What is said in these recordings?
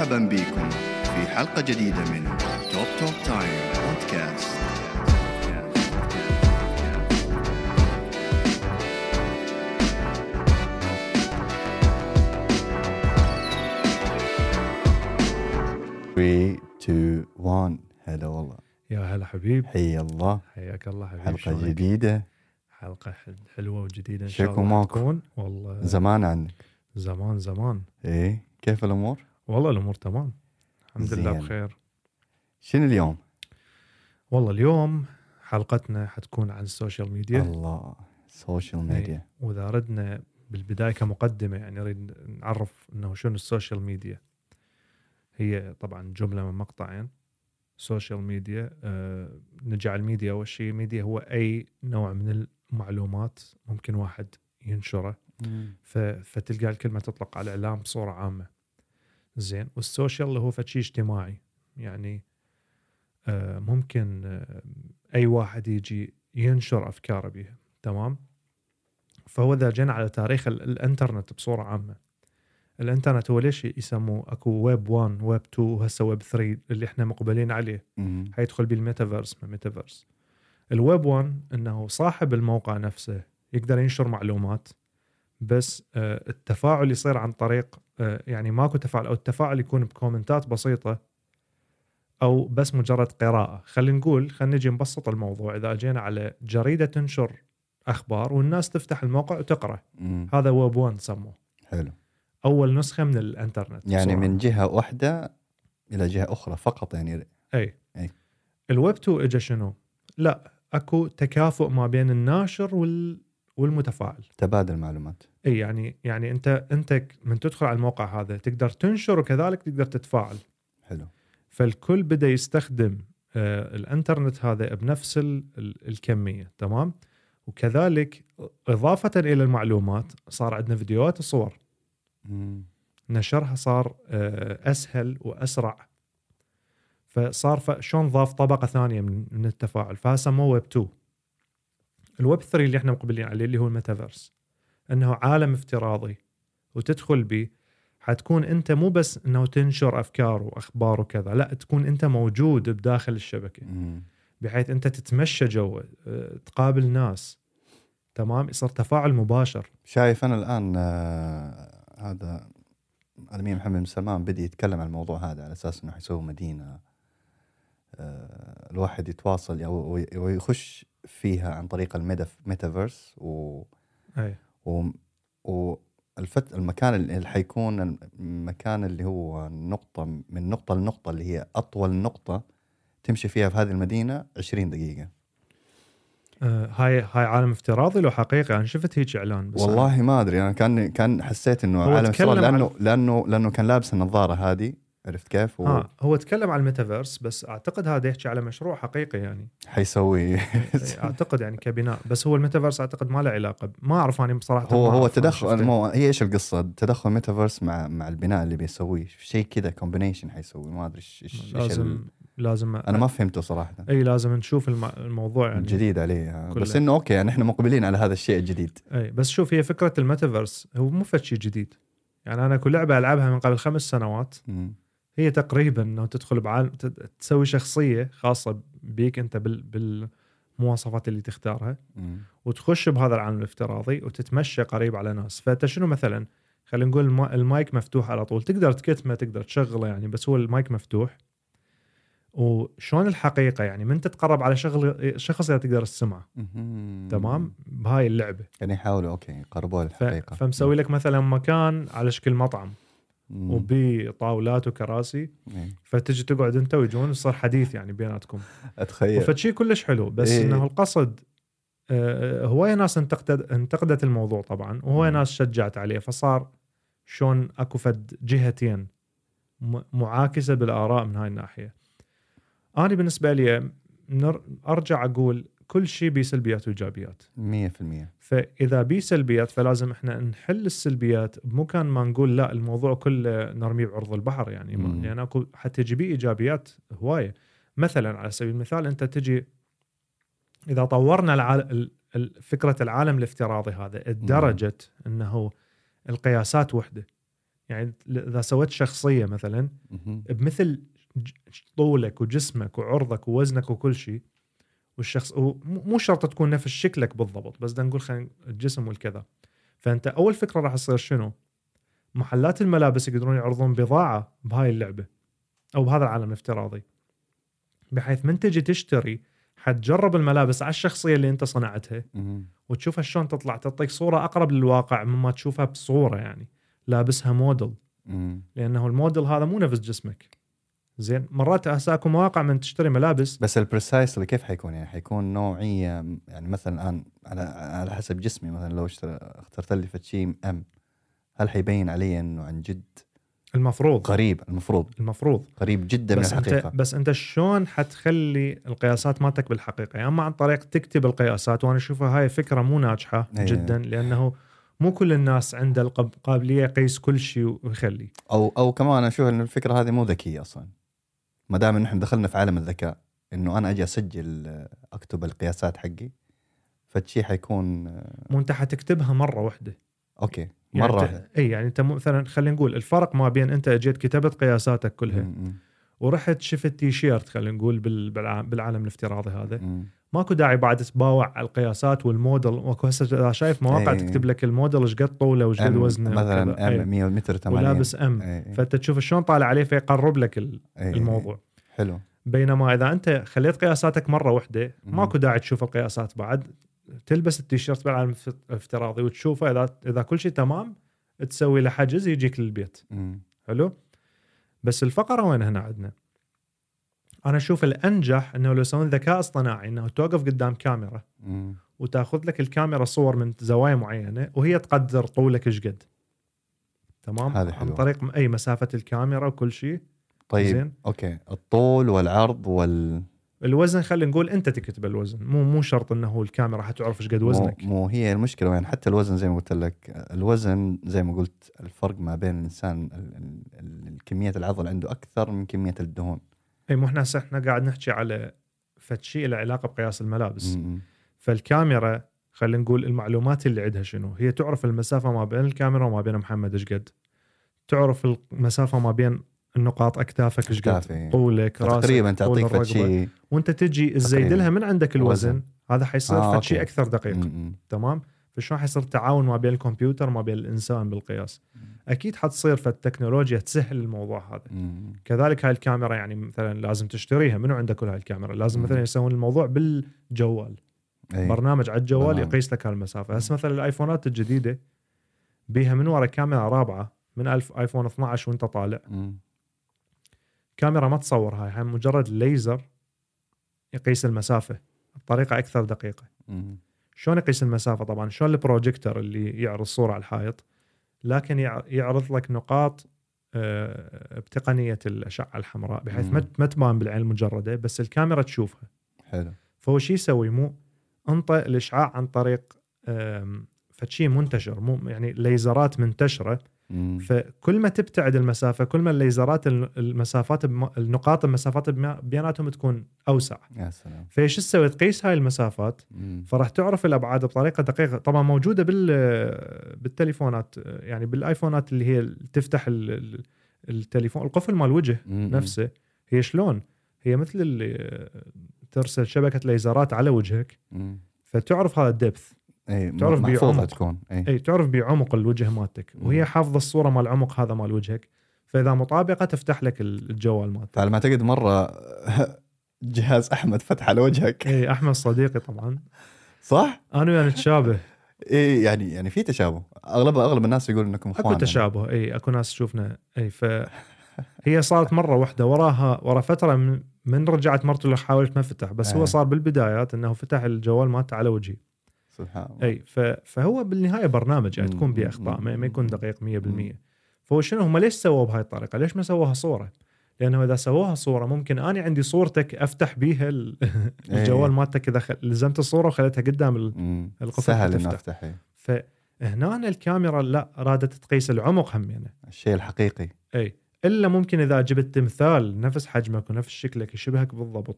مرحبا بكم في حلقة جديدة من توب توب تايم بودكاست. Three, two, one. هلا والله. يا هلا حبيب. حيا الله. حياك الله حبيب. حلقة شغلك. جديدة. حلقة حلوة وجديدة إن شاء الله تكون. والله. زمان عنك. زمان. إيه كيف الأمور؟ والله الأمور تمام الحمد لله بخير. شنو اليوم؟ والله اليوم حلقتنا حتكون عن السوشيال ميديا. الله سوشيال ميديا. وإذا ردنا بالبداية كمقدمة يعني نريد نعرف إنه شنو السوشيال ميديا. هي طبعا جملة من مقطعين. سوشيال ميديا نجعل ميديا والشيء ميديا هو أي نوع من المعلومات ممكن واحد ينشره. فتلقى الكلمة تطلق على الإعلام بصورة عامة. زين. والسوشيال اللي هو فشي اجتماعي يعني ممكن أي واحد يجي ينشر أفكاره بها. تمام. فهو إذا جينا على تاريخ الإنترنت بصورة عامة، الإنترنت هو ليش يسموه أكو ويب 1 ويب 2 وهسه ويب 3 اللي إحنا مقبلين عليه. هيدخل بالميتافيرس. ما ميتافيرس الويب 1 إنه صاحب الموقع نفسه يقدر ينشر معلومات، بس التفاعل يصير عن طريق يعني ماكو تفاعل، أو التفاعل يكون بكومنتات بسيطة أو بس مجرد قراءة. خلينا نجي نبسط الموضوع. إذا جينا على جريدة تنشر أخبار والناس تفتح الموقع وتقرأ، هذا ويب 1 سموه. حلو. أول نسخة من الإنترنت يعني بصراحة. من جهة واحدة إلى جهة أخرى فقط يعني. أي. الويب 2 إجا شنو؟ لا أكو تكافؤ ما بين الناشر والمتفاعل، تبادل معلومات. أي يعني أنت من تدخل على الموقع هذا تقدر تنشر وكذلك تقدر تتفاعل. حلو. فالكل بدأ يستخدم الإنترنت هذا بنفس الكمية. تمام. وكذلك إضافة إلى المعلومات صار عندنا فيديوهات وصور. نشرها صار أسهل وأسرع. فصار شون ضاف طبقة ثانية من التفاعل، فسموه ويب 2. الويب 3 اللي احنا مقبلين عليه اللي هو الميتافيرس، انه عالم افتراضي وتدخل به. حتكون انت مو بس انه تنشر افكار واخبار وكذا، لا، تكون انت موجود بداخل الشبكة بحيث انت تتمشى جوا، تقابل ناس. تمام. يصير تفاعل مباشر. شايف انا الان هذا الأمير محمد بن سلمان بدي يتكلم عن الموضوع هذا على أساس أنه يسوي مدينة الواحد يتواصل ويخش فيها عن طريق الميتافيرس المكان اللي حيكون المكان اللي هو النقطة من نقطة لنقطة، اللي هي أطول نقطة تمشي فيها في هذه المدينة 20 دقيقة. هاي عالم افتراضي لو حقيقي؟ انا شفت هيك اعلان بس والله ما ادري. انا كان حسيت انه عالم افتراضي لانه كان لابس النظاره هذه، عرفت كيف؟ هو تكلم على الميتافيرس، بس اعتقد هذا يحكي على مشروع حقيقي يعني حيسويه اعتقد يعني كبناء. بس هو الميتافيرس اعتقد ما له علاقه، ما اعرف انا بصراحه. هو تدخل هي ايش القصه؟ تدخل ميتافيرس مع البناء اللي بيسويه، شيء كذا كومبينيشن حيسوي. ما ادري ايش لازم أنا ما فهمته صراحة. أي لازم نشوف الموضوع يعني جديد عليه، بس إنه أوكي يعني إحنا مقبلين على هذا الشيء الجديد. أي بس شوف، هي فكرة الميتافيرس هو مو شيء جديد يعني. أنا كل لعبة ألعبها من قبل 5 سنوات هي تقريبا إنه تدخل بعالم، تسوي شخصية خاصة بيك أنت بالمواصفات اللي تختارها، وتخش بهذا العالم الافتراضي وتتمشى قريب على ناس. فأنت شنو مثلا، خلينا نقول المايك مفتوح على طول، تقدر تكتمه تقدر تشغله يعني، بس هو المايك مفتوح. وشون الحقيقة يعني من تتقرب على شخص لا تقدر تسمعه. تمام. بهاي اللعبة يعني حاولوا أوكي يقربوا الحقيقة. فمسوي لك مثلا مكان على شكل مطعم وبطاولات وكراسي، فتجي تقعد أنت ويجون وصار حديث يعني بيناتكم. أتخيل. فشي كلش حلو، بس إنه القصد هواية ناس انتقدت الموضوع طبعا، وهواية ناس شجعت عليه، فصار شون أكو فد جهتين معاكسة بالآراء من هاي الناحية. أنا بالنسبة لي أرجع أقول كل شيء بيه سلبيات وإيجابيات 100%. فإذا بيه سلبيات فلازم إحنا نحل السلبيات بمكان ما نقول لا الموضوع كله نرميه بعرض البحر يعني. يعني أكو حتى تجي بيه إيجابيات هواية. مثلا على سبيل المثال، أنت تجي إذا طورنا فكرة العالم الافتراضي هذا لدرجة أنه القياسات وحدة، يعني اذا سويت شخصيه مثلا بمثل طولك وجسمك وعرضك ووزنك وكل شيء، والشخص مو شرط تكون نفس شكلك بالضبط، بس بدنا نقول خلينا الجسم والكذا، فانت اول فكره راح تصير شنو؟ محلات الملابس يقدرون يعرضون بضاعه بهاي اللعبه او بهذا العالم الافتراضي، بحيث من تجي تشتري حتجرب الملابس على الشخصيه اللي انت صنعتها وتشوفها شلون تطلع، تعطيك صوره اقرب للواقع مما تشوفها بصوره يعني لابسها موديل، لانه الموديل هذا مو نفس جسمك. زين مرات اساكم مواقع من تشتري ملابس، بس البريسايس كيف حيكون؟ يعني حيكون نوعيه، يعني مثلا الان على حسب جسمي مثلا لو اخترت لي فتشي ام، هل حيبين علي انه عن جد المفروض قريب؟ المفروض قريب جدا من الحقيقه. بس انت شلون حتخلي القياسات مالتك بالحقيقه؟ يعني اما عن طريق تكتب القياسات، وانا اشوفها هاي فكره مو ناجحه جدا، لانه مو كل الناس عنده القابليه يقيس كل شيء ويخلي، او كمان اشوف ان الفكره هذه مو ذكيه اصلا، ما دام نحن دخلنا في عالم الذكاء، انه انا اجي اسجل اكتب القياسات حقي، فشي حيكون مو انت حتكتبها مره واحده. اوكي مره يعني واحده، اي يعني انت مثلا خلينا نقول الفرق ما بين انت اجيت كتبت قياساتك كلها ورحت شفت تيشيرت خلينا نقول بالعالم الافتراضي هذا، ماكو داعي بعد تباوع على القياسات والموديل، ماكو هسه شايف مواقع تكتب لك الموديل ايش قد طوله وايش قد وزنه مثلا ام 100 متر 80 ولابس ام، فانت تشوف شلون طالع عليه فيقرب لك الموضوع. حلو. بينما اذا انت خليت قياساتك مره واحده، ماكو داعي تشوف القياسات بعد، تلبس التيشيرت بالعالم الافتراضي وتشوفه، اذا كل شيء تمام تسوي له حجز يجيك للبيت. حلو. بس الفقره وين هنا عندنا؟ انا اشوف الانجح انه لو يسوون ذكاء اصطناعي، انه توقف قدام كاميرا وتاخذ لك الكاميرا صور من زوايا معينه وهي تقدر طولك ايش قد، تمام، عن طريق اي مسافه الكاميرا وكل شيء. طيب زين. اوكي الطول والعرض والوزن خلينا نقول انت تكتب الوزن، مو شرط انه هو الكاميرا حتعرف ايش قد وزنك، مو هي المشكله يعني. حتى الوزن زي ما قلت لك، الوزن زي ما قلت الفرق ما بين الانسان الكميه العضل عنده اكثر من كميه الدهون. اي مو احنا قاعد نحكي على فتشي له علاقه بقياس الملابس. فالكاميرا خلينا نقول المعلومات اللي عندها شنو هي، تعرف المسافه ما بين الكاميرا وما بين محمد ايش قد، تعرف المسافه ما بين النقاط اكتافك ايش قد، طولك، راسك تقريبا، تعطيك فتشي وانت تجي تزيدلها من عندك الوزن، هذا حيصير فتشي اكثر دقيق. تمام. فشلون حيصير تعاون ما بين الكمبيوتر وما بين الانسان بالقياس؟ اكيد حتصير فالتكنولوجيا تسهل الموضوع هذا. كذلك هاي الكاميرا يعني مثلا لازم تشتريها، منو عنده كل هاي الكاميرا؟ لازم مثلا يسوون الموضوع بالجوال، برنامج على الجوال يقيس لك هالمسافه. هسه مثلا الايفونات الجديده بيها من ورا كاميرا رابعه من ايفون 12 وانت طالع، كاميرا ما تصور، هاي مجرد ليزر يقيس المسافه بطريقه اكثر دقيقه. شلون يقيس المسافه؟ طبعا شلون البروجيكتور اللي يعرض صوره على الحائط، لكن يعرض لك نقاط بتقنيه الاشعه الحمراء بحيث ما تبان بالعين المجرده، بس الكاميرا تشوفها. حلو. فهو شيء يسوي مو انطق الاشعاع عن طريق فشي منتشر، مو يعني ليزرات منتشره. فكل ما تبتعد المسافه كل ما الليزرات المسافات النقاط المسافات بيناتهم تكون اوسع. يا سلام. فايش تسوي؟ تقيس هاي المسافات، فراح تعرف الابعاد بطريقه دقيقه. طبعا موجوده بالتليفونات، يعني بالايفونات اللي هي تفتح التليفون القفل مال الوجه نفسه، هي شلون هي مثل اللي ترسل شبكه ليزرات على وجهك، فتعرف هذا الدبث، تعرف بيعمق تكون تعرف بعمق الوجه مالتك، وهي حافظه الصوره مال العمق هذا مال وجهك، فاذا مطابقه تفتح لك الجوال مالتك. على ما اعتقد مره جهاز احمد فتح على وجهك. اي احمد صديقي طبعا. صح. انا يعني نتشابه. اي يعني في تشابه، اغلب الناس يقول انكم اخوان، اكو تشابه يعني. اي اكو ناس شوفنا. اي فهي صارت مره واحده، وراها ورا فتره من رجعت مرته اللي حاولت ما فتح، بس هو صار بالبدايات انه فتح الجوال مالته على وجهي. اي فهو بالنهايه برنامج يعني تكون بيه اخطاء، ما يكون دقيق 100%. فهو شنو هم ليش سووا بهاي الطريقه؟ ليش ما سووها صوره؟ لانه اذا سووها صوره ممكن انا عندي صورتك افتح بيها الجوال مالتك، اذا لزمت الصوره وخليتها قدام القفل سهل تفتح. فهنا الكاميرا لا رادت تقيس العمق همينه الشيء الحقيقي، اي الا ممكن اذا جبت تمثال نفس حجمك ونفس شكلك يشبهك بالضبط،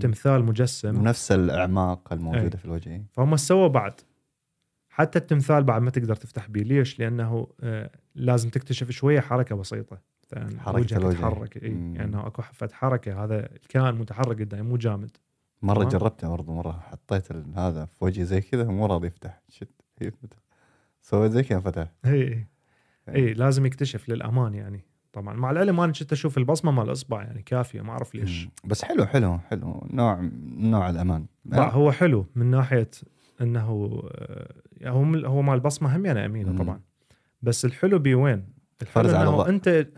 تمثال مجسم ونفس الاعماق الموجوده في الوجه. فهم سووا بعد حتى التمثال بعد ما تقدر تفتح بيه. ليش؟ لانه لازم تكتشف شوية حركة بسيطة وجهك تتحرك لأنه يعني أكو حفة حركة. هذا الكائن متحرك قدامي مو جامد. مرة جربته برضو، مرة حطيت هذا في وجهي زي كذا مو راضي يفتح، شد يفتح سويت زي كذا فتح. إيه لازم يكتشف للأمان يعني. طبعا مع العلم أنا كنت أشوف البصمة مع الإصبع يعني كافية، ما أعرف ليش. بس حلو حلو حلو نوع الأمان يعني. هو حلو من ناحية أنه هو مع البصمة هم يعني أمينة طبعا، بس الحلو بوين؟ الفرز على الله.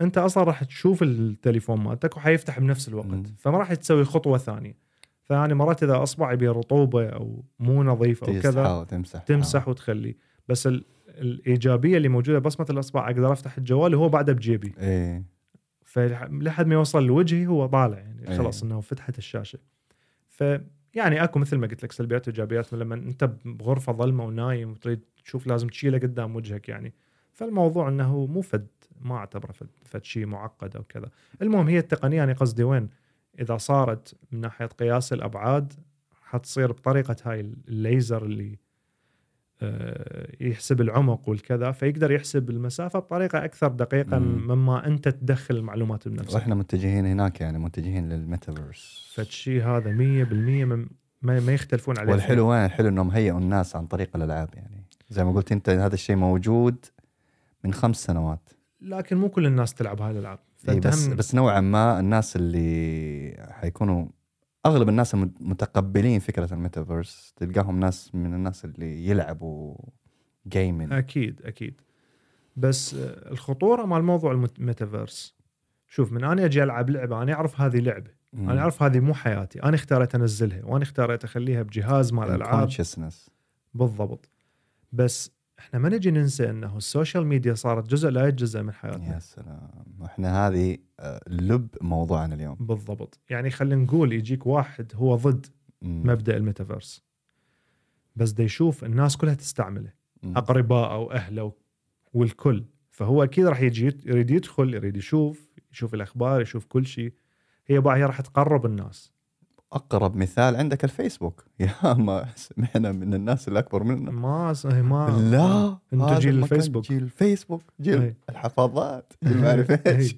انت اصلا راح تشوف التليفون مالتك وحيفتح بنفس الوقت فما راح تسوي خطوه ثانيه. فأنا مرات اذا اصبعي برطوبه او مو نظيف او كذا تمسح وتخلي. بس الايجابيه اللي موجوده بصمه الاصبع اقدر افتح الجوال وهو بعده بجيبي فلحد ما يوصل لوجهي هو طالع يعني خلاص انه فتحت الشاشه. فيعني اكو مثل ما قلت لك سلبيات وايجابيات. لما انت بغرفه ظلمه ونايم وتريد تشوف لازم تشيله قدام وجهك يعني. فالموضوع أنه مو فد، ما أعتبره فد شيء معقد أو كذا. المهم هي التقنية أنا قصدي وين إذا صارت من ناحية قياس الأبعاد حتصير بطريقة هاي الليزر اللي يحسب العمق والكذا، فيقدر يحسب المسافة بطريقة أكثر دقيقة مما أنت تدخل المعلومات بنفسك. وإحنا متجهين هناك يعني متجهين للميتافيرس. فالشيء هذا 100% ما يختلفون عليه. والحلو وين؟ الحلو إنهم هيئوا الناس عن طريق الألعاب يعني. زي ما قلت أنت هذا الشيء موجود من 5 سنوات، لكن مو كل الناس تلعب هاي الألعاب. بس نوعا ما الناس اللي حيكونوا أغلب الناس متقبلين فكرة الميتافيرس تلقاهم ناس من الناس اللي يلعبوا جيمين. أكيد. بس الخطورة مع الموضوع الميتافيرس، شوف من أنا أجي ألعب لعبة أنا أعرف هذه لعبة، أنا أعرف هذه مو حياتي، أنا اختارت أنزلها وأنا اختارت أخليها بجهاز مع الألعاب بالضبط. بس احنا ما نجي ننسى انه السوشيال ميديا صارت جزء لا يتجزأ من حياتنا. يا سلام، احنا هذه لب موضوعنا اليوم بالضبط. يعني خلينا نقول يجيك واحد هو ضد مبدأ الميتافيرس بس دا يشوف الناس كلها تستعمله، اقرباء او اهله والكل، فهو اكيد راح يجي يريد يدخل، يريد يشوف الاخبار، يشوف كل شيء. هي بقى هي راح تقرب الناس. أقرب مثال عندك الفيسبوك، يا ما سمعنا من الناس الأكبر مننا ما أنت جيل الفيسبوك، جيل الحفاظات ما أعرف إيش،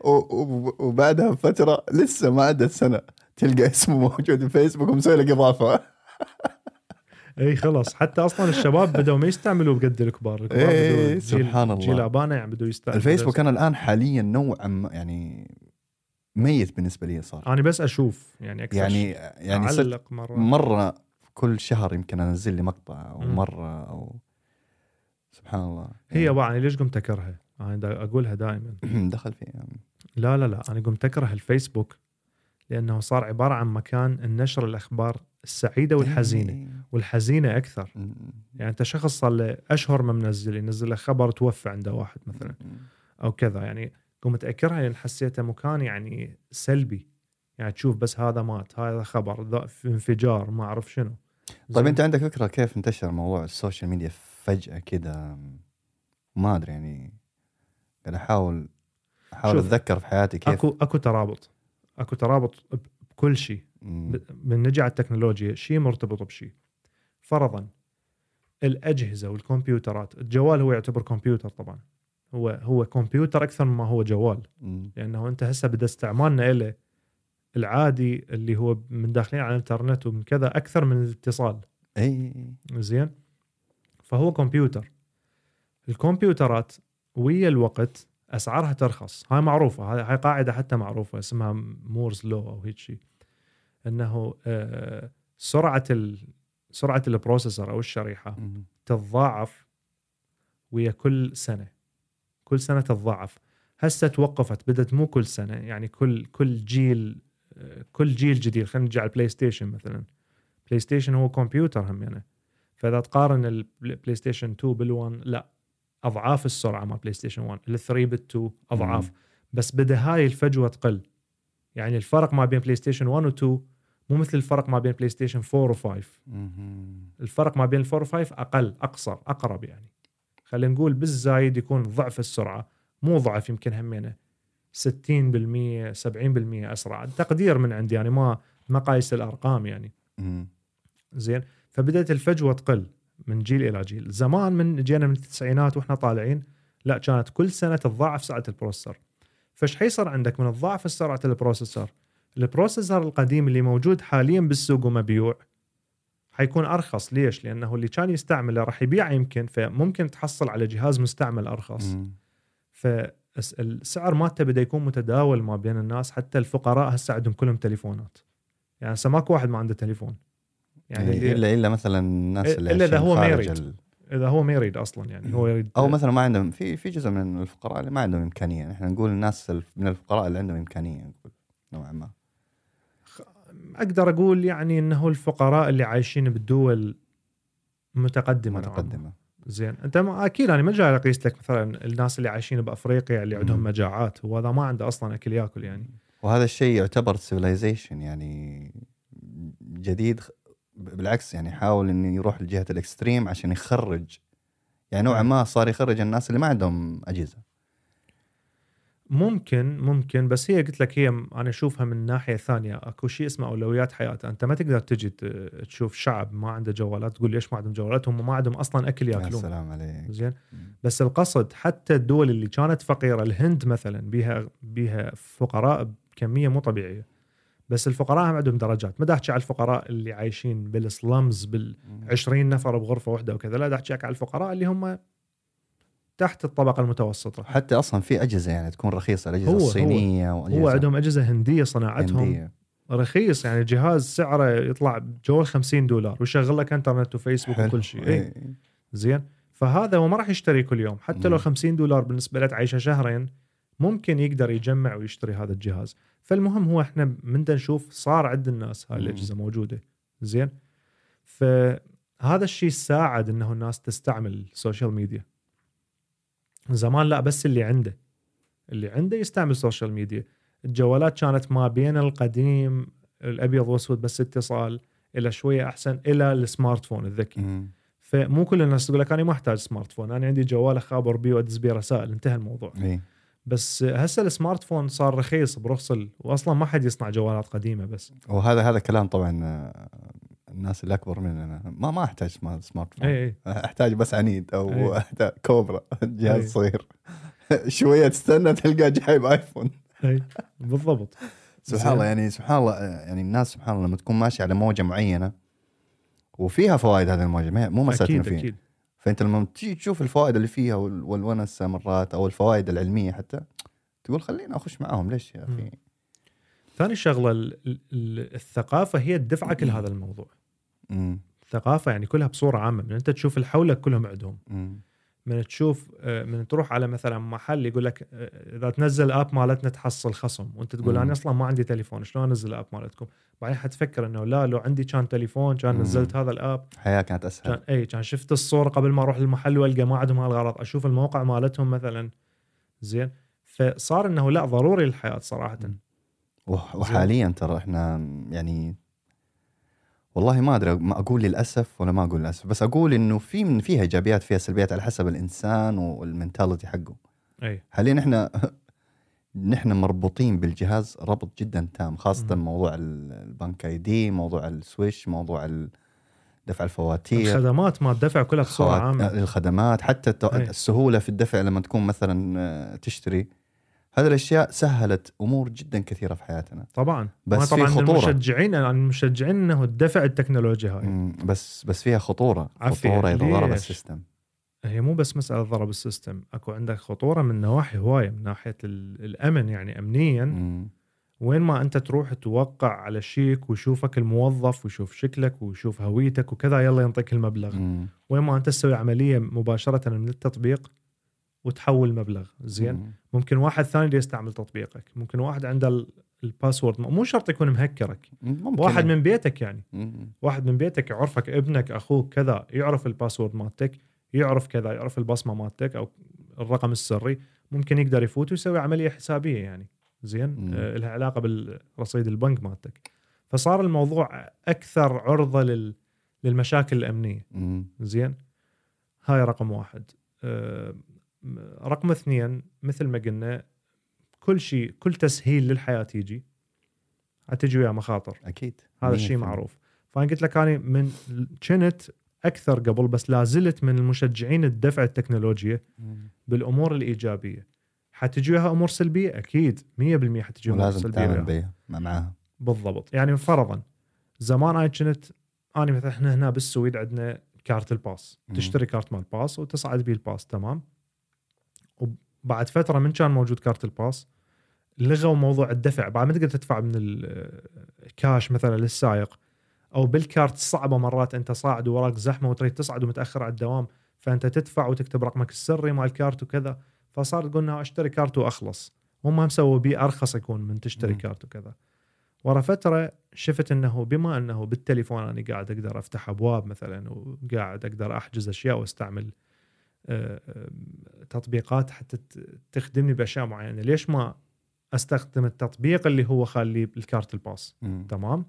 وبعدها فترة لسه ما عدت سنة تلقى اسمه موجود الفيسبوك ومسوي لك إضافة. أي خلاص، حتى أصلا الشباب بدأوا ما يستعملوا بقد الكبار سبحان الله. جيل أبانا يعني بدوا يستعملوا الفيسبوك. أنا الآن حاليا نوعا يعني ميت بالنسبة لي صار. أنا بس أشوف يعني أكثر يعني أعلق مرة كل شهر يمكن أنزل لي مقطع أو مرة أو سبحان الله. هي يعني بقى أنا ليش قمت أكرهها؟ أنا أقولها دائما دخل فيه يعني. لا أنا قمت أكره الفيسبوك لأنه صار عبارة عن مكان النشر الأخبار السعيدة والحزينة، والحزينة أكثر. يعني أنت شخص صار له أشهر ما منزل ينزل خبر توفى عنده واحد مثلا أو كذا، يعني قمت أكرهها لأن حسيتها مكان يعني سلبي. يعني تشوف بس هذا مات، هذا خبر، ذا انفجار، ما أعرف شنو. طيب أنت عندك فكرة كيف انتشر موضوع السوشيال ميديا فجأة كده؟ ما أدري يعني، أنا أحاول أتذكر في حياتي كيف أكو ترابط بكل شيء. من نجي على التكنولوجيا شيء مرتبط بشيء. فرضا الأجهزة والكمبيوترات، الجوال هو يعتبر كمبيوتر طبعا، هو كمبيوتر أكثر مما هو جوال، لأنه أنت هسه بدأ استعمالنا إليه العادي اللي هو من داخلين على الانترنت ومن كذا أكثر من الاتصال. زين، فهو كمبيوتر. الكمبيوترات ويا الوقت أسعارها ترخص، هاي معروفة، هاي قاعدة حتى معروفة اسمها مورز لو أو هيك شيء، أنه سرعة البروسيسور أو الشريحة تتضاعف ويا كل سنة تتضاعف. هسه توقفت، بدت مو كل سنة يعني، كل جيل جديد. خلينا نرجع البلاي ستيشن مثلا، بلاي ستيشن هو كمبيوتر هم يعني، فإذا تقارن البلاي ستيشن 2 بال1 لا أضعاف السرعة مع بلاي ستيشن 1، ال3 بال2 أضعاف. بس بدأ هاي الفجوة تقل، يعني الفرق ما بين بلاي ستيشن 1 و2 مو مثل الفرق ما بين بلاي ستيشن 4 و5. الفرق ما بين 4 و5 أقل، أقصر، أقرب يعني. خلينا نقول بالزايد يكون ضعف السرعة، مو ضعف، يمكن همينة 60% 70% أسرع، تقدير من عندي يعني، ما قايس الأرقام يعني. زين، فبدأت الفجوة تقل من جيل إلى جيل. زمان من جينا من التسعينات وإحنا طالعين لا كانت كل سنة تتضاعف سرعة البروسيسور. فش حيصير عندك من الضعف سرعة البروسيسور؟ البروسيسور القديم اللي موجود حاليا بالسوق ومبيوع حيكون أرخص. ليش؟ لأنه اللي كان يستعمله راح يبيعه يمكن، فممكن تحصل على جهاز مستعمل أرخص. فالسعر مالته بدأ يكون متداول ما بين الناس، حتى الفقراء هسه عندهم كلهم تليفونات. يعني سماك واحد ما عنده تليفون، يعني إلا مثلا الناس اللي إذا هو ما يريد، إذا هو ما يريد أصلا، يعني هو يريد، أو مثلا ما عندهم، في جزء من الفقراء اللي ما عندهم إمكانية. نحن نقول الناس من الفقراء اللي عندهم إمكانية، نقول نوعا ما أقدر أقول يعني إنه الفقراء اللي عايشين بالدول متقدمة. زين، أنت أكيد أنا ما جاي أقيس لك مثلا الناس اللي عايشين بأفريقيا اللي عندهم مجاعات، وهذا ما عنده أصلا أكل يأكل يعني. وهذا الشيء يعتبر civilization يعني جديد، بالعكس يعني حاول إنه يروح لجهة الإكستريم عشان يخرج، يعني نوعا ما صار يخرج الناس اللي ما عندهم أجهزة. ممكن بس هي قلت لك، هي أنا أشوفها من ناحية ثانية. أكو شيء اسمه أولويات حياة. أنت ما تقدر تجي تشوف شعب ما عنده جوالات تقول ليش ما عندهم جوالات، هم ما عندهم أصلا أكل يأكلون. السلام عليك. زين، بس القصد حتى الدول اللي كانت فقيرة، الهند مثلا بيها فقراء بكمية مو طبيعية، بس الفقراء هم عندهم درجات. ما دحكي على الفقراء اللي عايشين بالسلمز بال20 نفر بغرفة واحدة وكذا، لا دحكي على الفقراء اللي هم تحت الطبقة المتوسطة. حتى أصلاً في أجهزة يعني تكون رخيصة، الأجهزة الصينية هو عندهم أجهزة هندية صناعتهم رخيص، يعني جهاز سعره يطلع جوال $50 ويشغل لك إنترنت وفيسبوك وكل شيء. زين، فهذا وما راح يشتري كل يوم، حتى لو $50 بالنسبة له تعيشه شهرين ممكن يقدر يجمع ويشتري هذا الجهاز. فالمهم هو إحنا مندنا نشوف صار عند الناس هاي الأجهزة موجودة. زين، فهذا الشيء ساعد إنه الناس تستعمل السوشيال ميديا. زمان لا، بس اللي عنده يستعمل السوشيال ميديا. الجوالات كانت ما بين القديم الأبيض وأسود بس اتصال، إلى شوية أحسن إلى السمارت فون الذكي. فمو كل الناس تقول لك أنا ما أحتاج سمارت فون، أنا عندي جوال أخابر بيه وأدز بيه رسائل، انتهى الموضوع. بس هسه السمارت فون صار رخيص برخص، وأصلا ما حد يصنع جوالات قديمة. بس وهذا كلام طبعا الناس اللي أكبر مننا، ما أحتاج سمارت فون. أحتاج بس عنيد أو أحتاج كوبرا، جهاز صغير شوية تستنى تلقى جايب آيفون. بالضبط. سبحان الله يعني الناس سبحان الله لما تكون ماشي على موجة معينة وفيها فوائد، هذه الموجة مو مسألة فيها، فأنت لما تشوف الفوائد اللي فيها والونس مرات أو الفوائد العلمية حتى تقول خلينا أخش معاهم، ليش يا أخي؟ ثاني شغلة الثقافة هي الدفعة كل هذا الموضوع. الثقافة يعني كلها بصورة عامة، من أنت تشوف الحولك كلهم عندهم، من تشوف من تروح على مثلا محل يقول لك إذا تنزل آب مالتنا تحصل خصم، وأنت تقول أنا أصلا ما عندي تليفون شلون أنزل آب مالتكم، بعدين حتفكر إنه لا لو عندي كان تليفون كان نزلت هذا الآب، حياة كانت أسهل، كان شفت الصورة قبل ما أروح المحل والقى ما عندهم هالغرض، أشوف الموقع مالتهم مثلا. زين، فصار إنه لا ضروري الحياة صراحة. وحاليا ترى احنا يعني والله ما ادري، ما اقول للاسف ولا ما اقول للاسف، بس اقول انه فيها ايجابيات فيها سلبيات على حسب الانسان والمنتاليتي حقه. حاليا نحن مربوطين بالجهاز ربط جدا تام، خاصه موضوع البنك اي دي، موضوع السويش، موضوع دفع الفواتير، الخدمات ما الدفع كلها بصوره عامه، الخدمات حتى السهوله في الدفع لما تكون مثلا تشتري. هذه الأشياء سهلت أمور جدا كثيرة في حياتنا طبعا، بس طبعا المشجعين أنه الدفع التكنولوجيا هاي، بس فيها خطورة ضرب السيستم. هي مو بس مسألة ضرب السيستم، أكو عندك خطورة من نواحي هواية، من ناحية الأمن يعني أمنيا. وين ما أنت تروح توقع على شيك ويشوفك الموظف ويشوف شكلك ويشوف هويتك وكذا، يلا ينطيك المبلغ. وين ما أنت تسوي عملية مباشرة من التطبيق وتحول مبلغ. زين، ممكن واحد ثاني يستعمل تطبيقك، ممكن واحد عنده الباسورد، مو شرط يكون مهكرك، واحد من بيتك يعني. واحد من بيتك يعرفك، ابنك، اخوك كذا، يعرف الباسورد مالتك، يعرف كذا، يعرف البصمه مالتك او الرقم السري، ممكن يقدر يفوت ويسوي عمليه حسابيه يعني. زين، لها علاقه بالرصيد البنك مالتك. فصار الموضوع اكثر عرضه للمشاكل الامنيه. زين، هاي رقم واحد. رقم اثنين، مثل ما قلنا كل شيء، كل تسهيل للحياة يجي هتجي ويا مخاطر، أكيد هذا الشيء معروف. فأنا قلت لك أنا من كنت أكثر قبل، بس لازلت من المشجعين الدفع التكنولوجيا بالأمور الإيجابية. حتجيها أمور سلبية أكيد 100% حتجيها أمور سلبية، ولازم تعمل معها بالضبط. يعني فرضا زمان أنا مثلا إحنا هنا بالسويد عندنا كارت الباص، تشتري كارت مال باص وتصعد بيه الباص، تمام. وبعد فترة من كان موجود كارت الباص لغوا موضوع الدفع، بعد ما تقدر تدفع من الكاش مثلا للسائق أو بالكارت. صعبة مرات أنت صاعد وراك زحمة وتريد تصعد ومتأخر على الدوام، فأنت تدفع وتكتب رقمك السري مع الكارت وكذا. فصار قلنا أشتري كارت وأخلص، وما مسوي بيه أرخص يكون من تشتري كارت وكذا. ورا فترة شفت أنه بما أنه بالتليفون أنا قاعد أقدر أفتح أبواب مثلا، وقاعد أقدر أحجز أشياء وأستعمل تطبيقات حتى تخدمني بأشياء معينة، ليش ما أستخدم التطبيق اللي هو خالي الكارت الباص؟ تمام.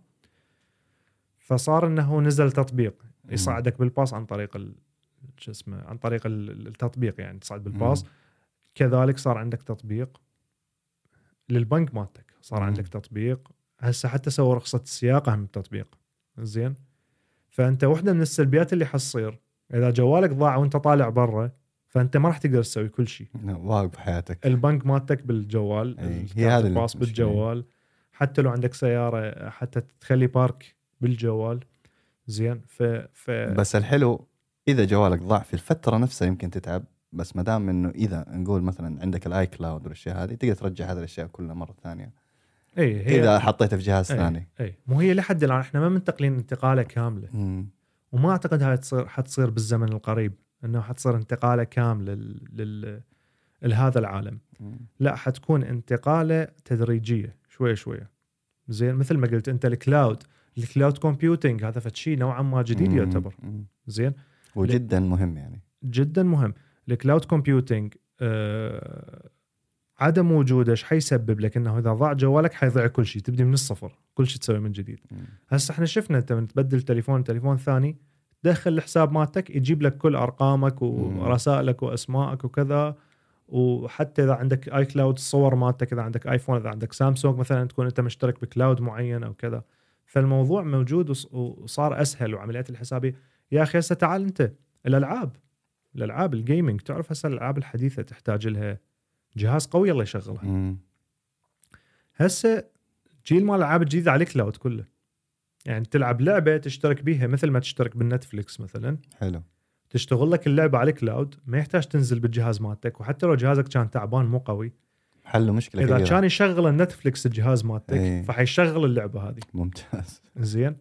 فصار أنه نزل تطبيق يصعدك بالباص عن طريق عن طريق التطبيق، يعني تصعد بالباص. كذلك صار عندك تطبيق للبنك مالتك، صار عندك تطبيق. هسه حتى سووا رخصة السياق هم التطبيق، زين. فأنت واحدة من السلبيات اللي حتصير إذا جوالك ضاع وأنت طالع برا، فأنت ما راح تقدر تسوي كل شيء، واقف بحياتك. البنك مالتك بالجوال، الباص بالجوال، حتى لو عندك سيارة حتى تخلي بارك بالجوال، زين. بس الحلو إذا جوالك ضاع في الفترة نفسها يمكن تتعب، بس مدام إنه إذا نقول مثلا عندك الآي كلاود والأشياء هذه تقدر ترجع هذه الأشياء كلها مرة ثانية. إذا حطيته في جهاز ثاني. مو هي لحد الآن إحنا ما منتقلين انتقالة كاملة، وما أعتقد هاي حتصير بالزمن القريب إنه حتصير انتقالة كاملة لهذا العالم. لا، حتكون انتقالة تدريجية شوية شوية، زين. مثل ما قلت أنت الكلاود كومبيوتينج هذا فتشي نوعا ما جديد يعتبر، زين، وجدا مهم. يعني جدا مهم الكلاود كومبيوتينج. عدم وجوده ايش حيسبب لك؟ انه اذا ضاع جوالك حيضيع كل شيء، تبدي من الصفر، كل شيء تسوي من جديد. هسه احنا شفنا انت من تبدل تليفون ثاني، تدخل الحساب مالتك يجيب لك كل ارقامك ورسائلك واسمائك وكذا. وحتى اذا عندك اي كلاود الصور مالتك، اذا عندك ايفون، اذا عندك سامسونج مثلا، تكون انت مشترك بكلاود معين او كذا. فالموضوع موجود وصار اسهل، وعمليات الحسابيه. يا اخي هسه تعال انت الالعاب الجيمنج، تعرف هسه الالعاب الحديثه تحتاج لها جهاز قوي الله يشغلها. هسه جيل مال العاب جديد على الكلاود كله، يعني تلعب لعبه تشترك بيها مثل ما تشترك بالنتفليكس مثلا، حلو، تشتغل لك اللعبه على الكلاود، ما يحتاج تنزل بالجهاز مالتك. وحتى لو جهازك كان تعبان مو قوي، حلو مشكله كبيره. اذا كان يشغل النتفليكس الجهاز مالتك فحيشغل اللعبه هذه، ممتاز. زين،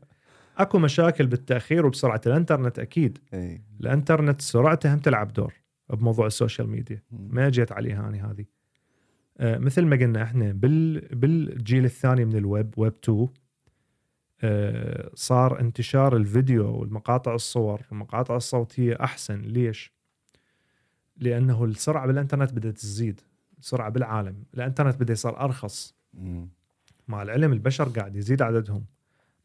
اكو مشاكل بالتاخير وبسرعه الانترنت اكيد. الانترنت سرعته هم تلعب دور بموضوع السوشيال ميديا، ما جيت عليها أنا هذه. مثل ما قلنا احنا بالجيل الثاني من الويب، ويب 2، صار انتشار الفيديو والمقاطع الصور والمقاطع الصوتية أحسن. ليش؟ لأنه السرعة بالإنترنت بدأت تزيد، السرعة بالعالم. الإنترنت بدأ يصير أرخص، مع العلم البشر قاعد يزيد عددهم،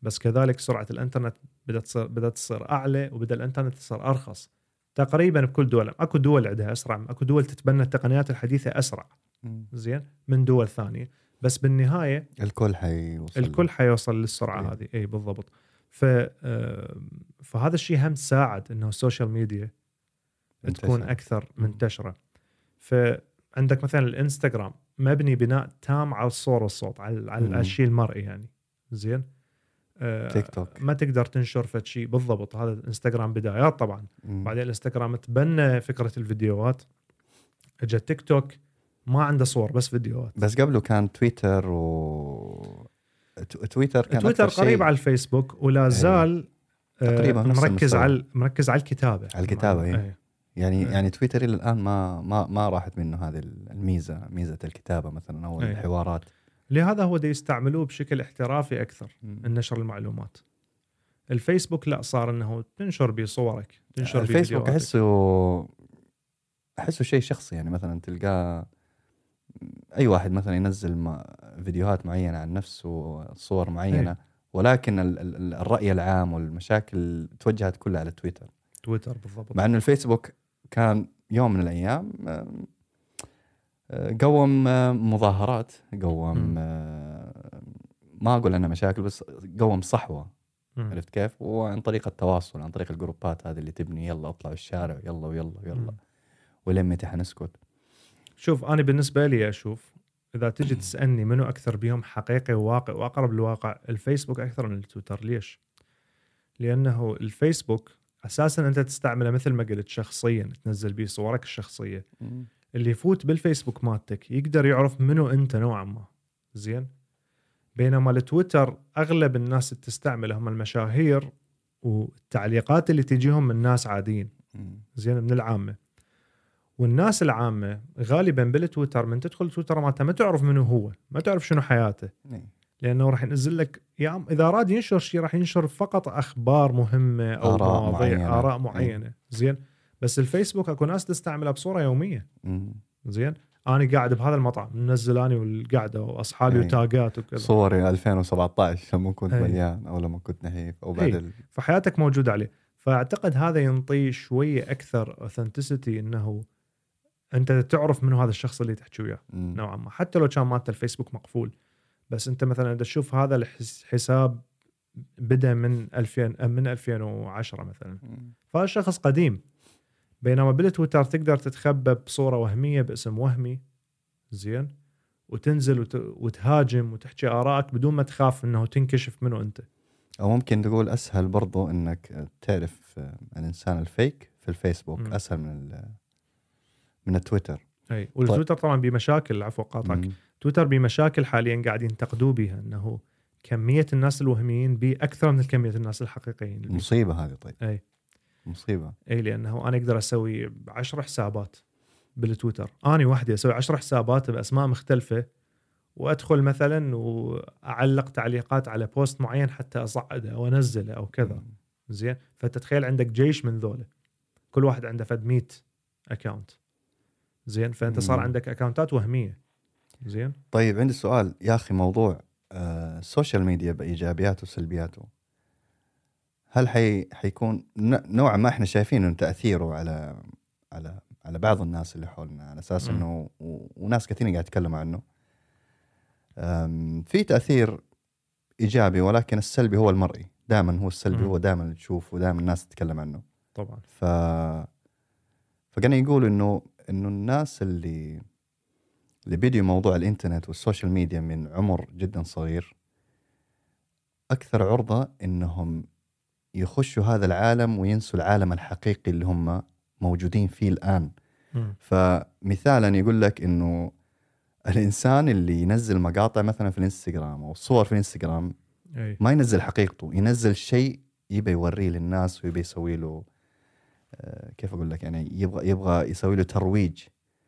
بس كذلك سرعة الإنترنت بدأت تصير أعلى، وبدأ الإنترنت يصير أرخص تقريبا بكل دول. اكو دول عندها اسرع، اكو دول تتبنى التقنيات الحديثه اسرع، زين، من دول ثانيه، بس بالنهايه الكل حيوصل للسرعه هذه. اي بالضبط. فهذا الشيء هم ساعد انه السوشيال ميديا تكون اكثر منتشره. فعندك مثلا الانستغرام مبني بناء تام على الصوره والصوت، على الشيء المرئي، يعني زين. تيك توك ما تقدر تنشر فد شيء بالضبط. هذا الانستغرام بدايات طبعا، بعدين الانستغرام تبنى فكرة الفيديوهات، اجى تيك توك ما عنده صور بس فيديوهات. بس قبله كان تويتر، تويتر قريب على الفيسبوك، ولا زال تقريبا مركز على الكتابة. يعني تويتر إلى الآن ما راحت منه هذه ميزة الكتابة مثلا، أو الحوارات. لهذا هو دا يستعملوه بشكل احترافي أكثر، النشر المعلومات. الفيسبوك لا، صار أنه تنشر بصورك، تنشر الفيسبوك أحسه شيء شخصي. يعني مثلا تلقى أي واحد مثلا ينزل فيديوهات معينة عن نفسه، صور معينة، ولكن الرأي العام والمشاكل توجهت كلها على تويتر بالضبط. مع أن الفيسبوك كان يوم من الأيام قوم مظاهرات، قوم ما أقول أنها مشاكل، بس قوم صحوة عرفت كيف؟ وعن طريق التواصل، عن طريق الجروبات هذه اللي تبني يلا اطلعوا الشارع يلا ويلا ويلا ولمتى حنسكت. شوف انا بالنسبه لي اشوف اذا تجي تسالني منو اكثر بيهم حقيقي وواقع واقرب للواقع، الفيسبوك اكثر من التويتر. ليش؟ لانه الفيسبوك اساسا انت تستعمله مثل ما قلت شخصيا، تنزل بيه صورك الشخصيه. اللي يفوت بالفيسبوك مالتك يقدر يعرف منو انت نوعا ما، زين. بينما التويتر اغلب الناس اللي تستعمله هم المشاهير والتعليقات اللي تجيهم من ناس عاديين، زين، من العامه. والناس العامه غالبا بالتويتر من تدخل تويتر مالته ما تعرف منو هو، ما تعرف شنو حياته، لانه راح ينزل لك يا اذا راد ينشر شيء راح ينشر فقط اخبار مهمه او مواضيع اراء معينه، زين. بس الفيسبوك اكو ناس تستعملها بصوره يوميه، زين. انا قاعد بهذا المطعم منزلاني والقعده واصحابي وتاغات وكذا، صوري 2017 لما كنت مليان او لما كنت نحيف او بعد فحياتك موجوده عليه. فاعتقد هذا ينطي شويه اكثر اوثنتيسيتي، انه انت تعرف منو هذا الشخص اللي تحكي وياه نوعا ما، حتى لو كان مالته الفيسبوك مقفول. بس انت مثلا اذا تشوف هذا الحساب بدا من 2010 مثلا، فالشخص قديم. بينما بالتويتر تقدر تتخبى بصوره وهميه باسم وهمي، زين، وتنزل وتهاجم وتحكي آراءك بدون ما تخاف انه تنكشف منو انت. او ممكن تقول اسهل برضو انك تعرف الانسان الفيك في الفيسبوك اسهل من التويتر. اي، والتويتر طبعا بمشاكل، عفوا قاطعك، تويتر بمشاكل حاليا قاعد ينتقدوا بها انه كميه الناس الوهميين بيه اكثر من كميه الناس الحقيقيين. المصيبه هذه. طيب اي مصيبة. اي، لانه انا اقدر اسوي 10 حسابات بالتويتر، انا وحدي اسوي 10 حسابات باسماء مختلفه، وادخل مثلا واعلق تعليقات على بوست معين حتى اصعده او انزله او كذا، زين. فتتخيل عندك جيش من ذوله، كل واحد عنده فد 100 اكاونت، زين. فانت صار عندك اكاونتات وهميه، زين. طيب عندي سؤال يا اخي، موضوع السوشيال ميديا بايجابياته وسلبياته، هل حيكون نوعا ما احنا شايفين انه تاثيره على بعض الناس اللي حولنا، على اساس انه وناس كثيرين قاعد يتكلموا عنه، في تاثير ايجابي، ولكن السلبي هو المرئي دائما، هو السلبي هو دائما اللي تشوفه ودائما الناس تتكلم عنه طبعا. فكانوا يقولوا انه الناس اللي بيدوا موضوع الانترنت والسوشيال ميديا من عمر جدا صغير اكثر عرضه انهم يخشوا هذا العالم وينسوا العالم الحقيقي اللي هم موجودين فيه الآن. فمثالا يقول لك إنه الإنسان اللي ينزل مقاطع مثلا في الإنستغرام أو صور في الإنستغرام ما ينزل حقيقته، ينزل شيء يبي يوريه للناس ويبي يسوي له كيف أقول لك، يعني يبغى يسوي له ترويج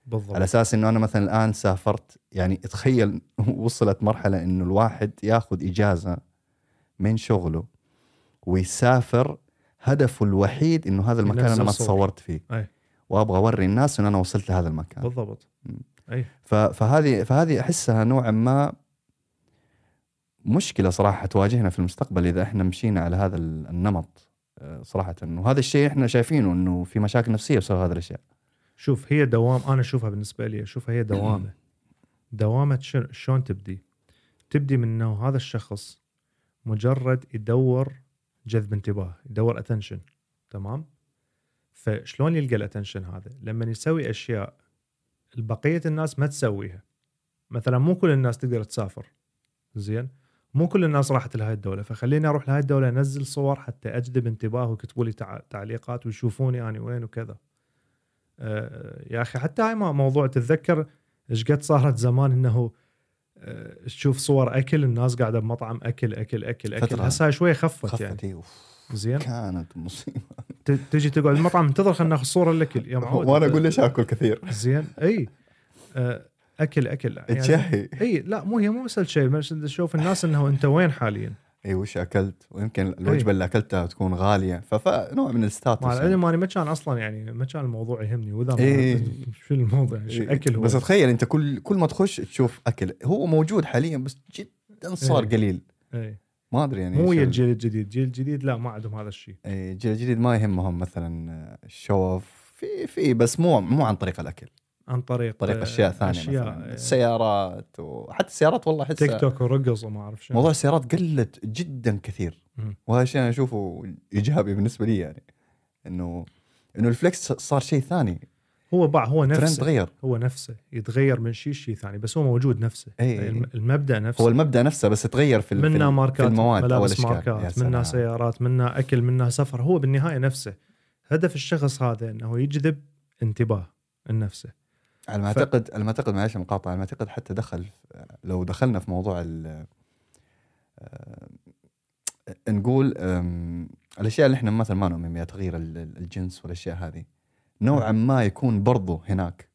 بالضبط. على أساس إنه أنا مثلا الآن سافرت، يعني تخيل وصلت مرحلة إنه الواحد يأخذ إجازة من شغله ويسافر، هدفه الوحيد انه هذا المكان انا ما تصورت فيه، وابغى اوري الناس ان انا وصلت لهذا المكان بالضبط. اي، فهذه احسها نوعا ما مشكله صراحه تواجهنا في المستقبل اذا احنا مشينا على هذا النمط صراحه. انه هذا الشيء احنا شايفينه انه في مشاكل نفسيه بسبب هذا الاشياء. شوف هي دوام، انا اشوفها بالنسبه لي، اشوفها هي دوامه. شلون تبدي من انه هذا الشخص مجرد يدور جذب انتباه، يدور اتنشن، تمام. فشلون يلقى الاتنشن هذا؟ لما يسوي اشياء البقية الناس ما تسويها. مثلا مو كل الناس تقدر تسافر، زين، مو كل الناس راحت لهاي الدولة، فخليني اروح لهاي الدولة انزل صور حتى اجذب انتباه ويكتبوا لي تعليقات ويشوفوني انا وين وكذا. يا اخي حتى هاي موضوع، تتذكر ايش قد صارت زمان انه تشوف صور اكل الناس قاعده بمطعم اكل، هسه شويه خفت يعني، زين. كانت مصيبه تجي تقعد المطعم انتظر خلينا ناخذ صوره الاكل يا معود، وانا اقول ليش اكل كثير، زين. اي اكل يعني. اي لا، مو مسألة شيء، بس تشوف الناس انه انت وين حاليا، اي وش اكلت، ويمكن الوجبه اللي اكلتها تكون غاليه، فنوع من الستاتس. مع العلم اني ما كان اصلا يعني ما كان الموضوع يهمني، واذا شو الموضوع اكل هو. بس تخيل انت كل ما تخش تشوف اكل هو موجود حاليا، بس جدا صار قليل. ما ادري يعني مو الجيل الجديد، جيل جديد لا ما عندهم هذا الشيء. اي الجيل الجديد ما يهمهم مثلا الشوف في بس مو عن طريق الاكل. عن طريق أشياء ثانية مثلا السيارات. وحتى السيارات والله حتى تيك توك ورقص وما أعرف شو. موضوع السيارات قلت جدا كثير وهذا الشيء أنا أشوفه إيجابي بالنسبة لي يعني إنه الفليكس صار شيء ثاني. هو نفسه يتغير من شيء ثاني بس هو موجود نفسه. المبدأ نفسه هو المبدأ نفسه بس تغير في منا ماركات ملابس ماركات منا سيارات منا أكل منا سفر. هو بالنهاية نفسه هدف الشخص هذا إنه يجذب انتباه النفسه على ما أعتقد. على ما أعتقد معلش المقاطعة على ما أعتقد حتى لو دخلنا في موضوع نقول الأشياء اللي إحنا مثلا ما نؤمن بها تغيير الجنس والأشياء هذه نوعا ما يكون برضو هناك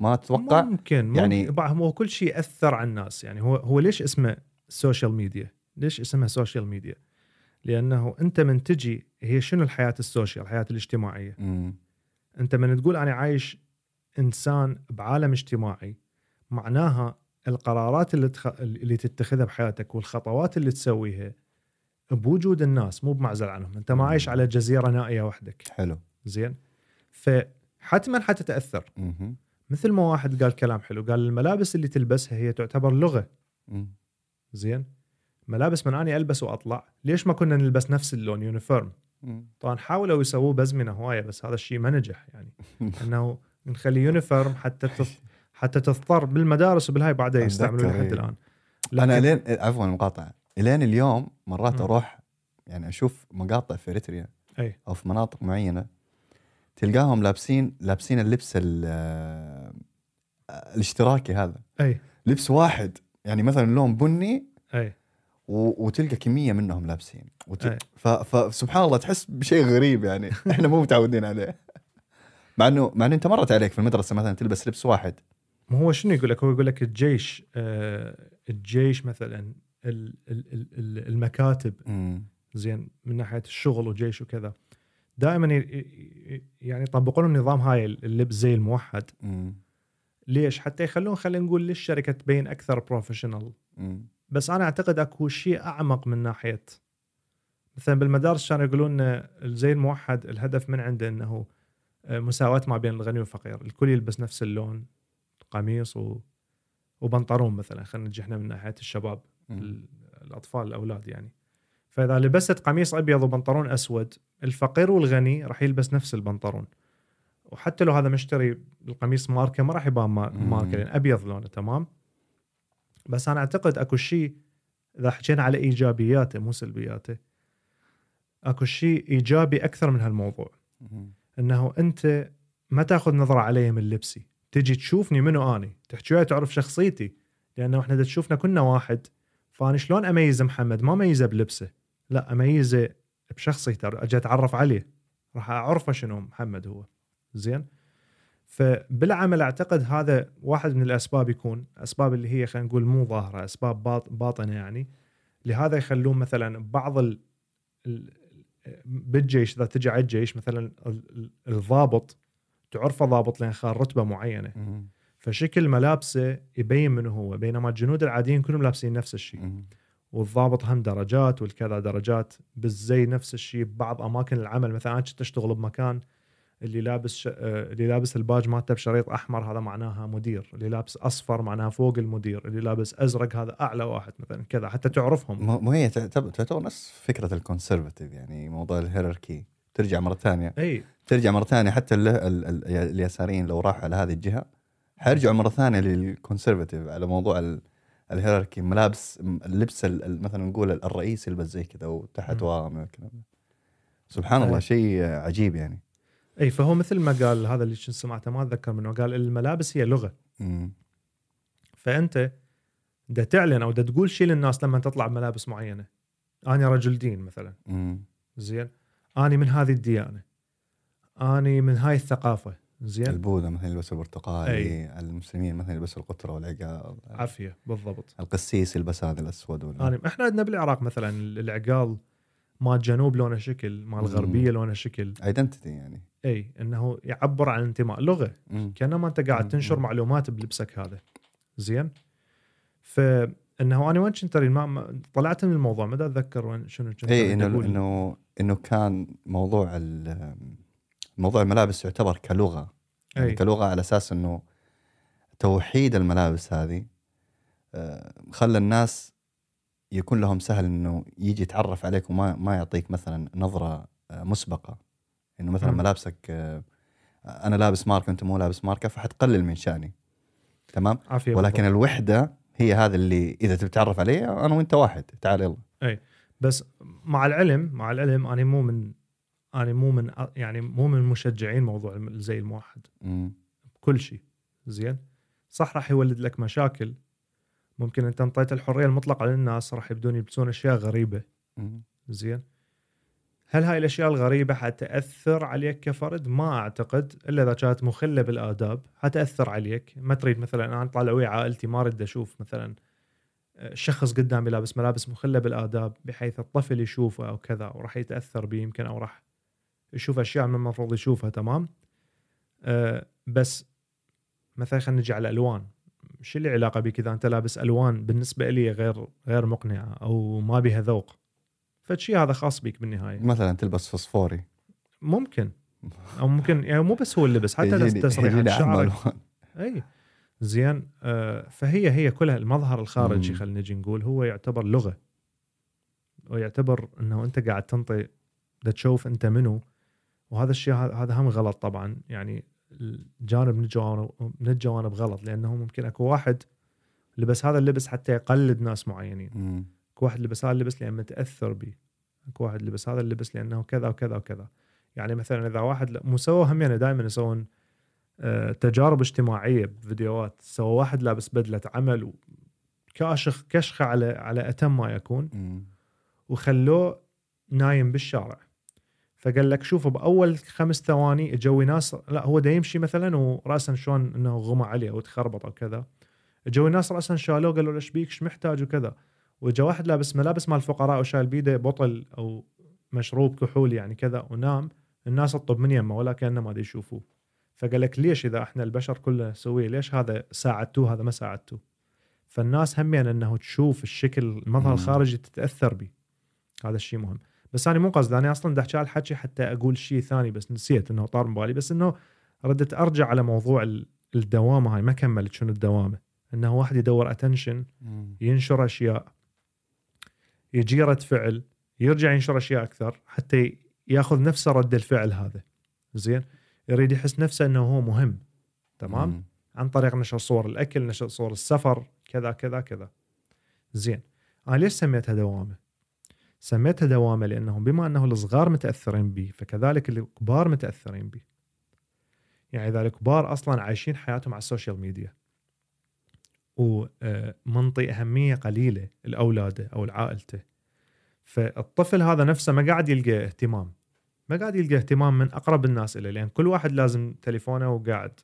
ما أتوقع ممكن يعني هو كل شيء أثر على الناس. يعني هو ليش اسمه سوشيال ميديا؟ ليش اسمها سوشيال ميديا؟ لأنه أنت من تجي هي شنو الحياة السوشيال الحياة الاجتماعية. أنت من تقول أنا عايش إنسان بعالم اجتماعي معناها القرارات اللي تتخذها بحياتك والخطوات اللي تسويها بوجود الناس مو بمعزل عنهم. أنت ما عايش على جزيرة نائية وحدك. حلو زين فحتما حتتأثر. مثل ما واحد قال كلام حلو قال الملابس اللي تلبسها هي تعتبر لغة. زين ملابس من أنا ألبس وأطلع ليش ما كنا نلبس نفس اللون يونيفورم؟ طبعا حاولوا يسووه بأزمنة هواية بس هذا الشيء ما نجح. يعني أنه نخلي يونيفورم حتى تضطر بالمدارس وبالهاي بعدين يستعملون لحد الآن. أنا لين عفوا المقاطعة لين اليوم مرات أروح يعني أشوف مقاطع في إريتريا أو في مناطق معينة تلقاهم لابسين اللبس الاشتراكي هذا. لبس واحد يعني مثلا لون بني وتلقى كمية منهم لابسين فسبحان الله تحس بشيء غريب يعني إحنا مو متعودين عليه. مع أنه أنت مرت عليك في المدرسة مثلا تلبس لبس واحد. ما هو شنو يقول لك؟ هو يقول لك الجيش مثلا المكاتب زين من ناحية الشغل وجيش وكذا دائما يعني يطبقون النظام هاي اللبس زي الموحد. ليش؟ حتى يخلون خلينا نقول للشركة تبين أكثر بروفيشنال. بس أنا أعتقد أكو شيء أعمق من ناحية مثلا بالمدارس كانوا يقولون زي الموحد الهدف من عنده أنه مساواة ما بين الغني والفقير. الكل يلبس نفس اللون قميص وبنطرون مثلا خلينا نجي احنا من ناحية الشباب الأطفال الأولاد يعني. فإذا لبست قميص أبيض وبنطرون أسود الفقير والغني راح يلبس نفس البنطرون وحتى لو هذا مشتري القميص ماركة ما راح يبان ماركة لأن أبيض لونه. تمام بس أنا أعتقد أكو شيء إذا حكينا على إيجابياته مو سلبياته أكو شيء إيجابي أكثر من هالموضوع. أنه أنت ما تأخذ نظرة علي من لبسي تجي تشوفني منو أني تحكي وياي تعرف شخصيتي. لأنه إحنا دا تشوفنا كنا واحد فأنا شلون أميز محمد؟ ما أميزه بلبسه لا أميزه بشخصيته أجي أتعرف عليه راح أعرفه شنو محمد هو. زين فبالعمل أعتقد هذا واحد من الأسباب يكون أسباب اللي هي خلينا نقول مو ظاهرة أسباب باطنة يعني. لهذا يخلون مثلا بعض بالجيش إذا تجي على الجيش مثلا الضابط تعرفه ضابط لأن خال رتبة معينة فشكل ملابسه يبين منه هو بينما الجنود العاديين كلهم لابسين نفس الشيء والضابط هم درجات والكذا درجات بالزي نفس الشيء ببعض أماكن العمل. مثلا أنت تشتغل بمكان اللي لابس الباج مالته بشريط أحمر هذا معناها مدير اللي لابس أصفر معناها فوق المدير اللي لابس أزرق هذا أعلى واحد مثلا كذا حتى تعرفهم. ما هي تعتبر نفس فكرة الكونسرفتيف يعني موضوع الهيراركي ترجع مرة ثانية حتى اليساريين لو راحوا على هذه الجهة هيرجعوا مرة ثانية للكونسرفتيف على موضوع الهيراركي ملابس اللبس مثلا نقول الرئيس يلبس زي كذا وتحت وراء سبحان الله شيء عجيب يعني. فهو مثل ما قال هذا اللي سمعته ما أتذكر منه قال الملابس هي لغة. فأنت دا تعلن أو دا تقول شيء للناس لما تطلع بملابس معينة. أنا رجل دين مثلا زين أنا من هذه الديانة أنا من هاي الثقافة. زين البوذا مثلا يلبس البرتقالي المسلمين مثلا يلبس القطرة والعقال عافية بالضبط القسيس يلبس هذا الأسود إحنا عندنا بالعراق مثلا العقال ما الجنوب لونه شكل ما الغربية لونه شكل ايدنتيتي يعني انه يعبر عن انتماء لغة كأنما انت قاعد تنشر معلومات بلبسك هذا. زين فانه انا وين كنت طلعت من الموضوع ما اتذكر وين شنو كنت انه كان موضوع الملابس يعتبر كلغة يعني كلغة، على أساس أنه توحيد الملابس هذه خلى الناس يكون لهم سهل أنه يجي يتعرف عليك وما يعطيك مثلا نظرة مسبقة أنه مثلا ملابسك، أنا لابس ماركة أنت مو لابس ماركة، فحتقلل من شأني. تمام، ولكن الوحدة هي هذا اللي إذا تتعرف عليه أنا وإنت واحد، تعال يلا. أي بس مع العلم أنا مو من يعني مو من مشجعين موضوع الزي الموحد بكل شيء. زين صح راح يولد لك مشاكل، ممكن أنت انطيت الحرية المطلقة للناس راح يبدون يلبسون أشياء غريبة. زين هل هاي الأشياء الغريبة حتأثر عليك كفرد؟ ما أعتقد، إلا إذا كانت مخلة بالآداب حتأثر عليك. ما تريد مثلا، أنا طالع ويا عائلتي ما أريد أشوف مثلا شخص قدامي لابس ملابس مخلة بالآداب بحيث الطفل يشوفه أو كذا وراح يتأثر به يمكن، أو راح يشوف أشياء من المفروض يشوفها. تمام، بس مثلا خلينا نجي على الألوان. شو اللي علاقة بك إذا أنت لابس ألوان بالنسبة لي غير مقنعة أو ما بها ذوق؟ فشي هذا خاص بيك بالنهاية. مثلا تلبس فسفوري ممكن، أو ممكن يعني مو بس هو اللبس، حتى تسريحات شعرك. أي زين، فهي كلها المظهر الخارجي خلينا نجي نقول هو يعتبر لغة، ويعتبر أنه أنت قاعد تنطي تشوف أنت منو. وهذا الشيء هذا هم غلط طبعا، يعني الجانب من الجوانب غلط، لأنه ممكن أكو واحد لبس هذا اللبس حتى يقلد ناس معينين. أكو واحد لبس هذا اللبس لأنه متأثر به، أكو واحد لبس هذا اللبس لأنه كذا وكذا وكذا. يعني مثلا إذا واحد مسوى، هم يعني دائما يسوون تجارب اجتماعية بفيديوهات، سوى واحد لابس بدلة عمل كشخة على أتم ما يكون، وخلوه نايم بالشارع، فقال لك شوفوا بأول 5 ثواني جوي ناس، لا هو دا يمشي مثلا ورأسا شون إنه غمى عليه أو تخربط أو كذا، جوي ناس رأسا شالوه قالوا ليش بيك شو محتاج وكذا. وجا واحد لابس ملابس مال الفقراء وشال بيده بطل أو مشروب كحول يعني كذا ونام، الناس تطب من يمه ولا كأنه ما دي يشوفوه. فقال لك ليش إذا إحنا البشر كلنا سويه، ليش هذا ساعدته هذا ما ساعدته؟ فالناس همين أنه تشوف الشكل المظهر الخارجي تتأثر به، هذا الشيء مهم. بس أنا مو قصدي، أنا أصلاً دحشة على الحكي حتى أقول شيء ثاني بس نسيت إنه طار من بالي. بس إنه ردت أرجع على موضوع الدوامة هاي، ما كملت شنو الدوامة، إنه واحد يدور أتنشن، ينشر أشياء، يجي رد فعل، يرجع ينشر أشياء أكثر حتى يأخذ نفس رد الفعل هذا. زين يريد يحس نفسه إنه هو مهم، تمام، عن طريق نشر صور الأكل، نشر صور السفر، كذا كذا كذا. زين أنا ليش سميتها دوامة؟ سميتها دوامة لأنهم بما أنه الصغار متأثرين به فكذلك الكبار متأثرين به. يعني إذا الكبار أصلا عايشين حياتهم على السوشيال ميديا ومنطي أهمية قليلة الأولاد أو العائلته، فالطفل هذا نفسه ما قاعد يلقى اهتمام من أقرب الناس إليه، لأن كل واحد لازم تليفونه وقاعد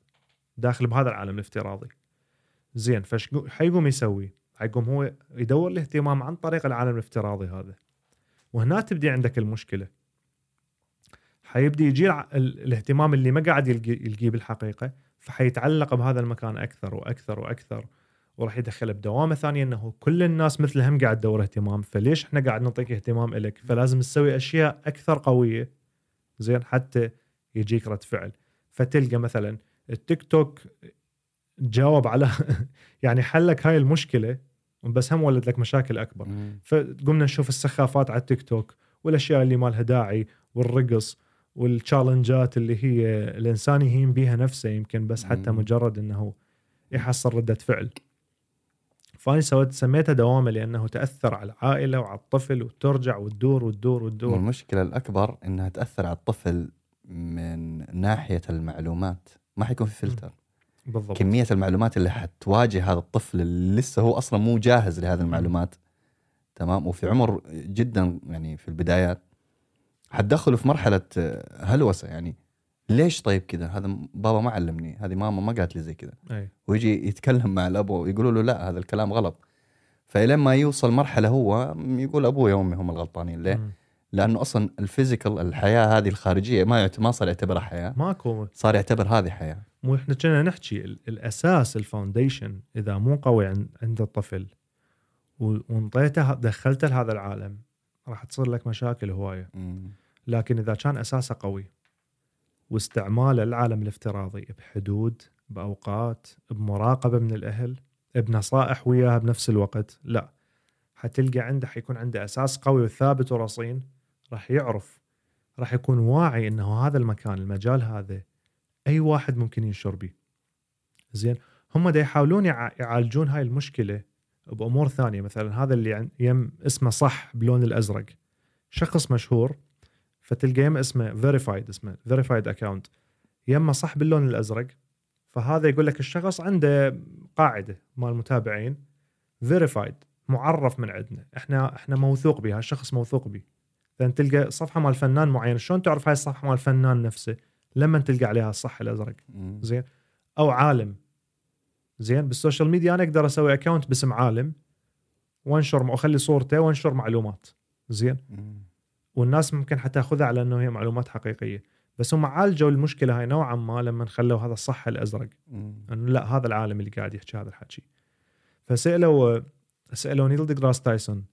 داخل بهذا العالم الافتراضي. زين فحيقوم يسوي، حيقوم هو يدور الاهتمام عن طريق العالم الافتراضي هذا، وهنا تبدي عندك المشكلة. حيبدي يجي الاهتمام اللي ما قاعد يلقيه بالحقيقة، فحيتعلق بهذا المكان أكثر وأكثر وأكثر، وراح يدخله بدوامة ثانية إنه كل الناس مثلهم قاعد تدور اهتمام، فليش إحنا قاعد نعطيك اهتمام إلك؟ فلازم تسوي أشياء أكثر قوية زين حتى يجيك رد فعل. فتلقى مثلا التيك توك جاوب على يعني حلك هاي المشكلة، بس هم ولد لك مشاكل أكبر. فقمنا نشوف السخافات على التيك توك والأشياء اللي ما لها داعي والرقص والتشالنجات اللي هي الإنسان يهين بيها نفسه يمكن، بس حتى مجرد أنه يحصل ردة فعل. فأنا سميتها دوامة لأنه تأثر على العائلة وعلى الطفل، وترجع وتدور. والمشكلة الأكبر أنها تأثر على الطفل من ناحية المعلومات، ما حيكون في فلتر. بالضبط. كمية المعلومات اللي حتواجه هذا الطفل اللي لسه هو أصلا مو جاهز لهذه المعلومات، تمام، وفي عمر جدا يعني في البدايات، حتدخله في مرحلة هلوسة. يعني ليش طيب كذا؟ هذا بابا ما علمني، هذه ماما ما قالت لي زي كذا، ويجي يتكلم مع الأبو ويقولوا له لا هذا الكلام غلط. فلما يوصل مرحلة هو يقول أبوي وأمي هم الغلطانين. ليه؟ لأنه أصلا الفيزيكال، الحياة هذه الخارجية ما صار يعتبرها حياة، ماكو، صار يعتبر هذه حياة. مو إحنا كنا نحكي الأساس، الفاونديشن، إذا مو قوي عند الطفل وانطيته دخلته لهذا العالم راح تصير لك مشاكل هواية. لكن إذا كان أساسه قوي واستعماله العالم الافتراضي بحدود، بأوقات، بمراقبة من الأهل، بنصائح وياها بنفس الوقت. لا، حتلقى عنده حيكون عنده أساس قوي وثابت ورصين، راح يعرف، راح يكون واعي أنه هذا المكان، المجال هذا أي واحد ممكن ينشر به. زين، هم دا يحاولون يعالجون هاي المشكلة بأمور ثانية. مثلا هذا اللي يم اسمه صح بلون الأزرق، شخص مشهور، فتلقى يم اسمه Verified، اسمه Verified account، يم صح باللون الأزرق، فهذا يقول لك الشخص عنده قاعدة مع المتابعين Verified، معرف من عندنا، احنا موثوق به، هالشخص موثوق به. فان تلقى صفحة مع الفنان معين، شلون تعرف هاي الصفحة مع الفنان نفسه؟ لما تلقى عليها الصح الأزرق. زين، أو عالم. زين، بالسوشيال ميديا أنا أقدر أسوي أكاونت باسم عالم وانشر، أخلي صورته وانشر معلومات. زين، والناس ممكن حتى أخذها على أنه هي معلومات حقيقية. بس هم عالجوا المشكلة هاي نوعا ما لما نخلوا هذا الصح الأزرق، أنه لا، هذا العالم اللي قاعد يحكي هذا الحكي. فسألوا نيل ديغراس تايسون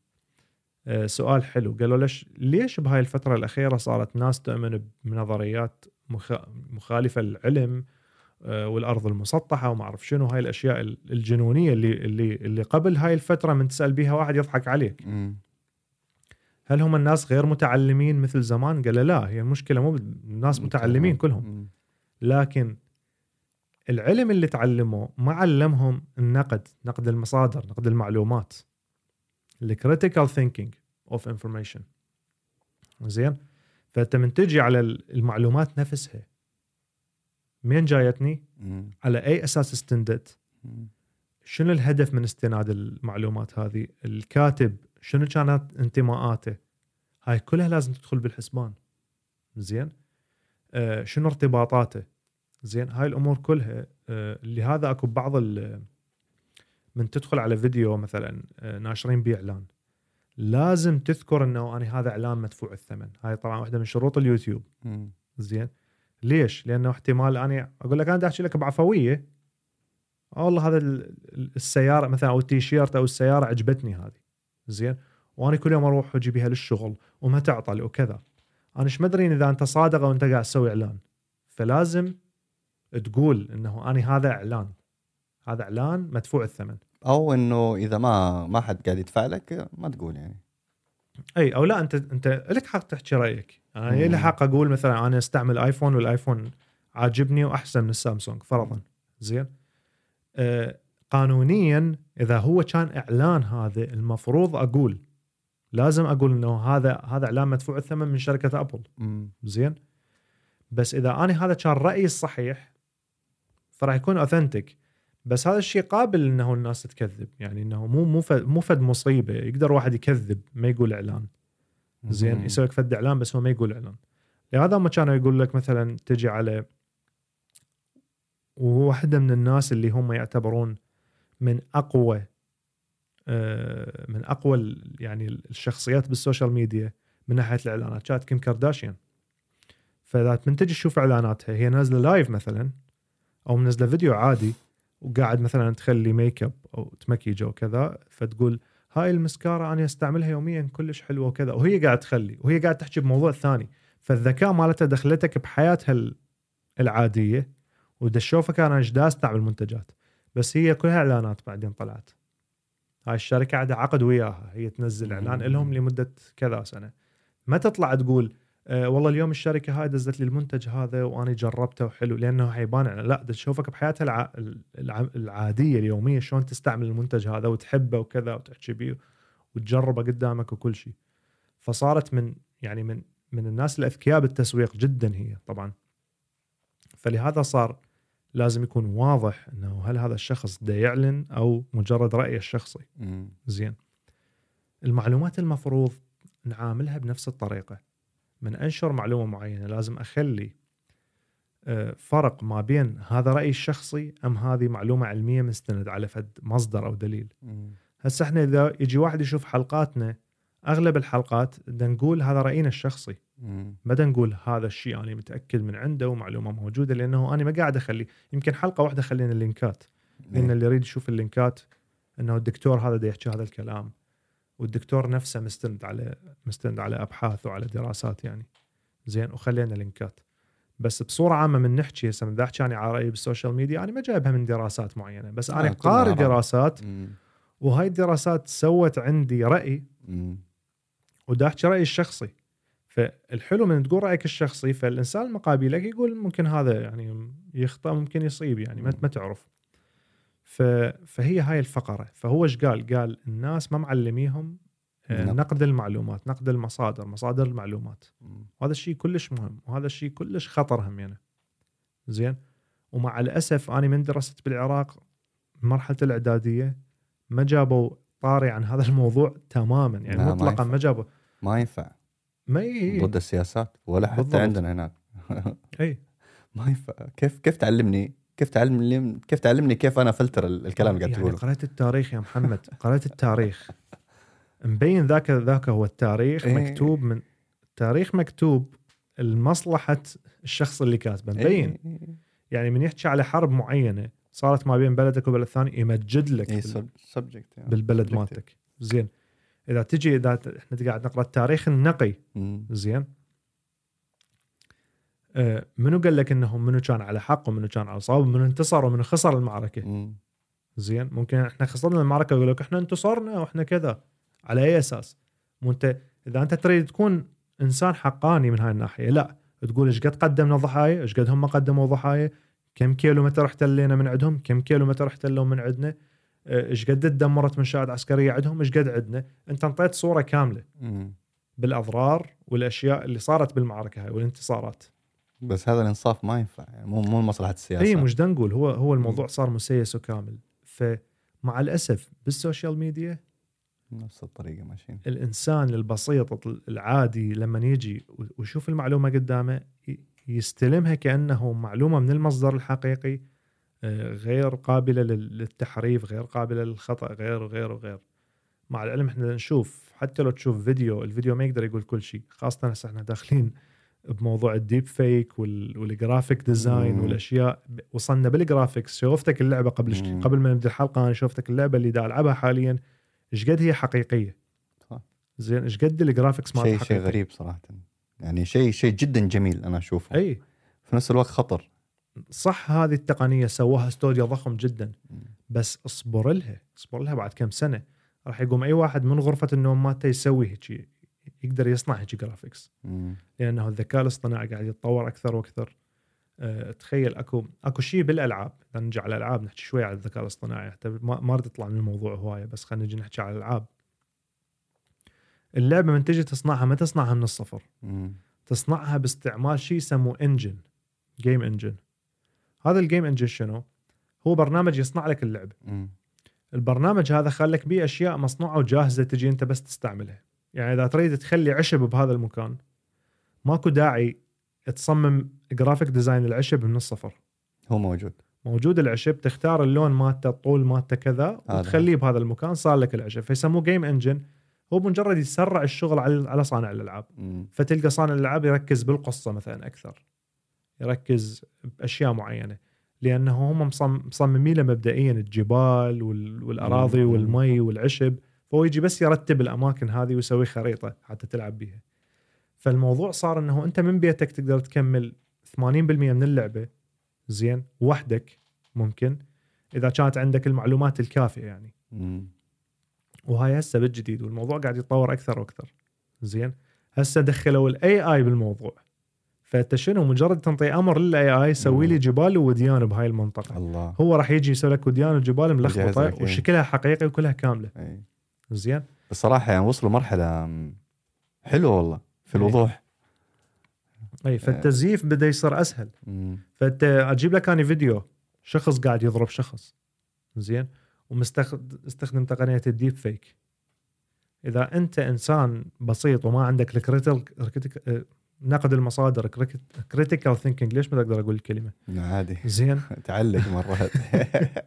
سؤال حلو، قالوا ليش بهاي الفترة الأخيرة صارت ناس تؤمن بنظريات مخالفة للعلم والأرض المسطحة وما أعرف شنو، هاي الأشياء الجنونية اللي قبل هاي الفترة من تسأل بيها واحد يضحك عليك. هل هم الناس غير متعلمين مثل زمان؟ قال لا، هي المشكلة مو الناس متعلمين كلهم، لكن العلم اللي تعلموه ما علمهم النقد، نقد المصادر، نقد المعلومات، الكريتيكال ثينكينج اوف انفورميشن. زين، فأنت من تجي على المعلومات نفسها، مين جايتني؟ على أي أساس استندت؟ شنو الهدف من استناد المعلومات هذه؟ الكاتب شنو كانت انتماءاته؟ هاي كلها لازم تدخل بالحسبان. زين، شنو ارتباطاته؟ زين، هاي الأمور كلها. لهذا أكو بعض من تدخل على فيديو مثلا ناشرين بيه إعلان، لازم تذكر أنه أنا هذا إعلان مدفوع الثمن. هاي طبعا واحدة من شروط اليوتيوب. زين، ليش؟ لأنه احتمال أنا أقول لك، أنا دا أحكي لك بعفوية، والله هذا السيارة مثلا أو التيشيرت أو السيارة عجبتني هذه، زين، وأنا كل يوم أروح وأجيبها للشغل وما تعطل وكذا. أنا إيش مدري إذا أنت صادق أو أنت قاعد تسوي إعلان، فلازم تقول إنه أنا هذا إعلان مدفوع الثمن، أو إنه إذا ما حد قاعد يدفع لك ما تقول يعني. أي، أو لا، أنت لك حق تحكي رأيك. أنا لي حق أقول مثلا أنا أستعمل آيفون والآيفون عاجبني وأحسن من السامسونج فرضا. زين، قانونيا إذا هو كان إعلان هذا، المفروض أقول، لازم أقول إنه هذا إعلان مدفوع الثمن من شركة أبل. زين، بس إذا أنا هذا كان رأيي الصحيح فراح يكون أوثنتيك. بس هذا الشيء قابل إنه الناس تكذب، يعني إنه مو فد مصيبة، يقدر واحد يكذب ما يقول إعلان. زين، يسوي فد إعلان بس هو ما يقول إعلان. لهذا ما كانوا يقول لك مثلا تجي على، وهو واحدة من الناس اللي هم يعتبرون من أقوى يعني الشخصيات بالسوشيال ميديا من ناحية الإعلانات، كانت كيم كارداشيان. فإذا من تجي تشوف إعلاناتها، هي نازلة لايف مثلا أو منزلة فيديو عادي، وقاعد مثلا تخلي ميك اب أو تمكيج أو كذا، فتقول هاي المسكارة أنا أستعملها يوميا كلش حلوة وكذا، وهي قاعد تخلي، وهي قاعد تحكي بموضوع ثاني. فالذكاء مالتها دخلتك بحياتها العادية، ودشوفك أنا جداس تعمل منتجات، بس هي كلها إعلانات. بعدين طلعت هاي الشركة عندها عقد وياها، هي تنزل إعلان لهم لمدة كذا سنة، ما تطلع تقول والله اليوم الشركة هاي دزت لي المنتج هذا وأنا جربته وحلو، لأنه حيبان. لا، دشوفك بحياتها العادية اليومية، شلون تستعمل المنتج هذا وتحبه وكذا وتحكي بيه وتجربه قدامك وكل شيء. فصارت من الناس الأذكياء بالتسويق جدا هي طبعا. فلهذا صار لازم يكون واضح انه هل هذا الشخص دا يعلن او مجرد رأيه الشخصي. زين، المعلومات المفروض نعاملها بنفس الطريقة. من انشر معلومة معينة لازم اخلي فرق ما بين هذا رأيي الشخصي ام هذه معلومة علمية مستند على فد مصدر او دليل. هسه احنا اذا يجي واحد يشوف حلقاتنا، اغلب الحلقات دا نقول هذا رأينا الشخصي، بدنا نقول هذا الشيء أنا يعني متأكد من عنده ومعلومة موجودة، لأنه أنا ما قاعد أخلي. يمكن حلقة واحدة خلينا اللينكات، لأن اللي يريد يشوف اللينكات أنه الدكتور هذا دا يحكي هذا الكلام، والدكتور نفسه مستند على أبحاث وعلى دراسات يعني. زين، وخلينا لينكات. بس بصورة عامة من نحكي هسه بدي احكي يعني على رأيي بالسوشيال ميديا، انا ما جايبها من دراسات معينة، بس انا قارئ دراسات وهاي الدراسات سوت عندي رأي ودا احكي رأيي الشخصي. فالحلو من تقول رأيك الشخصي فالإنسان المقابلك يقول ممكن هذا يعني يخطأ ممكن يصيب يعني ما تعرف. فهي هاي الفقرة. فهو ايش قال الناس ما معلميهم نقد المعلومات، نقد المصادر، مصادر المعلومات. وهذا الشيء كلش مهم وهذا الشيء كلش خطر هم يعني. زين. ومع الأسف أنا من درست بالعراق مرحلة الإعدادية ما جابوا طاري عن هذا الموضوع تماما يعني مطلقا ما جابوا. ما ينفع ضد السياسات ولا حتى بالضبط. عندنا هناك اي ما ينفع. كيف تعلمني كيف انا فلتر الكلام اللي قاعد تقوله؟ قرأت التاريخ يا محمد، قرأت التاريخ مبين ذاك هو التاريخ مكتوب من التاريخ مكتوب المصلحة الشخص اللي كاتبه مبين يعني من يحكي على حرب معينة صارت ما بين بلدك وبلد ثاني يمجد لك بالبلد مالتك. زين إذا تجي إذا إحنا قاعد نقرأ التاريخ النقي زين منو قال لك إنهم منو كان على حق ومنو كان على صواب ومنو انتصر ومنو خسر المعركة زين ممكن إحنا خسرنا المعركة ويقول لك إحنا انتصرنا وإحنا كذا على أي أساس؟ وأنت إذا أنت تريد تكون إنسان حقاني من هاي الناحية لا تقول إيش قد قدمنا ضحايا، إيش قد هم قدموا ضحايا، كم كيلومتر احتلينا من عندهم، كم كيلومتر احتلوا من عندنا، إيش قد تدمرت منشآت عسكرية عندهم، إيش قد عندنا. أنت انطيت صورة كاملة بالأضرار والأشياء اللي صارت بالمعركة هاي والانتصارات. بس هذا الإنصاف ما ينفع يعني مو مصلحة السياسة. إيه مش دنقول هو الموضوع صار مسيس وكامل. فمع الأسف بالسوشيال ميديا نفس الطريقة ماشيين. الإنسان البسيط العادي لما يجي ويشوف المعلومة قدامه يستلمها كأنه معلومة من المصدر الحقيقي غير قابلة للتحريف، غير قابلة للخطأ، غير. مع العلم احنا نشوف حتى لو تشوف فيديو الفيديو ما يقدر يقول كل شيء، خاصة احنا داخلين بموضوع الديب فيك والجرافيك ديزاين والأشياء. وصلنا بالجرافيكس، شوفتك اللعبة قبل ما نبدأ الحلقة أنا شوفتك اللعبة اللي دا ألعبها حاليا إيش قد هي حقيقية. زين إيش قد الجرافيكس ما حقيقي. شيء غريب صراحة يعني شيء جدا جميل أنا أشوفه أي. في نفس الوقت خطر صح. هذه التقنية سووها استوديو ضخم جدا بس اصبر لها بعد كم سنة راح يقوم أي واحد من غرفة النوم مالته يسوي هيك، يقدر يصنع هيك جرافيكس لأنه الذكاء الاصطناعي قاعد يتطور أكثر وأكثر. تخيل أكو شيء بالألعاب. إذا نجي على الألعاب نحكي شوي على الذكاء الاصطناعي حتى ما رد يطلع من الموضوع هواية، بس خلينا نجي نحكي على الألعاب. اللعبة من تجي تصنعها ما تصنعها من الصفر، تصنعها باستعمال شيء يسموه إنجن، جيم إنجن. هذا الجيم إنجن شنو هو؟ برنامج يصنع لك اللعبة. البرنامج هذا خلك بيه أشياء مصنوعة وجاهزة تجي أنت بس تستعملها. يعني إذا تريد تخلي عشب بهذا المكان ماكو داعي تصمم جرافيك ديزاين العشب من الصفر، هو موجود العشب، تختار اللون مالته الطول مالته كذا وتخليه بهذا المكان صار لك العشب. فيسموه جيم إنجن. هو بمجرد يسرع الشغل على صانع الألعاب. فتلقى صانع الألعاب يركز بالقصة مثلا أكثر، يركز بأشياء معينة لأنه هم مصممين له مبدئيا الجبال والأراضي والمي والعشب، فهو يجي بس يرتب الأماكن هذه ويسوي خريطة حتى تلعب بيها. فالموضوع صار أنه أنت من بيتك تقدر تكمل 80% من اللعبة زين وحدك، ممكن إذا كانت عندك المعلومات الكافية يعني. وهاي هسه بالجديد والموضوع قاعد يتطور أكثر وأكثر. زين هسه دخلوا ال AI بالموضوع، فتشنه مجرد تنطي أمر لل AI سوي لي جبال ووديان بهاي المنطقة الله. هو راح يجي يسوي لك وديان وجبال ملخبطة وشكلها حقيقي وكلها كاملة. زين الصراحة يعني وصلوا مرحلة حلوة والله في الوضوح. أي فالتزييف بدأ يصير أسهل. فأجيب لك أنا فيديو شخص قاعد يضرب شخص زين ومستخدم تقنية الديب فيك. إذا أنت إنسان بسيط وما عندك نقد المصادر critical thinking، ليش ما تقدر أقول الكلمة عادي زين تعلق مرات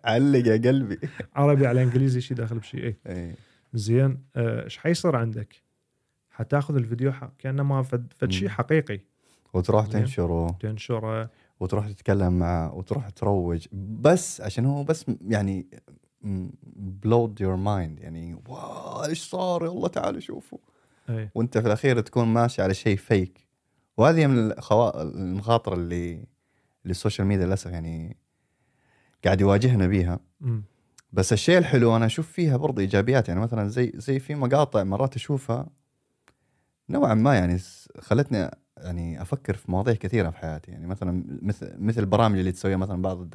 علق يا قلبي عربي على إنجليزي شيء داخل بشيء أي. زين إيش حيصير عندك؟ حتاخذ الفيديو كأنما فد شيء حقيقي وتروح تنشره وتروح تتكلم معه وتروح تروج بس عشان هو بس يعني blowed your mind يعني واو ايش صار يلا تعالوا شوفوا. وانت في الاخير تكون ماشي على شيء فيك وهذه من المخاطر اللي السوشيال ميديا للأسف يعني قاعد يواجهنا بيها. بس الشيء الحلو أنا أشوف فيها برضه إيجابيات، يعني مثلا زي في مقاطع مرات أشوفها نوعا ما يعني خلتني يعني أفكر في مواضيع كثيرة في حياتي، يعني مثلا مثل البرامج اللي تسويها مثلا بعض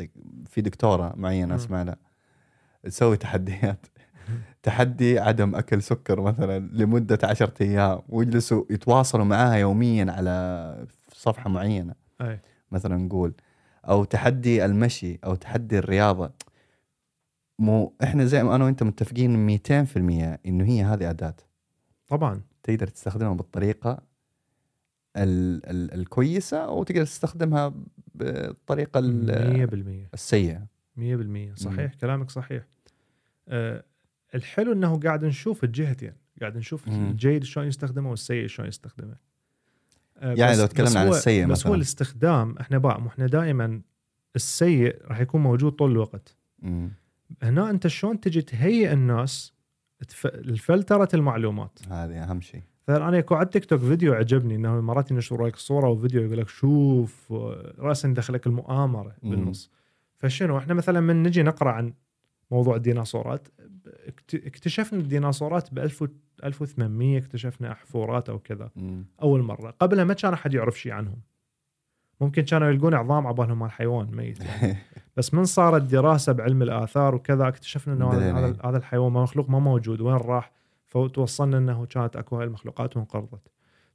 في دكتورة معينة اسمع لها تسوي تحديات تحدي عدم أكل سكر مثلا لمدة 10 أيام، ويجلسوا يتواصلوا معاها يوميا على صفحة معينة أي. مثلا نقول أو تحدي المشي أو تحدي الرياضة. مو إحنا زي ما أنا وإنت متفقين 200% إنه هي هذه أداة طبعا تقدر تستخدمها بالطريقة الكويسة أو تقدر تستخدمها بالطريقة 100% السيئة. 100% صحيح. كلامك صحيح. الحلو أنه قاعد نشوف الجهتين، قاعد نشوف الجيد شلون يستخدمه والسيء شلون يستخدمه. يعني لو تكلمنا عن السيء بس هو الاستخدام، إحنا إحنا دائما السيء راح يكون موجود طول الوقت. هنا أنت شلون تجي تهيئ الناس الفلترة المعلومات، هذه أهم شيء. فأنا يكون على تيك توك فيديو عجبني إنه مرات ينشروا لك صورة وفيديو يقولك شوف رأسا دخلك المؤامرة بالنص. فشنو إحنا مثلا من نجي نقرأ عن موضوع الديناصورات، اكتشفنا الديناصورات ب1800 اكتشفنا أحفورات أو كذا أول مرة. قبلها ما كان أحد يعرف شيء عنهم، ممكن كانوا يلقون عظام عبالهم مال حيوان ميت يعني. بس من صارت دراسة بعلم الآثار وكذا اكتشفنا أنه هذا الحيوان ما مخلوق ما موجود وين راح، فتوصلنا أنه كانت أكو هاي المخلوقات وانقرضت.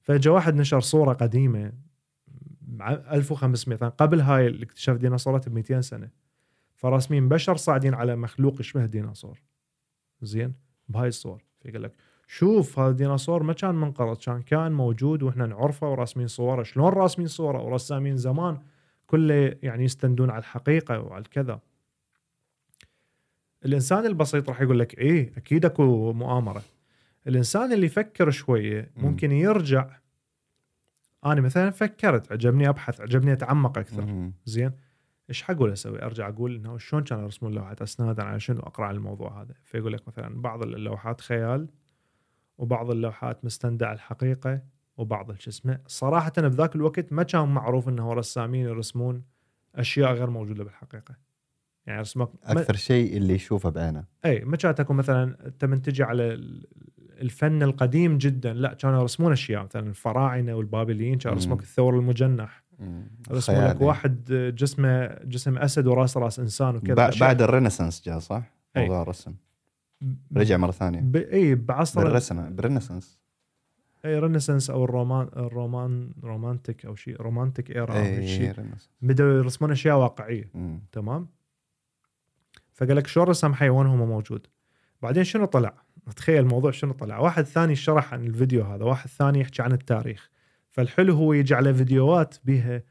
فجاء واحد نشر صورة قديمة 1500 قبل هاي الاكتشاف ديناصورات ب200 سنة، فراسمين بشر صاعدين على مخلوق شبه ديناصور زين بهاي الصور. فيقول لك شوف هذا الديناصور ما كان منقرض، كان موجود وإحنا نعرفه وراسمين صوره. شلون راسمين صوره ورسامين زمان كله يعني يستندون على الحقيقة وعلى الكذا. الإنسان البسيط راح يقول لك إيه أكيد أكو مؤامرة. الإنسان اللي يفكر شوية ممكن يرجع، أنا مثلا فكرت عجبني أبحث عجبني أتعمق أكثر زين إيش حقول أسوي؟ أرجع أقول إنه شلون كانوا يرسمون لوحات أسنادا على شنو أقرأ على الموضوع هذا. فيقول لك مثلا بعض اللوحات خيال وبعض اللوحات مستندة على الحقيقة وبعض الجسمة. صراحة بذاك الوقت ما كان معروف أنه رسامين يرسمون أشياء غير موجودة بالحقيقة، يعني رسمك أكثر شيء اللي يشوفه بعينه. أي ما كانت تكون مثلا أنت من تجي على الفن القديم جدا، لا كانوا يرسمون أشياء مثلا الفراعنة والبابليين كانوا يرسموك الثور المجنح، رسموا لك واحد جسم أسد وراس راس إنسان وكذا. بعد الرينيسانس جاء صح موضوع الرسم، رجع مرة ثانية بعصر بالرينيسانس. أي رينيسانس أو الرومانتيك أو شيء رومانتيك إيرا أو شيء، بدأوا يرسمون أشياء واقعية. تمام. فقال لك شو رسم حيوان هو موجود. بعدين شنو طلع؟ تخيل الموضوع شنو طلع. واحد ثاني شرح عن الفيديو هذا، واحد ثاني يحكي عن التاريخ. فالحلو هو يجي على فيديوهات بها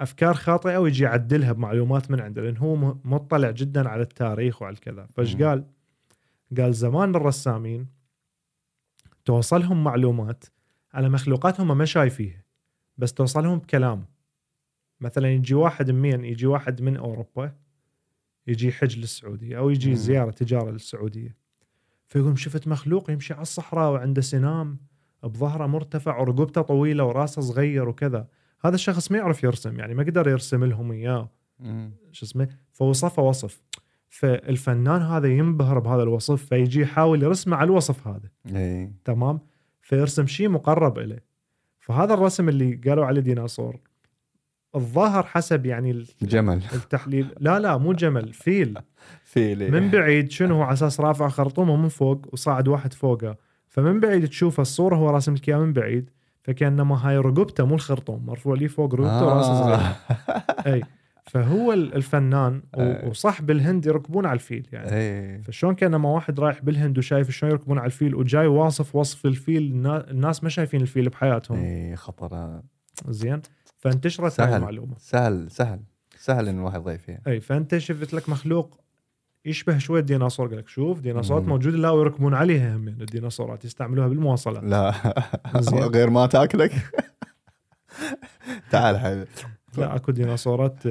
أفكار خاطئة ويجي يعدلها بمعلومات من عنده، لأن هو مطلع جدا على التاريخ وعلى الكذا. فش قال زمان الرسامين توصلهم معلومات على مخلوقات هم ما شايفيها، بس توصلهم بكلام. مثلا يجي واحد من أوروبا يجي حج للسعودية أو يجي زيارة تجارة للسعودية، فيقوم شفت مخلوق يمشي على الصحراء وعنده سنام بظهره مرتفع ورقبته طويلة وراسه صغير وكذا. هذا الشخص ما يعرف يرسم، يعني ما قدر يرسم لهم إياه شو اسمه، فوصفه وصف. فالفنان هذا ينبهر بهذا الوصف، فيجي يحاول يرسم على الوصف هذا. تمام. فيرسم شيء مقرب إليه. فهذا الرسم اللي قالوا عليه ديناصور الظاهر حسب يعني جمل التحليل، لا مو جمل، فيل من بعيد شنو هو على أساس رافع خرطومه من فوق وصاعد واحد فوقه، فمن بعيد تشوف الصورة هو راسم كيا من بعيد، فكأنما هاي رقبته مو الخرطوم مرفوع لي فوق رقبته وراسه صغير. أي فهو الفنان وصاحب الهند يركبون على الفيل يعني. فشون كان لما واحد رايح بالهند وشايف شلون يركبون على الفيل وجاي واصف الفيل، الناس ما شايفين الفيل بحياتهم. خطر زين. فانتشرت هاي المعلومة. سهل ان الواحد يضيع فيها. فانت شفت لك مخلوق يشبه شوية ديناصور، قالك شوف ديناصورات موجودة لا ويركبون عليها. هم الديناصورات يستعملوها بالمواصلات لا غير ما تاكلك. تعال حبيبي. لا أكو ديناصورات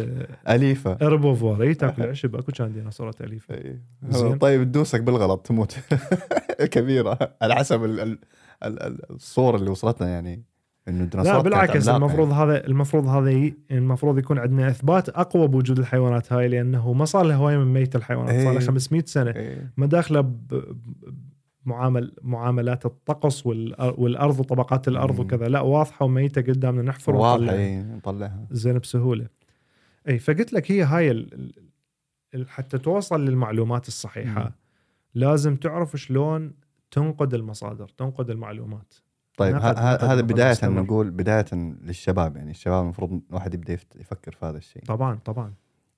أليفة إربوفور تاكل عشب. أكو كان ديناصورات أليفة. طيب تدوسك بالغلط تموت. كبيرة على حسب الصور اللي وصلتنا يعني انه الديناصورات. لا بالعكس، المفروض يعني. المفروض يكون عندنا اثبات اقوى بوجود الحيوانات هاي، لانه ما صار له هوايه من ميت الحيوانات، صار له 500 سنه ما داخله معاملات الطقس والارض وطبقات الارض وكذا، لا واضحه وميته قدامنا، نحفر ونطلعها زين بسهوله. اي فقلت لك هي هاي حتى توصل للمعلومات الصحيحه لازم تعرف شلون تنقد المصادر، تنقد المعلومات. طيب هذا بداية نقول بداية للشباب، يعني الشباب المفروض واحد يبدأ يفكر في هذا الشيء. طبعا طبعا،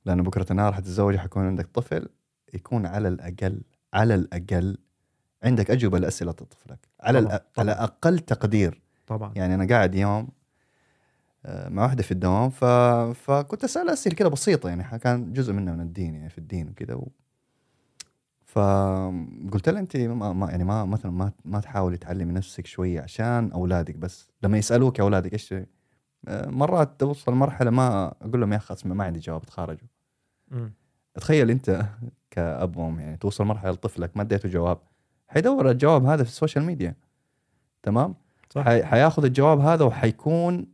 لأن بكرة النهار حتتزوج حيكون عندك طفل، يكون على الأقل عندك أجوبة لأسئلة طفلك على على أقل تقدير. طبعا يعني أنا قاعد يوم مع واحدة في الدوام فكنت أسأل أسئلة كده بسيطة، يعني كان جزء منها من الدين، يعني في الدين وكده فقلت لها انت ما تحاول تعلمي نفسك شويه عشان اولادك، بس لما يسالوك يا اولادك ايش، مرات توصل مرحله ما اقول لهم يا اخي ما عندي جواب، تخرجوا. تخيل انت كأب وام يعني توصل مرحله لطفلك ما اديته جواب، حيدور الجواب هذا في السوشيال ميديا، تمام؟ حياخذ الجواب هذا وحيكون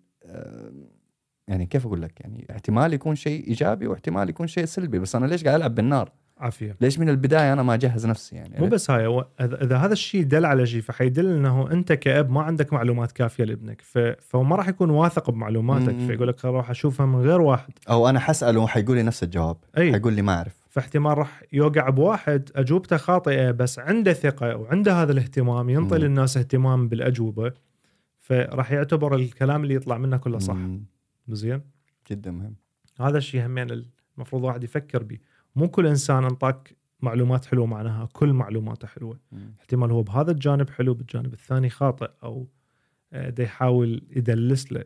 يعني كيف اقول لك، يعني احتمال يكون شيء ايجابي واحتمال يكون شيء سلبي. بس انا ليش قاعد العب بالنار؟ عافية. ليش من البداية أنا ما أجهز نفسي؟ يعني مو بس هاي، إذا هذا الشيء دل على شيء فحيدل إنه أنت كأب ما عندك معلومات كافية لابنك، فهو ما راح يكون واثق بمعلوماتك، فيقول لك أروح أشوفها من غير واحد، أو أنا حسأله وحيقول لي نفس الجواب، حيقول لي ما أعرف، فاحتمال راح يوقع بواحد أجوبته خاطئة بس عنده ثقة وعنده هذا الاهتمام، ينطي للناس اهتمام بالأجوبة، فراح يعتبر الكلام اللي يطلع منه كله صح. مزين جدا مهم هذا الشيء، همين المفروض واحد يفكر به. مو كل إنسان أنطاك معلومات حلوة معناها كل معلوماته حلوة، احتمال هو بهذا الجانب حلو بالجانب الثاني خاطئ، أو دا يحاول يدلس له،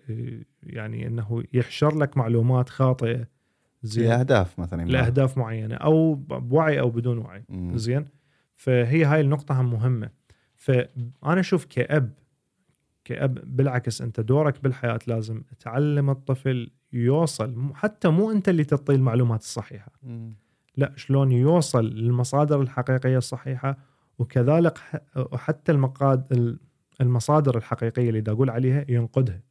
يعني أنه يحشر لك معلومات خاطئة زين لأهداف مثلا، لأهداف معينة أو بوعي أو بدون وعي. زين فهي هاي النقطة هم مهمة. فأنا أشوف كأب بالعكس أنت دورك بالحياة لازم تعلم الطفل يوصل، حتى مو أنت اللي تعطي المعلومات الصحيحة، لا شلون يوصل للمصادر الحقيقية الصحيحة، وكذلك حتى المصادر الحقيقية اللي دا أقول عليها ينقدها،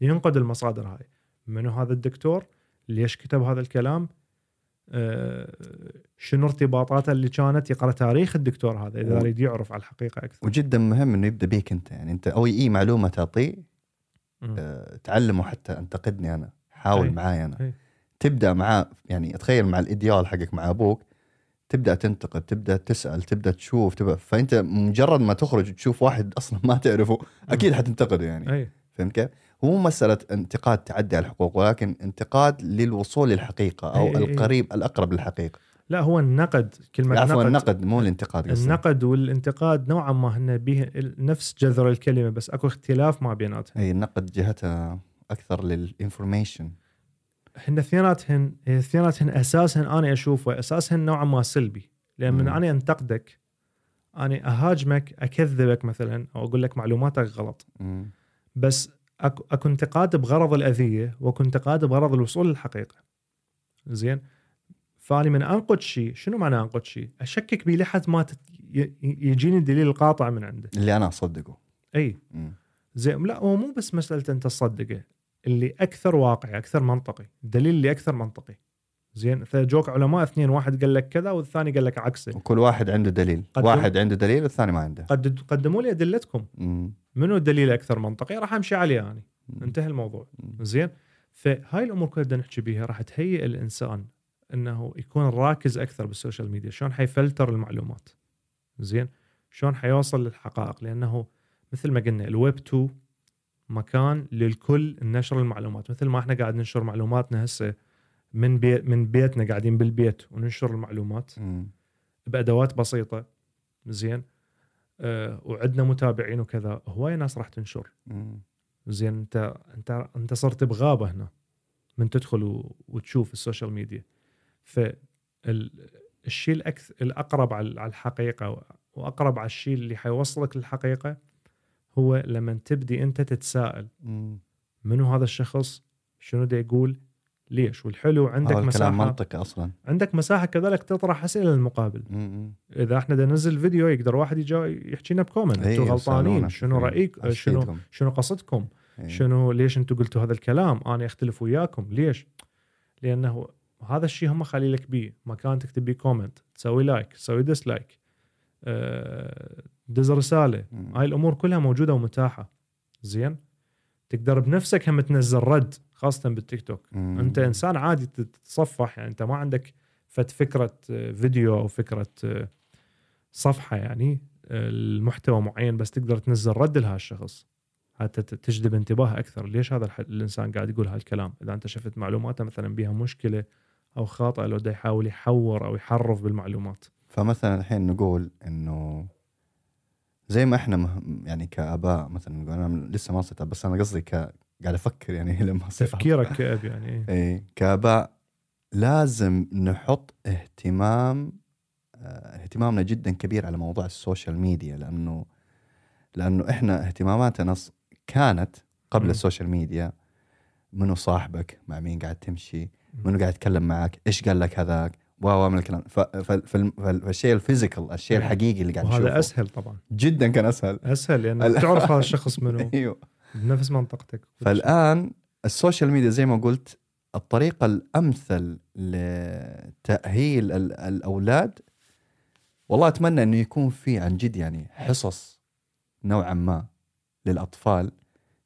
ينقد المصادر هاي، منو هذا الدكتور، ليش كتب هذا الكلام، شنو ارتباطاته اللي كانت، يقرأ تاريخ الدكتور هذا إذا يريد يعرف على الحقيقة أكثر. وجدا مهم إنه يبدأ بيك أنت، يعني أنت أو أي معلومة تعطيه تعلمه، حتى أنتقدني أنا، حاول معاي أنا. تبدأ معاه، يعني أتخيل مع الإيديال حقك مع أبوك، تبدأ تنتقد، تبدأ تسأل، تبدأ تشوف، فأنت مجرد ما تخرج تشوف واحد أصلا ما تعرفه أكيد حتنتقده، يعني فهمت كيف؟ هو مسألة انتقاد تعدي على الحقوق، ولكن انتقاد للوصول للحقيقة أو القريب الأقرب للحقيقة. لا هو النقد، كلمة النقد، عفوا النقد مو الانتقاد، النقد والانتقاد نوعا ما هن به نفس جذر الكلمة، بس أكو اختلاف ما بيناتهم. أي النقد جهتها أكثر للإنفورميشن، هن اثنيناتهن أساسهن أنا أشوفه أساسهن نوعا ما سلبي، لأن من أنا أنتقدك أنا أهاجمك أكذبك مثلا، أو أقول لك معلوماتك غلط، بس أكو انتقاد بغرض الأذية، وأكو انتقاد بغرض الوصول للحقيقة. زين فأني من أنقد شيء، شنو معنى أنقد شيء؟ أشكك بيه لحد ما يجيني الدليل القاطع من عنده اللي أنا أصدقه. أي زين، لا هو مو بس مسألة أنت تصدقه، اللي أكثر واقعي، أكثر منطقي، الدليل اللي أكثر منطقي. زين فجوك علماء اثنين، واحد قال لك كذا والثاني قال لك عكسه، وكل واحد عنده دليل، واحد عنده دليل والثاني ما عنده، قدموا لي أدلتكم، منو الدليل أكثر منطقي راح أمشي عليه أنا يعني. انتهى الموضوع. زين فهاي الأمور كلها بدنا نحكي بيها، راح تهيئ الإنسان انه يكون راكز اكثر بالسوشيال ميديا، شلون حيفلتر المعلومات، زين شلون حيوصل للحقائق، لانه مثل ما قلنا الويب 2 مكان للكل نشر المعلومات، مثل ما احنا قاعد ننشر معلوماتنا هسه من بيتنا، قاعدين بالبيت وننشر المعلومات بأدوات بسيطة، زين وعندنا متابعين وكذا، هواي ناس راح تنشر. زين انت صرت بغابة هنا من تدخل وتشوف السوشيال ميديا، فالشيء الأقرب على الحقيقة وأقرب على الشيء اللي حيوصلك للحقيقة هو لما تبدي أنت تتساءل منو هذا الشخص، شنو دا يقول، ليش، والحلو عندك مساحة، أصلاً عندك مساحة كذلك تطرح أسئلة للمقابل. إذا إحنا دا ننزل فيديو يقدر واحد يجي يحكينا بكومنت، أنتوا غلطانين، شنو رأيك، شنو قصدكم، شنو ليش انتم قلتوا هذا الكلام، انا اختلف وياكم ليش؟ لانه هذا الشيء هم خلي لك بيه مكان تكتب بيه كومنت، تسوي لايك، تسوي ديسلايك، دز رساله، هاي الامور كلها موجوده ومتاحه. زين تقدر بنفسك هم تنزل رد، خاصه بالتيك توك. انت انسان عادي تتصفح، يعني انت ما عندك فكره فيديو او فكره صفحه يعني المحتوى معين، بس تقدر تنزل رد لها الشخص حتى تجذب انتباهه اكثر. ليش هذا الانسان قاعد يقول هالكلام؟ اذا انت شفت معلوماته مثلا بيها مشكله او خاطئه، لو دا يحاول يحور او يحرف بالمعلومات. فمثلا الحين نقول انه زي ما احنا يعني كاباء مثلا نقول انا لسه ما صرت، بس انا قصدي قاعد افكر يعني لما تفكيرك كاب يعني اي كاباء لازم نحط اهتمامنا جدا كبير على موضوع السوشيال ميديا، لانه احنا اهتماماتنا كانت قبل السوشيال ميديا منو صاحبك، مع مين قاعد تمشي، منو قاعد يتكلم معك، ايش قال لك هذاك، واو من الكلام. فالشيء الفيزيكال، الشيء الحقيقي اللي قاعد نشوفه، وهذا اسهل طبعا جدا، كان اسهل لانه يعني تعرف هذا الشخص منو ايوه بنفس منطقتك. فالان السوشيال ميديا زي ما قلت الطريقه الامثل لتاهيل الاولاد، والله اتمنى انه يكون في عن جد يعني حصص نوعا ما للاطفال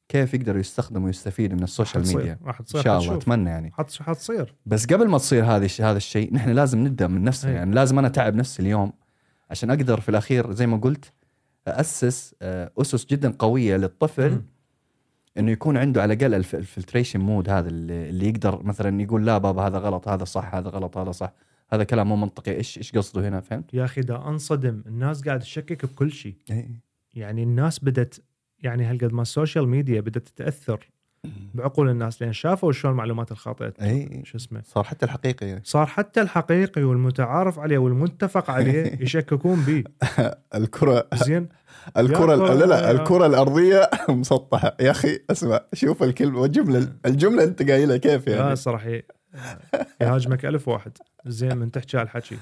كيف يقدروا يستخدموا ويستفيدوا من السوشيال ميديا. ان شاء الله اتمنى يعني حتصير، بس قبل ما تصير هذا الشيء نحن لازم نبدا من نفسنا. يعني لازم انا اتعب نفسي اليوم عشان اقدر في الاخير زي ما قلت اسس اسس جدا قويه للطفل انه يكون عنده على الاقل الفلتريشن مود، هذا اللي يقدر مثلا يقول لا بابا هذا غلط، هذا صح، هذا غلط، هذا صح، هذا كلام مو منطقي، ايش قصده هنا، فهمت يا اخي؟ ده انصدم الناس قاعد تشكك بكل شيء. يعني الناس بدت يعني هالقد ما السوشيال ميديا بدت تتاثر بعقول الناس، لان شافوا شلون المعلومات الخاطئه شو اسمه صار حتى الحقيقي، والمتعارف عليه والمتفق عليه يشككون به. الكره زين الكره الارضيه مسطحه يا اخي، اسمع شوف الكلمه والجمله، الجمله انت قايلها كيف يعني، صراحه يهاجمك ألف واحد زين من تحكي على الحكي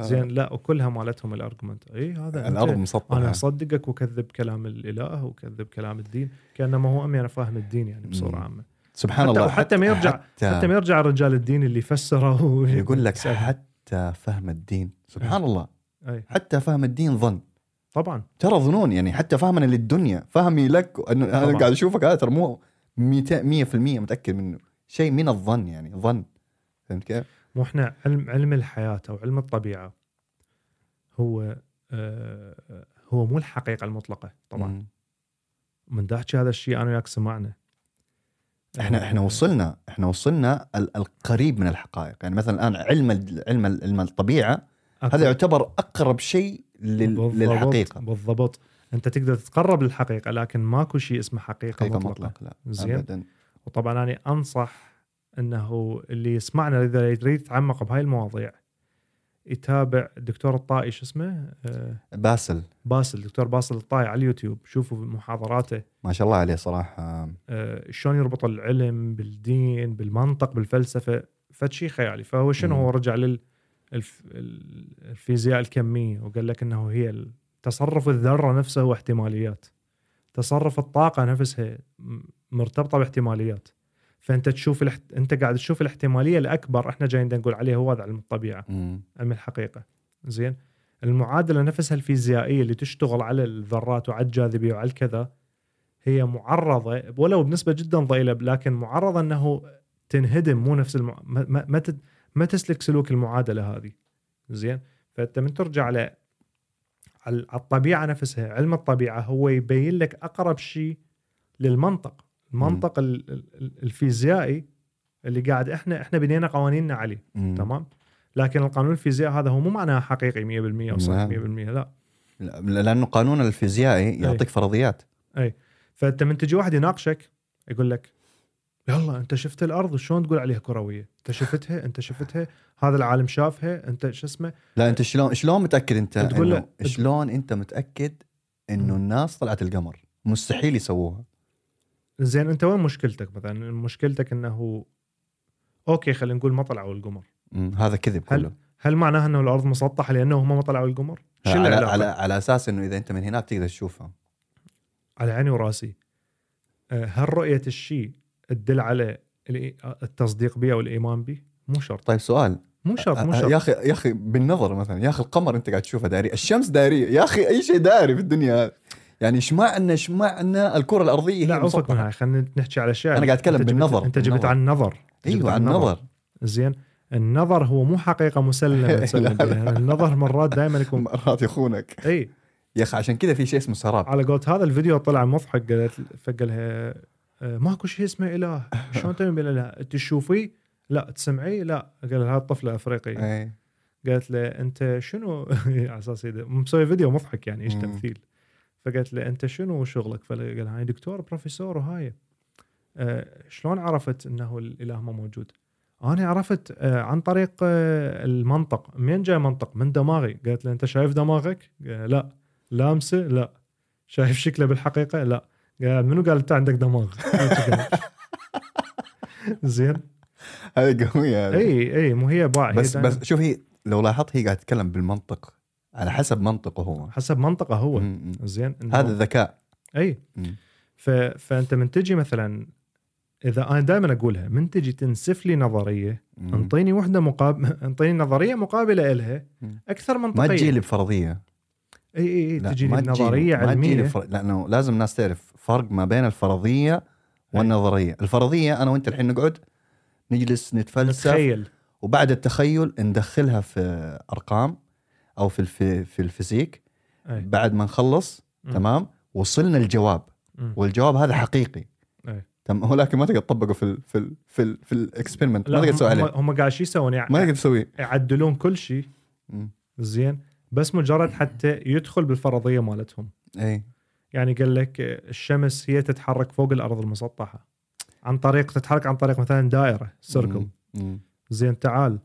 زين لا، وكلها مالتهم الارجمنت هذا الارض مسطحه، انا اصدقك وكذب كلام الاله وكذب كلام الدين، كانما هو امي انا فاهم الدين يعني بصوره عامه. سبحان الله، حتى ما يرجع رجال الدين اللي فسره يقول لك حتى فهم الدين، سبحان الله حتى فهم الدين ظن، طبعا ترى ظنون يعني، حتى فهمنا للدنيا، فهمي لك انه انا قاعد اشوفك هذا ترى مو 100% متاكد منه، شيء من الظن يعني ظن، فهمت كيف؟ مو احنا علم الحياة أو علم الطبيعة هو مو الحقيقة المطلقة طبعا. من داحكي هذا الشيء أنا وياك سمعنا، احنا وصلنا القريب من الحقائق. يعني مثلا الآن علم الطبيعة هذا يعتبر أقرب شيء للحقيقة. بالضبط، أنت تقدر تتقرب للحقيقة لكن ماكو شيء اسمه حقيقة مطلقة. زين، وطبعا أنا أنصح انه اللي يسمعنا اذا يريد يتعمق بهاي المواضيع يتابع الدكتور الطائي، شو اسمه باسل دكتور باسل الطائي على اليوتيوب، شوفوا محاضراته ما شاء الله عليه صراحه، شلون يربط العلم بالدين بالمنطق بالفلسفه، فشي خيالي. فهو شنو هو رجع للفيزياء الكميه وقال لك انه هي تصرف الذره نفسه هو احتماليات، تصرف الطاقه نفسها مرتبطه باحتماليات. فانت تشوف انت قاعد تشوف الاحتماليه الاكبر، احنا جايين نقول عليه هو هذا علم الطبيعه، علم الحقيقه. زين، المعادله نفسها الفيزيائيه اللي تشتغل على الذرات وعلى الجاذبيه وعلى الكذا هي معرضه ولو بنسبه جدا ضئيله، لكن معرضه انه تنهدم، مو نفس ما تسلك سلوك المعادله هذه. زين، فانت من ترجع على الطبيعه نفسها، علم الطبيعه هو يبين لك اقرب شيء للمنطق، المنطق الفيزيائي اللي قاعد احنا بنينا قوانيننا عليه. تمام، لكن القانون الفيزيائي هذا هو مو معناه حقيقي 100% او صحيح 100%، لا لانه قانون الفيزيائي يعطيك فرضيات. فانت من تجي واحد يناقشك يقول لك يلا انت شفت الارض شلون تقول عليها كرويه، انت شفتها هذا العالم شافها، انت شو اسمه لا انت شلون متاكد، انت شلون انت متاكد انه الناس طلعت القمر، مستحيل يسووها. زين، انت وين مشكلتك؟ مثلا مشكلتك انه اوكي خلينا نقول ما طلعوا القمر، هذا كذب كله. هل معناه انه الارض مسطحه لانه هم ما طلعوا القمر؟ على اساس انه اذا انت من هناك تقدر تشوفها. على عيني وراسي، هل رؤية الشيء تدل على التصديق به والإيمان به؟ مو شرط. طيب سؤال، مو شرط يا أخي بالنظر مثلا، يا أخي القمر أنت قاعد تشوفه داري، الشمس دارية، يا أخي أي شيء داري في الدنيا. يعني إيش معنى الكرة الأرضية؟ لا عفوا منها، خلينا نحكي على شيء. أنا قاعد أتكلم بالنظر. أنت جبت عن النظر. أيوة عن النظر. زين، النظر هو مو حقيقة مسلمة. النظر مرات دائما يكون مرات يخونك. أي يا أخي، عشان كذا في شيء اسمه سراب. على قولت هذا الفيديو طلع مضحك، قالت فقالها ماكو شيء اسمه إله، شلون تؤمن بالإله؟ تشوفي؟ لا تسمعي؟ لا. قال لها الطفلة أفريقية، قالت له أنت شنو على أساس مسوي فيديو مضحك يعني إيش تمثيل. فقالت له أنت شنو شغلك؟ فقال هاي دكتور بروفيسور وهاي. شلون عرفت أنه الإله ما موجود؟ أنا عرفت عن طريق المنطق. من جاي منطق؟ من دماغي. قالت له أنت شايف دماغك؟ لا. لامسه؟ لا. شايف شكله بالحقيقة؟ لا. قال منو قال أنت عندك دماغ؟ زين، هاي قوية. أي مو هي باع. بس شوف، هي لو لاحظت هي قاعد تتكلم بالمنطق، على حسب منطقه هو. زين، هذا الذكاء. أي فأنت من تجي مثلا، إذا أنا دائما أقولها، من تجي تنسف لي نظرية، انطيني واحدة انطيني نظرية مقابلة إلها أكثر منطقية. ما تجي لي بفرضية. أي تجي لي نظرية علمية. لأنه لازم الناس تعرف فرق ما بين الفرضية والنظرية. الفرضية أنا وأنت الحين نقعد نجلس نتفلسف، نتخيل، وبعد التخيل ندخلها في أرقام أو في الفيزيك. بعد ما نخلص تمام وصلنا الجواب، والجواب هذا حقيقي. تمام، ولكن ما تقدر تطبقه في الاكسبيرمنت. ما تقدر تسوي عليه. هم قاعد شي يسوون، ما تقدر تسوي، يعدلون كل شيء. زين، بس مجرد حتى يدخل بالفرضية مالتهم. يعني قال لك الشمس هي تتحرك فوق الأرض المسطحة عن طريق، تتحرك عن طريق مثلا دائرة سيركل. زين، تعال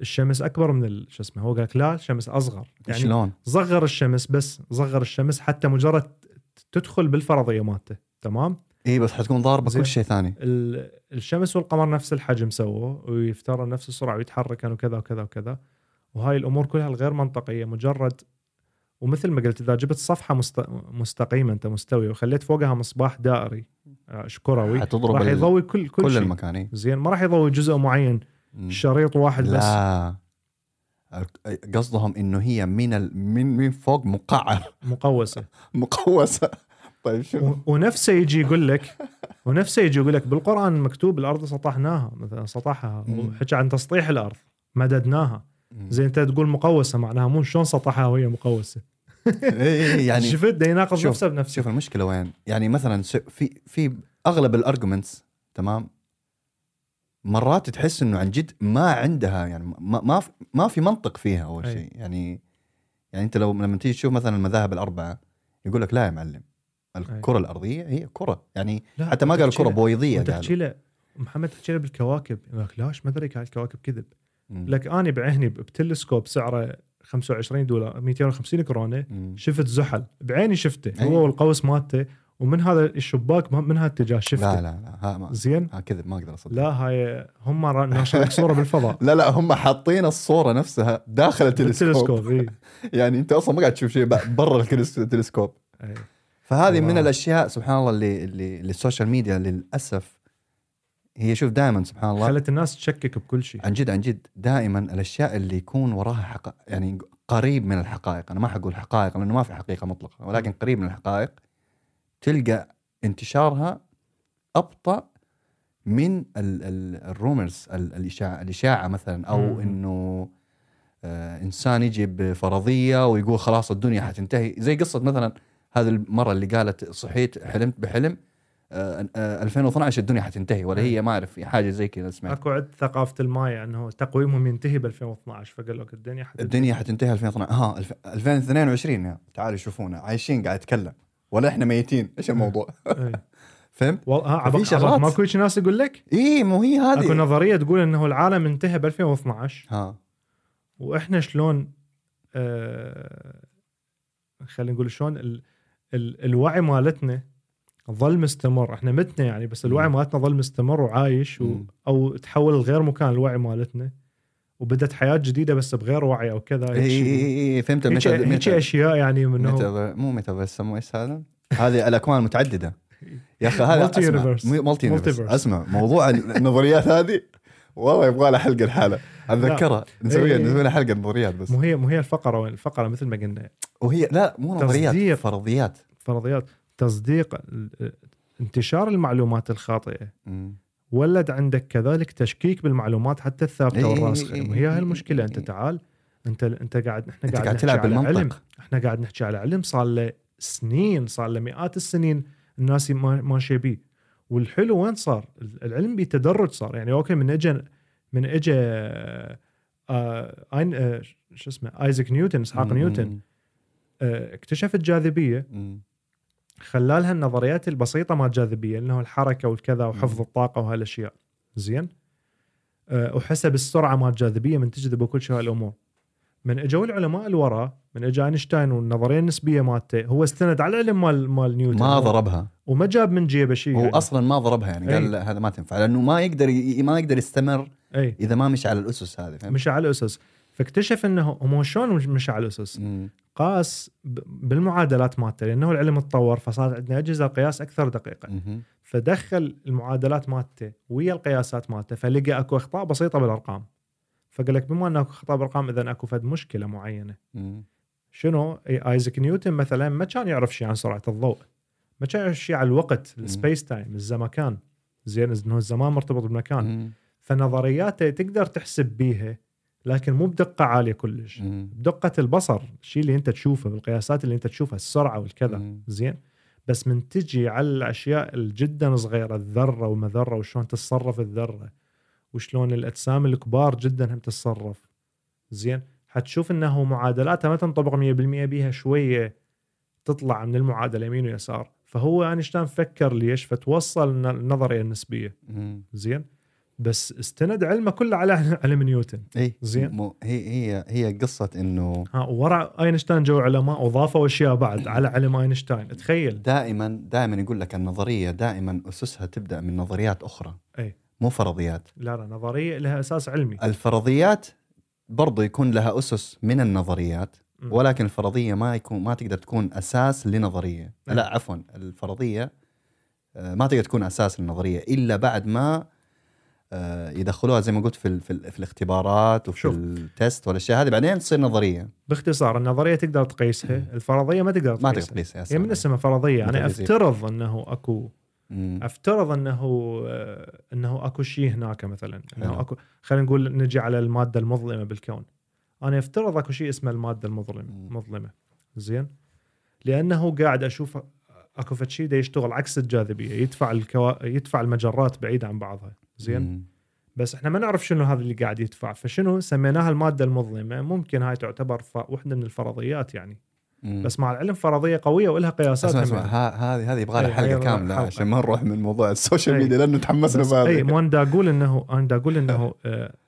الشمس أكبر من شو اسمه، هو قال لك لا الشمس أصغر. يعني شلون؟ صغر الشمس، بس صغر الشمس حتى مجرد تدخل بالفرضية مالته. تمام. إيه، بس حتكون ضاربة كل شيء ثاني. الشمس والقمر نفس الحجم سووه، ويفترض نفس السرعة، ويتحركان وكذا وكذا وكذا، وهاي الأمور كلها الغير منطقية. مجرد، ومثل ما قلت، إذا جبت صفحة مستقيمة أنت مستوية وخليت فوقها مصباح دائري كروي، راح يضوي كل شيء. المكاني. زين، ما راح يضوي جزء معين، شريط واحد بس. لا، قصدهم إنه هي من فوق مقوسة. طيب شو؟ ونفسه يجي يقول لك بالقرآن مكتوب الأرض سطحناها مثلا، سطحها، وحكي عن تسطيح الأرض، مددناها. زي أنت تقول مقوسة، معناها مو شلون سطحها وهي مقوسة. يعني شفت، ده يناقض نفسه بنفسه. شوف المشكلة وين. يعني مثلا في أغلب الأرجومنتس، تمام، مرات تحس إنه عن جد ما عندها، يعني ما في منطق فيها. أول شيء يعني أنت لما تيجي تشوف مثلا المذاهب الأربعة، يقول لك لا يا معلم، الكرة الأرضية هي كرة. يعني حتى ما قال كرة بويضية، قال تحكي محمد، تحكي له بالكواكب، يقول لك لاش ما أدري هالكواكب كذب. لك أنا بعيني بتلسكوب سعره $25 $250، شفت زحل بعيني، شفته هو والقوس مالته، ومن هذا الشباك، من هذا الاتجاه شفته. لا زين، كذب، ما أقدر أصدق. لا، هاي هم ناشرين صورة بالفضاء. لا هم حاطين الصورة نفسها داخل التلسكوب. يعني أنت أصلا ما قاعد تشوف شيء برا التلسكوب. فهذه من الأشياء سبحان الله اللي السوشيال ميديا للأسف هي، شوف، دائما سبحان الله خلت الناس تشكك بكل شيء. عن جد دائما الأشياء اللي يكون وراها حقائق، يعني قريب من الحقائق. أنا ما حقول حقائق لأنه ما في حقيقة مطلقة، ولكن قريب من الحقائق، تلقى انتشارها أبطأ من الرومرز، الإشاعة مثلا، أو إنه إنسان يجي بفرضية ويقول خلاص الدنيا حتنتهي. زي قصة مثلا هذه المرة اللي قالت صحيت حلمت بحلم 2012 الدنيا حتنتهي، ولا هي ما أعرف حاجة زي كذا. سمعت أكو عد ثقافة المايا أنه تقويمهم ينتهي ب2012، فقال لك الدنيا حتنتهي 2012. 2022 تعالوا شوفونا عايشين، قاعد أتكلم ولا إحنا ميتين. إيش الموضوع؟ فهمت؟ والله ما كويش ناس يقول لك إيه، مو هي هذه أكو نظرية تقول أنه العالم انتهى ب2012. وإحنا شلون خلينا نقول شلون الوعي مالتنا ظل مستمر. احنا متنا يعني، بس الوعي مالتنا ظل مستمر وعايش، او تحول لغير مكان الوعي مالتنا، وبدت حياة جديدة بس بغير وعي او كذا. اي فهمت المشهد. اشياء يعني منه مو ميتافيرس، مو ايش هذا، هذه الاكوان المتعددة. يا اخي هذا مالتي يونيفرس. اسمع موضوع النظريات هذه والله يبغى لها حلقه لحالها اتذكرها. نسوي لها حلقه نظريات بس. مو هي الفقره مثل ما قلنا. وهي لا مو نظريات، فرضيات. تصديق انتشار المعلومات الخاطئه ولد عندك كذلك تشكيك بالمعلومات حتى الثابته والراسخه. وهي هالمشكله. انت تعال انت قاعد احنا قاعد نحكي على علم، احنا قاعد نحكي على علم صار له سنين، صار له مئات السنين الناس ماشيه بيه. والحلو وين صار العلم بتدرج صار يعني اوكي من اجى شو اسمه ايزاك نيوتن، اسحاق نيوتن، اكتشف الجاذبيه، خلالها النظريات البسيطه مال الجاذبيه انه الحركه والكذا وحفظ الطاقه وهالاشياء زين، وحسب السرعه مال الجاذبيه من تجذب وكل شيء هالامور. من اجوا العلماء الوراء، من اجى اينشتاين والنظريه النسبيه مالته، هو استند على العلم مال نيوتن، ما ضربها وما جاب من جيبه شيء. هو يعني اصلا ما ضربها يعني قال لا هذا ما تنفع، لانه ما يقدر يستمر اذا ما مش على الاسس هذه، فاهم؟ مش على الاسس. فاكتشف انه هم شلون مش على الاسس، قاس بالمعادلات مالته، لانه العلم اتطور فصار عندنا اجهزه قياس اكثر دقيقه. فدخل المعادلات مالته ويا القياسات مالته، فلقى اكو اخطاء بسيطه بالارقام، فقال لك بما انه اكو خطاب ارقام اذا اكو فد مشكله معينه. شنو ايزاك نيوتن مثلا ما كان يعرف شيء عن سرعه الضوء، ما كان يعرف شيء عن الوقت، السبيس تايم، الزمكان، زين انه الزمان مرتبط بالمكان. فنظرياته تقدر تحسب بيها لكن مو بدقه عاليه كلش، بدقه البصر، الشيء اللي انت تشوفه بالقياسات اللي انت تشوفها السرعه والكذا زين. بس من تجي على الاشياء الجدا صغيره، الذره والمذره وشلون تتصرف الذره وشلون الأجسام الكبار جداً هم تتصرف زين، هتشوف أنه معادلاتها ما تنطبق 100% بيها، شوية تطلع من المعادلة يمين ويسار. فهو أينشتاين فكر ليش، فتوصل النظرية النسبية زين، بس استند علمه كله على علم نيوتن زين. هي قصة أنه ورا أينشتاين جو علماء وضافوا أشياء بعد على علم أينشتاين. تخيل دائماً يقول لك النظرية دائماً أسسها تبدأ من نظريات أخرى، مو فرضيات. لا نظرية لها أساس علمي. الفرضيات برضو يكون لها أسس من النظريات، ولكن الفرضية ما تقدر تكون أساس لنظرية. لا عفوا، الفرضية ما تقدر تكون أساس للنظرية إلا بعد ما يدخلوها زي ما قلت في الاختبارات وفي التست والأشياء هذه، بعدين تصير نظرية. باختصار النظرية تقدر تقيسها، الفرضية ما تقدر تقيسها. هي من اسمها فرضية، أنا أفترض أنه أكو افترض انه اكو شيء هناك مثلا، انه اكو، خلينا نقول نجي على الماده المظلمه بالكون، انا افترض اكو شيء اسمه الماده المظلمه زين، لانه قاعد اشوف اكو فشي دا يشتغل عكس الجاذبيه، يدفع المجرات بعيد عن بعضها زين. بس احنا ما نعرف شنو هذا اللي قاعد يدفع، فشنو سميناها الماده المظلمه. ممكن هاي تعتبر وحده من الفرضيات يعني، بس مع العلم فرضية قوية ولها قياسات. هذه يبغى لها حلقة كاملة عشان ما نروح من موضوع السوشيال ميديا لأنه تحمسنا بهذا. أنا أقول إنه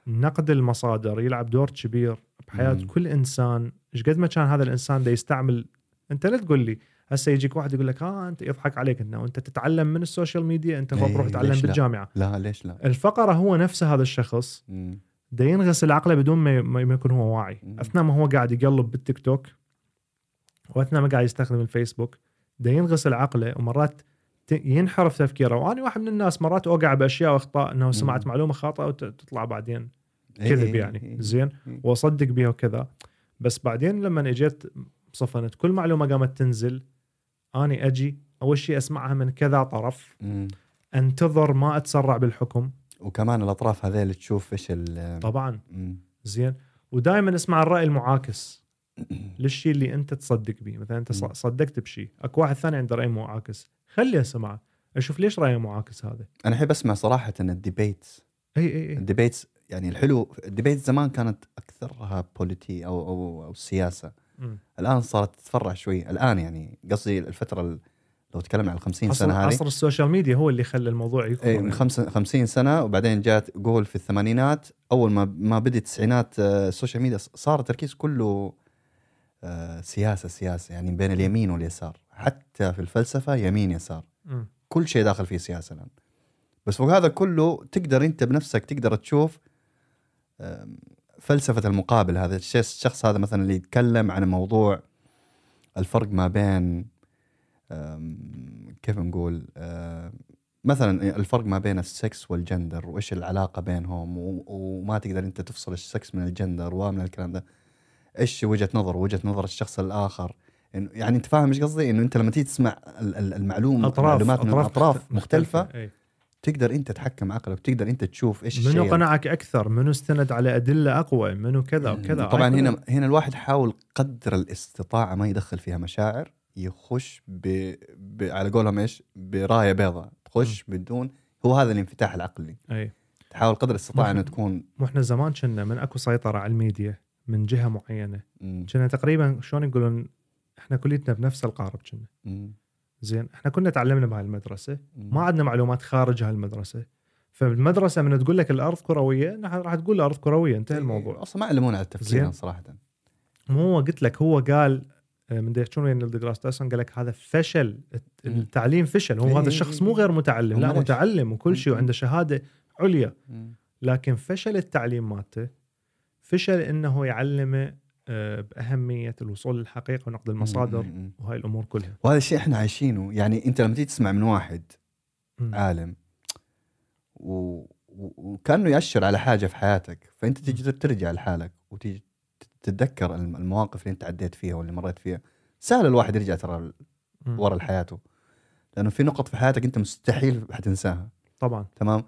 نقد المصادر يلعب دور كبير بحياة كل إنسان. إيش قد ما كان هذا الإنسان ده يستعمل، أنت لا تقول لي هسه يجيك واحد يقول لك أنت يضحك عليك إنه أنت تتعلم من السوشيال ميديا، أنت تروح تتعلم بالجامعة. لا ليش لا؟ الفقرة هو نفسه هذا الشخص ده ينغسل عقله بدون ما يكون هو واعي. أثناء ما هو قاعد يقلب بالتيك توك وأثناء ما قاعد يستخدم الفيسبوك ده ينغسل عقله، ومرات ينحرف تفكيره. وأنا واحد من الناس مرات أوقع بأشياء وأخطاء، أنه سمعت معلومة خاطئة وتطلع بعدين كذب يعني زين، وأصدق بيها وكذا. بس بعدين لما أجيت صفنت كل معلومة قامت تنزل، أنا أجي أول شيء أسمعها من كذا طرف، أنتظر، ما أتسرع بالحكم. وكمان الأطراف هذيل تشوف إيش طبعا زين. ودائما أسمع الرأي المعاكس للشيء اللي انت تصدق به. مثلا انت صدقت بشيء، اكو واحد ثاني عنده راي معاكس، خليه اسمعه اشوف ليش رايه معاكس. هذا انا احب اسمع صراحه الديبيتس. الديبيتس يعني الحلو، الديبيتس زمان كانت اكثرها بوليتي او سياسه. الان صارت تتفرع شوي، الان يعني قصدي الفتره لو تكلم عن 50 سنه هذه، عصر السوشيال ميديا هو اللي خلى الموضوع يكون من 50 سنه، وبعدين جات جول في الثمانينات. اول ما بدت التسعينات السوشيال ميديا صار التركيز كله سياسة يعني بين اليمين واليسار، حتى في الفلسفة يمين يسار، كل شيء داخل فيه سياسة الآن. بس فوق هذا كله تقدر أنت بنفسك تقدر تشوف فلسفة المقابل. هذا الشخص هذا مثلا اللي يتكلم عن موضوع الفرق ما بين كيف نقول مثلا الفرق ما بين السكس والجندر وإيش العلاقة بينهم وما تقدر أنت تفصل السكس من الجندر ومن الكلام ده. إيش وجهة نظر الشخص الآخر يعني؟ أنت فاهم إيش قصدي؟ إنه أنت لما تيجي تسمع المعلومة معلومات من أطراف مختلفة أي. تقدر أنت تحكم عقلك، تقدر أنت تشوف إيش منو قنعك أكثر، منو استند على أدلة أقوى، منو كذا وكذا. طبعا هنا الواحد حاول قدر الاستطاعة ما يدخل فيها مشاعر، يخش على قولهم إيش براية بيضاء، تخش بدون. هو هذا الانفتاح العقلي أي. تحاول قدر الاستطاعة أن تكون. وإحنا زمان كنا من أكو سيطرة على الميديا من جهة معينة، كنا تقريبا شلون يقولون إحنا كليتنا بنفس القارب كنا. زين احنا كنا تعلمنا بهاي المدرسه، ما عندنا معلومات خارج هالمدرسه. فالمدرسه من تقول لك الارض كرويه نحن راح تقول الارض كرويه، انتهى الموضوع. اصلا ما علمونا على التفكير صراحه. مو قلت لك هو قال من ديشون نيل ديغراس تايسون قال لك هذا فشل التعليم، فشل. هو هذا الشخص مو غير متعلم، لا متعلم وكل شيء وعنده شهاده عليا، لكن فشل التعليم مالته، فشل انه يعلمه بأهمية الوصول للحقيقة ونقد المصادر وهاي الأمور كلها. وهذا الشيء إحنا عايشينه. يعني أنت لما تيجي تسمع من واحد عالم وكأنه يأشر على حاجة في حياتك، فأنت تيجي ترجع لحالك وتيجي تتذكر المواقف اللي أنت عديت فيها واللي مريت فيها. سهل الواحد يرجع ترى ورا لحياته، لأنه في نقط في حياتك أنت مستحيل حتنساها. طبعا تمام.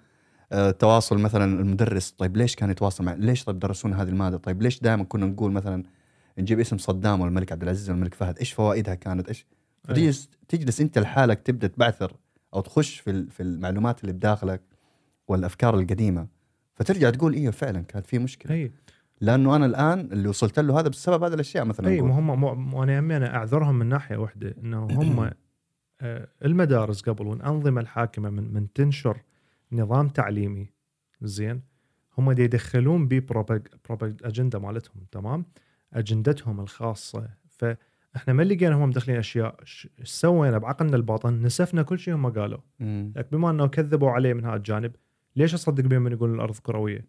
تواصل مثلا المدرس، طيب ليش كان يتواصل مع ليش طيب درسون هذه الماده، طيب ليش دائما كنا نقول مثلا نجيب اسم صدام والملك عبد العزيز والملك فهد، ايش فوائدها كانت ايش أيه. تجلس انت لحالك تبدا تبعثر او تخش في المعلومات اللي بداخلك والافكار القديمه، فترجع تقول ايه فعلا كانت في مشكله أيه. لانه انا الان اللي وصلت له هذا بسبب هذه الاشياء مثلا أيه. انا اعذرهم من ناحيه واحده، انه هم المدارس قبل والانظمه الحاكمه من تنشر نظام تعليمي زين، هم دي يدخلون بيه أجندة مالتهم، تمام، أجندتهم الخاصة. فإحنا ما لقينا هم مدخلين أشياء، سوينا بعقلنا الباطن، نسفنا كل شيء هم قالوا. لكن بما أنه كذبوا عليه من هذا الجانب، ليش أصدق بهم من يقولون الأرض كروية؟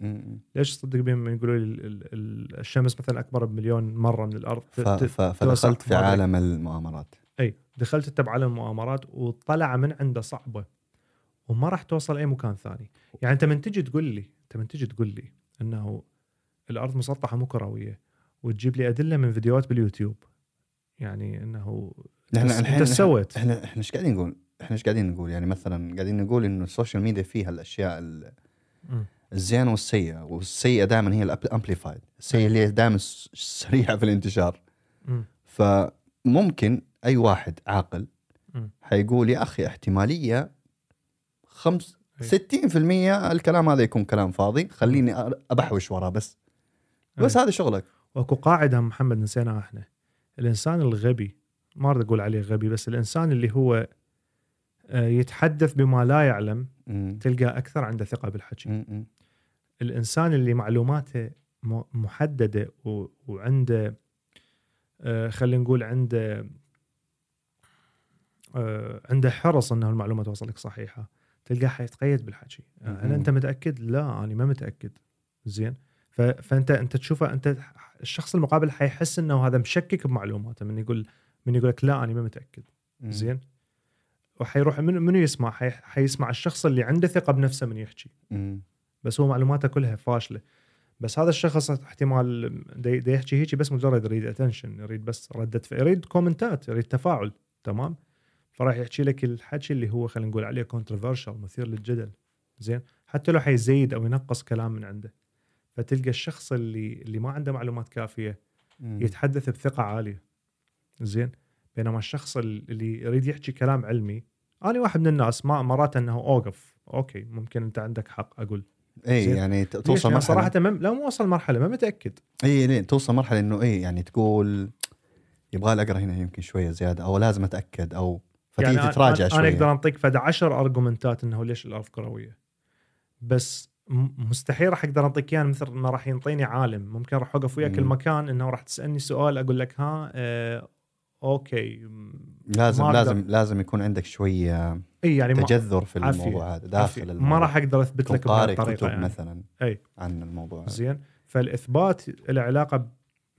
ليش أصدق بهم من يقولون الشمس مثلا أكبر بمليون مرة من الأرض؟ فدخلت في عالم المؤامرات أي، دخلت تتبع عالم المؤامرات، وطلع من عنده صعبة وما راح توصل أي مكان ثاني. يعني أنت من تجي تقول لي أنه الأرض مسطحة مو كروية، وتجيب لي أدلة من فيديوهات باليوتيوب، يعني أنه أنت سويت. إحنا إيش قاعدين نقول؟ يعني مثلا قاعدين نقول إنه السوشيال ميديا فيها الأشياء الزينة والسيئة، والسيئة دائما هي الأمبليفايد، السيئة اللي دائما سريعة في الانتشار. فممكن أي واحد عاقل هيقول يا أخي احتمالية 65% الكلام هذا يكون كلام فاضي، خليني أبحوش وراه بس هذا شغلك. واكو قاعدة محمد نسيناها احنا، الإنسان الغبي، ما أريد أقول عليه غبي، بس الإنسان اللي هو يتحدث بما لا يعلم تلقى أكثر عنده ثقة بالحكي. الإنسان اللي معلوماته محددة وعنده خلينا نقول عنده حرص أنه المعلومة توصلك صحيحة، تلقى حيتقيد بالحكي. هل أنت متأكد؟ لا أنا ما متأكد. زين، فأنت تشوفه، أنت الشخص المقابل حيحس إنه هذا مشكك بمعلوماته، من يقولك لا أنا ما متأكد. زين، وحيروح منو يسمع؟ حيسمع الشخص اللي عنده ثقة بنفسه من يحكي، بس هو معلوماته كلها فاشلة. بس هذا الشخص احتمال دي يحكي هيك بس مجرد يريد اتنشن، يريد بس ردة فعل، يريد كومنتات، يريد تفاعل، تمام. فراح يحكي لك الحكي اللي هو خلينا نقول عليه كونترفيرشال، مثير للجدل. زين، حتى لو حيزيد او ينقص كلام من عنده. فتلقى الشخص اللي ما عنده معلومات كافيه يتحدث بثقه عاليه، زين، بينما الشخص اللي يريد يحكي كلام علمي. انا واحد من الناس ما مرات انه اوقف، اوكي ممكن انت عندك حق، اقول اي يعني توصل مرحله صراحه لا مو وصل مرحله، ما متاكد اي لين توصل مرحله انه اي يعني تقول يبغى اقرا هنا يمكن شويه زياده، او لازم اتاكد، او يعني أنا أقدر أنطيك فد 10 أرجومنتات إنه ليش الأرض كروية، بس مستحيل راح أقدر أنطيك إياه مثل ما راح ينطيني عالم. ممكن راح أوقف وياك المكان إنه راح تسألني سؤال أقول لك ها أوكي، لازم يكون عندك شوية يعني تجذر في الموضوع هذا داخل الموضوع. ما راح أقدر أثبت لك بهالطريقة يعني. مثلا عن الموضوع زين، فالإثبات العلاقة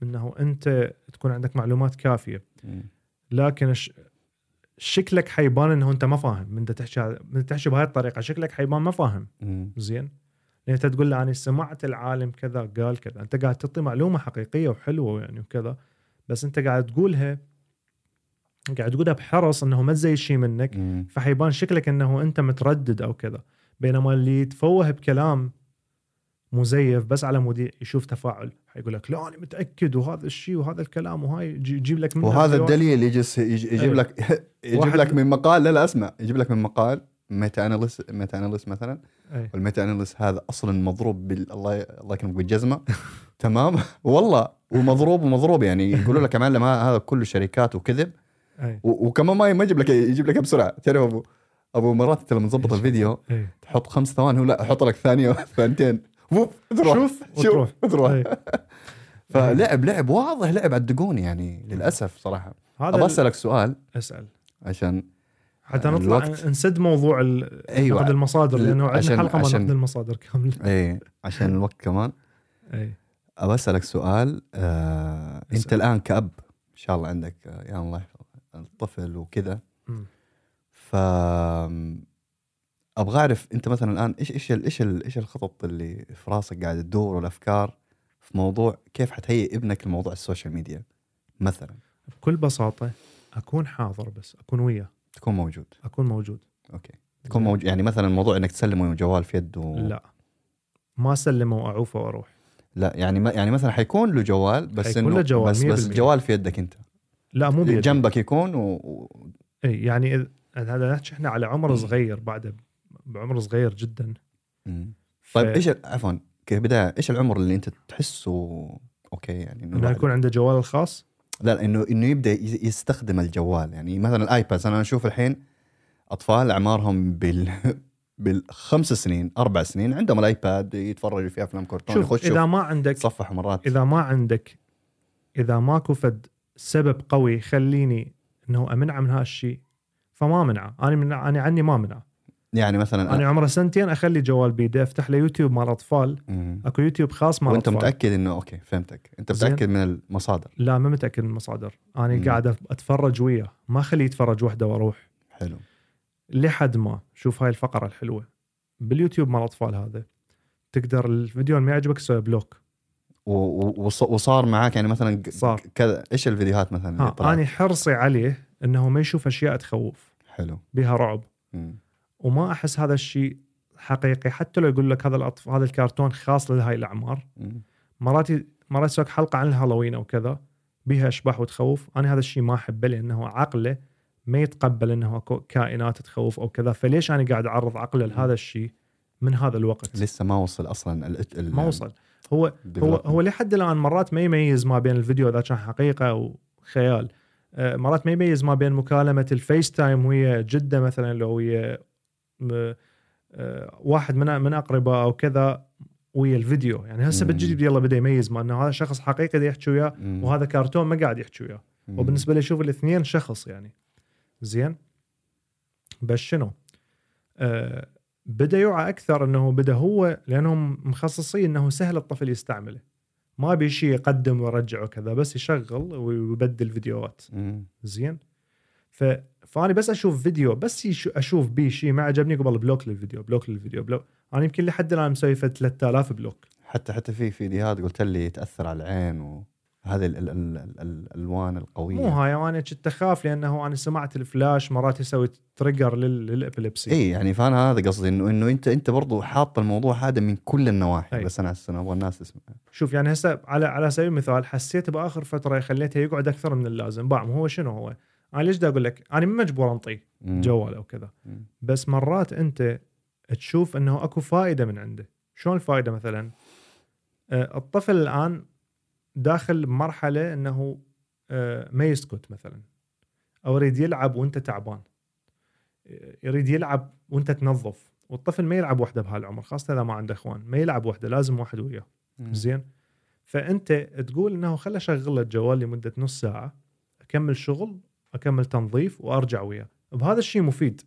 إنه أنت تكون عندك معلومات كافية. لكن شكلك حيبان انه انت ما فاهم. انت تحكي بهاي الطريقه شكلك حيبان ما فاهم. زين لان انت تقول له انا سمعت العالم كذا قال كذا، انت قاعد تعطي معلومه حقيقيه وحلوه يعني وكذا، بس انت قاعد تقولها بحرص انه ما تزي شيء منك، فحيبان شكلك انه انت متردد او كذا. بينما اللي يتفوه بكلام مزيف بس على مودي يشوف تفاعل هيقول لك لا انا متاكد وهذا الشيء وهذا الكلام وهاي يجيب لك منه وهذا الدليل يجيب لك من مقال. لا اسمع، يجيب لك من مقال ميتا اناليس مثلا. والميتا اناليس هذا اصلا مضروب الله يكرمك بالجزمه تمام والله، ومضروب يعني يقولوا لك كمان لما هذا كله شركات وكذب وكمان ما يجيب لك بسرعه. تعرف ابو مرات لما تظبط الفيديو تحط 5 ثواني ولا احط لك ثانيه ثانيتين شوف تروح فلعب واضح، لعب على الدقون يعني للأسف صراحة. أبغى أسألك سؤال عشان حتى نطلع نسد موضوع ناخذ المصادر، لأنه عندنا حلقة ما ناخذ المصادر كاملة عشان الوقت كمان. أبغى أسألك سؤال، أنت الآن كأب إن شاء الله عندك يا الله الطفل وكذا، ابغى اعرف انت مثلا الان ايش الخطط اللي في راسك قاعد تدور والافكار في موضوع كيف حتهيئ ابنك لموضوع السوشيال ميديا مثلا؟ بكل بساطه اكون حاضر، بس اكون وياه، اكون موجود. اوكي تكون موجود يعني مثلا موضوع انك تسلمه جوال في يده لا ما اسلمه واعوفه واروح، لا يعني مثلا حيكون له جوال بس انه بس جوال في يدك انت، لا مو بيدك. جنبك يكون يعني هذا نحكي احنا على عمر صغير، بعده بعمر صغير جدا. طيب ايش عفوا كبدايه ايش العمر اللي انت تحسه اوكي يعني انه يكون عنده جوال الخاص؟ لا انه يبدا يستخدم الجوال، يعني مثلا الايباد. انا اشوف الحين اطفال اعمارهم بال5 سنين 4 سنين عندهم الايباد يتفرجوا فيها افلام كرتون يخشوا. اذا ما عندك صفح مرات، اذا ماكو فد سبب قوي خليني انه امنع من هالشيء فما منعه. انا عني ما منعه. يعني مثلا انا عمره 2 سنين اخلي جوال بيدي افتح له يوتيوب مع الاطفال، اكو يوتيوب خاص مع وانت الاطفال. وانت متاكد انه اوكي فهمتك، انت متاكد من المصادر؟ لا ما متاكد من المصادر، انا قاعد اتفرج وياه، ما خليه يتفرج وحده واروح. حلو لحد ما شوف هاي الفقره الحلوه باليوتيوب مع الاطفال، هذا تقدر الفيديو اللي ما يعجبك تسوي بلوك وصار معاك يعني مثلا كذا. ايش الفيديوهات مثلا انا حرصي عليه انه ما يشوف اشياء تخوف، حلو بها رعب، وما أحس هذا الشيء حقيقي. حتى لو يقول لك هذا الكرتون خاص لهاي الأعمار. مرات سويت حلقة عن الهالوين أو كذا بها أشباح وتخوف، أنا هذا الشيء ما أحبه، لأنه عقله ما يتقبل أنه كائنات تخوف أو كذا. فليش أنا قاعد أعرض عقله لهذا الشيء من هذا الوقت؟ لسه ما وصل أصلا ما وصل هو لحد الآن. مرات ما يميز ما بين الفيديو إذا كان حقيقة وخيال، مرات ما يميز ما بين مكالمة الفيس تايم ويا جدة مثلا لو هي واحد من أقرباء أو كذا ويا الفيديو. يعني هسه بالجديد يلا بدأ يميز ما أنه هذا شخص حقيقي دي يحكي وياه وهذا كرتون ما قاعد يحكي وياه، وبالنسبة لي شوف الاثنين شخص يعني. زين بس شنو بدأ يوعى أكثر أنه بدأ هو، لأنهم مخصصين أنه سهل الطفل يستعمله، ما بيشي يقدم ويرجع وكذا، بس يشغل ويبدل فيديوهات. زين فأنا بس أشوف فيديو، بس أشوف بيه شيء ما عجبني قبل بلوك للفيديو. أنا يمكن لحد الآن مسوي 3000 بلوك. حتى في فيديوهات قلت لي تأثر على العين وهذه الألوان القوية. مو هاي أنا كنت أخاف، لأنه أنا سمعت الفلاش مرات يسوي تريجر للإبليبسي. يعني فأنا هذا قصدي إنه أنت برضو حاط الموضوع هذا من كل النواحي. بس أنا حسنا أبغى الناس تسمع. شوف يعني هسه على سبيل المثال حسيت بآخر فترة خليته يقعد أكثر من اللازم. هو شنو هو؟ أنا ليش دا أقول لك أنا مجبور أنطيه جوال أو كذا، بس مرات أنت تشوف أنه أكو فائدة من عنده. شون الفائدة؟ مثلا الطفل الآن داخل مرحلة أنه ما يسكت مثلا، أو يريد يلعب وأنت تعبان، يريد يلعب وأنت تنظف. والطفل ما يلعب وحده بهالعمر، خاصة إذا ما عنده إخوان ما يلعب وحده، لازم واحد وياه. زين فأنت تقول أنه خلى شغل الجوال لمدة 0.5 ساعة، أكمل شغل أكمل تنظيف وأرجع وياه. بهذا الشيء مفيد،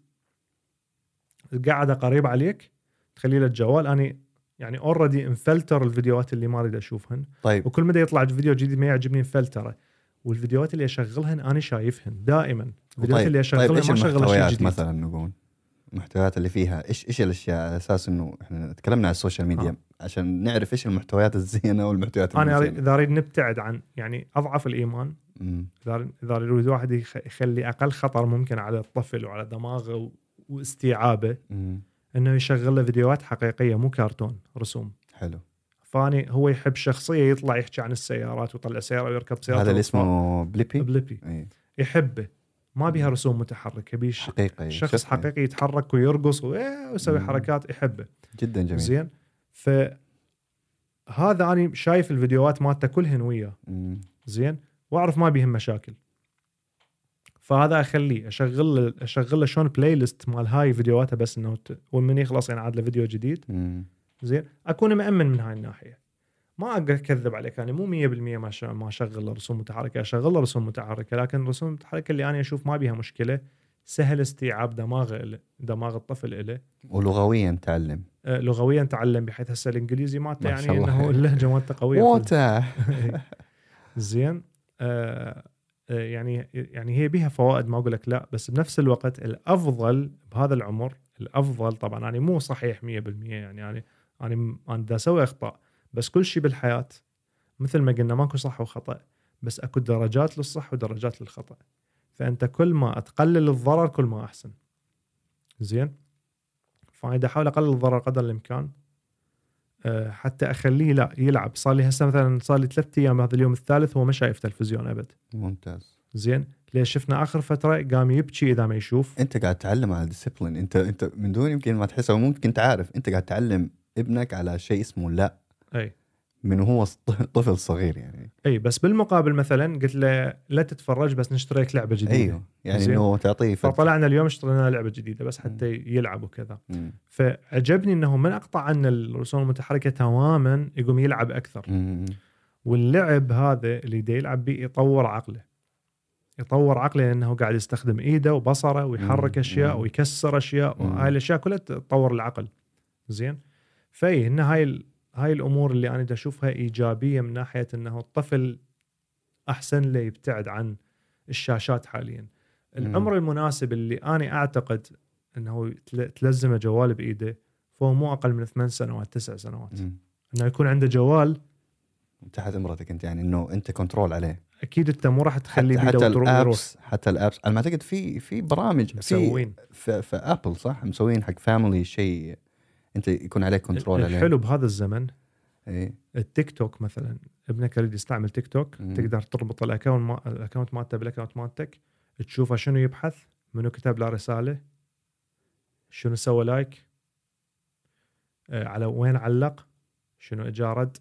القاعدة قريب عليك، تخلي له الجوال. أنا يعني already انفلتر الفيديوهات اللي ما أريد أشوفهن. طيب. وكل مدى يطلع فيديو جديد ما يعجبني انفلتره، والفيديوهات اللي أشغلهن أنا شايفهن دائما. الفيديوهات اللي شغاله ما شغاله شيء مثلا نقول المحتويات اللي فيها ايش الاشياء على اساس انه احنا تكلمنا عن السوشيال ميديا عشان نعرف ايش المحتويات الزينه والمحتويات انا اذا اريد نبتعد عن يعني اضعف الايمان اذا يريد واحد يخلي اقل خطر ممكن على الطفل وعلى دماغه واستيعابه انه يشغل له فيديوهات حقيقيه مو كرتون رسوم حلو فاني هو يحب شخصيه يطلع يحكي عن السيارات ويطلع سياره ويركب سياره هذا اللي اسمه بليبي أيه. يحبه ما بيها رسوم متحركه بيش حقيقي شخص حقيقي يتحرك ويرقص ويسوي حركات يحبه جدا جميل زين فهذا انا شايف الفيديوهات مالته كلهن وياه زين واعرف ما بيهم مشاكل فهذا اخليه اشغل له شلون بلاي ليست مال هاي فيديوهاته بس انه ومن يخلص ينعاد له فيديو جديد زين اكون مأمن من هاي الناحيه ما اقدر اكذب عليك انا مو 100% ما شغل رسوم متحركه اشغل رسوم متحركه لكن رسوم متحركه اللي انا اشوف ما بيها مشكله سهل استيعاب دماغ الطفل له ولغويا تعلم لغويا تعلم بحيث هسه الانجليزي ما يعني انه اللهجه مالته قويه زين يعني هي بها فوائد ما اقول لك لا بس بنفس الوقت الافضل بهذا العمر الافضل طبعا انا يعني مو صحيح 100% يعني انا دا اسوي اخطاء بس كل شيء بالحياة مثل ما قلنا ماكو صح وخطأ بس اكو درجات للصح ودرجات للخطأ فانت كل ما تقلل الضرر كل ما احسن زين فانا احاول اقلل الضرر قدر الامكان حتى اخليه لا يلعب صار لي هسه مثلا صار لي 3 ايام هذا اليوم الثالث هو ما شايف تلفزيون ابد ممتاز زين ليش شفنا اخر فتره قام يبكي اذا ما يشوف انت قاعد تعلم على الديسيبلين انت من دون يمكن ما تحسه وممكن تعرف انت قاعد تعلم ابنك على شيء اسمه لا اي من هو طفل صغير يعني اي بس بالمقابل مثلا قلت له لا تتفرج بس نشتريك لعبه جديده ايوه يعني انه تعطيه فطلعنا اليوم اشترينا لعبه جديده بس حتى يلعب وكذا فعجبني انه من اقطع عن الرسوم المتحركه تماما يقوم يلعب اكثر واللعب هذا اللي دا يلعب بيه يطور عقله لانه قاعد يستخدم ايده وبصره ويحرك اشياء ويكسر اشياء وهاي الاشياء كلها تطور العقل زين في ان هاي الأمور اللي أنا أشوفها إيجابية من ناحية أنه الطفل أحسن لي يبتعد عن الشاشات حاليا العمر المناسب اللي أنا أعتقد أنه تلزم جوال بإيده فهو مو أقل من 8 سنوات 9 سنوات أنه يكون عنده جوال تحت إمرتك أنت يعني أنه أنت كنترول عليه أكيد أنت مو راح تخليه بيده ويروح حتى الأبس أنا ما أعتقد في برامج مسوين في أبل صح مسوين حق فاميلي شيء انت يكون عليك كنترول عليه الحلو بهذا الزمن ايه التيك توك مثلا ابنك يريد يستعمل تيك توك تقدر تربط الاكونت مالته بالاكونت مالتك تشوفه شنو يبحث منو كتب له رساله شنو سوى لايك على وين علق شنو اجى رد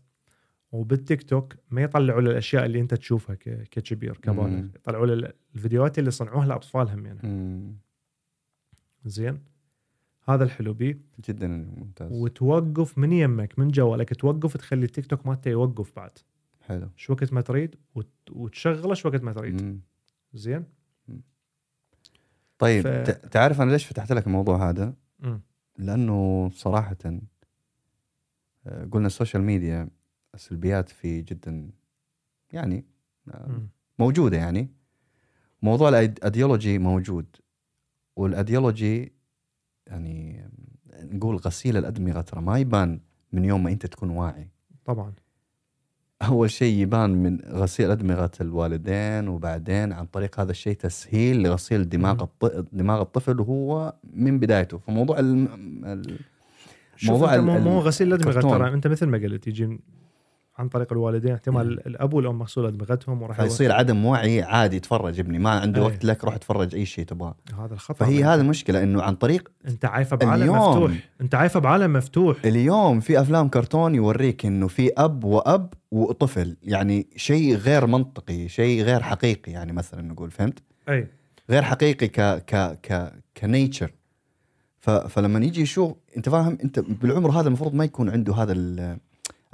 وبالتيك توك ما يطلعوا له الاشياء اللي انت تشوفها ككبير كبالغ يطلعوا له الفيديوهات اللي صنعوها لاطفالهم يعني زين هذا الحلو بيه جدا ممتاز وتوقف من يمك من جوالك توقف تخلي التيك توك مالته يوقف بعد حلو شو وقت ما تريد وتشغله شو وقت ما تريد زين طيب تعرف انا ليش فتحت لك الموضوع هذا لانه صراحه قلنا السوشيال ميديا السلبيات فيه جدا يعني موجوده يعني موضوع الأيديولوجي موجود والأيديولوجي يعني نقول غسيل الأدمغة ترى ما يبان من يوم ما أنت تكون واعي طبعا أول شيء يبان من غسيل أدمغة الوالدين وبعدين عن طريق هذا الشيء تسهيل لغسيل دماغ الطفل وهو من بدايته فموضوع موضوع مو غسيل الأدمغة ترى أنت مثل ما قلت يجي عن طريق الوالدين احتمال الأب والأم مغسولة دماغتهم وراح يصير عدم وعي عادي تفرج ابني ما عندي وقت لك روح تفرج أي شيء تبغاه هذا الخطأ فهي هذا المشكلة إنه عن طريق أنت عايفة بعالم مفتوح اليوم في أفلام كرتون يوريك إنه في أب وأب وطفل يعني شيء غير منطقي شيء غير حقيقي يعني مثلا نقول فهمت أي غير حقيقي كنيتشر فلما يجي يشوف أنت فاهم أنت بالعمر هذا المفروض ما يكون عنده هذا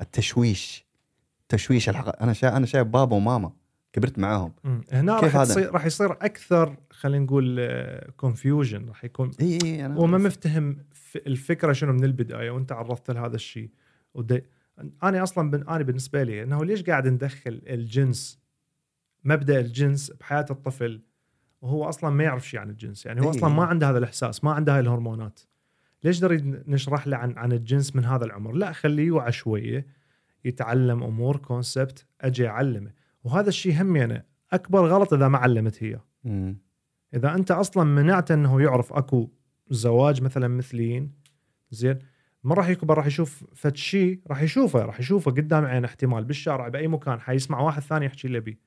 التشويش الحقيقي انا شايف بابا وماما كبرت معاهم هنا راح يصير اكثر خلينا نقول كونفيوجن راح يكون وما مفتهم الفكره شنو من البدايه وانت عرضت لهذا الشيء انا اصلا انا بالنسبه لي انه ليش قاعد ندخل الجنس مبدا الجنس بحياه الطفل وهو اصلا ما يعرف شيء عن الجنس، يعني هو اصلا ما عنده هذا الاحساس، ما عنده هاي الهرمونات. ليش نريد نشرح له عن الجنس من هذا العمر؟ لا، خليه يوعى شويه، يتعلم امور كونسبت اجي اعلمه. وهذا الشيء هم يعني اكبر غلط اذا ما علمت هي. اذا انت اصلا منعت انه يعرف اكو زواج مثلا مثليين، زين ما راح يكبر، راح يشوف فتشي، راح يشوفه قدام عينه، احتمال بالشارع باي مكان حيسمع واحد ثاني يحكي له بيه.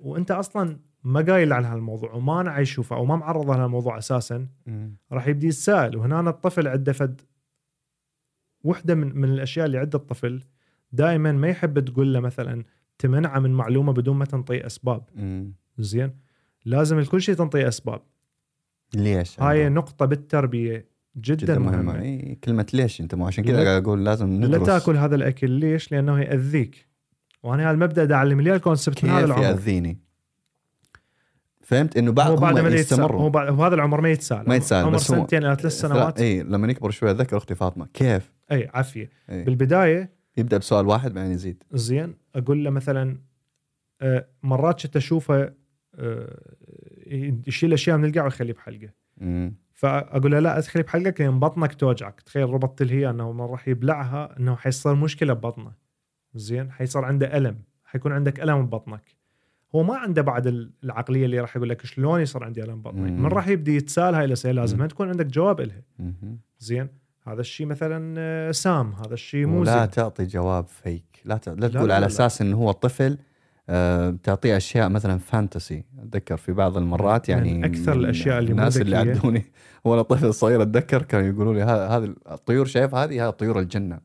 وانت اصلا ما قايل عن هالموضوع وما انا يشوفه او ما معرض له هالموضوع اساسا، راح يبدي يتساءل. وهنا الطفل عنده فد وحده من الاشياء اللي عنده الطفل، دائما ما يحب تقول له مثلا تمنعه من معلومه بدون ما تنطي اسباب. زين لازم الكل شيء تنطي اسباب ليش. هاي نقطه بالتربيه جدا مهمه. إيه كلمه ليش انت، مو عشان كذا قاعد اقول لازم ندرس لا تاكل هذا الاكل. ليش؟ لانه ياذيك. وانا هالمبدا دا اعلم لي الكونسبت من هذا العمر ياذيني. فهمت انه بعد ما يستمر وهذا العمر ما يتسال عمر سنتين الى 3 سنوات. اي لما يكبر شويه اتذكر اختي فاطمه كيف اي عافيه أي. بالبدايه يبدا بسؤال واحد بعدين يزيد. زين اقول له مثلا مرات كنت اشوفه يشيل اشياء من القاع ويخليه بحلقه، فاقول له لا ادخلي بحلقك لان بطنك توجعك. تخيل ربطت الهي انه ما راح يبلعها، انه حيصير مشكله ببطنه. زين حيصير عنده الم، حيكون عندك الم ببطنك. هو ما عنده بعد العقليه اللي راح يقول لك شلون يصير عندي الم ببطني. من راح يبدي يتسال هاي الاسئله لازم تكون عندك جواب لها. زين هذا الشيء مثلا سام، هذا الشيء مو زين، لا تعطي جواب فيك، لا تقول على اساس انه هو طفل تعطيه أشياء مثلا فانتسي. أتذكر في بعض المرات يعني أكثر الأشياء اللي الناس اللي عدوني وأنا طفل صغير أتذكر كانوا يقولوا لي هذه الطيور، شايف هذه طيور الجنة.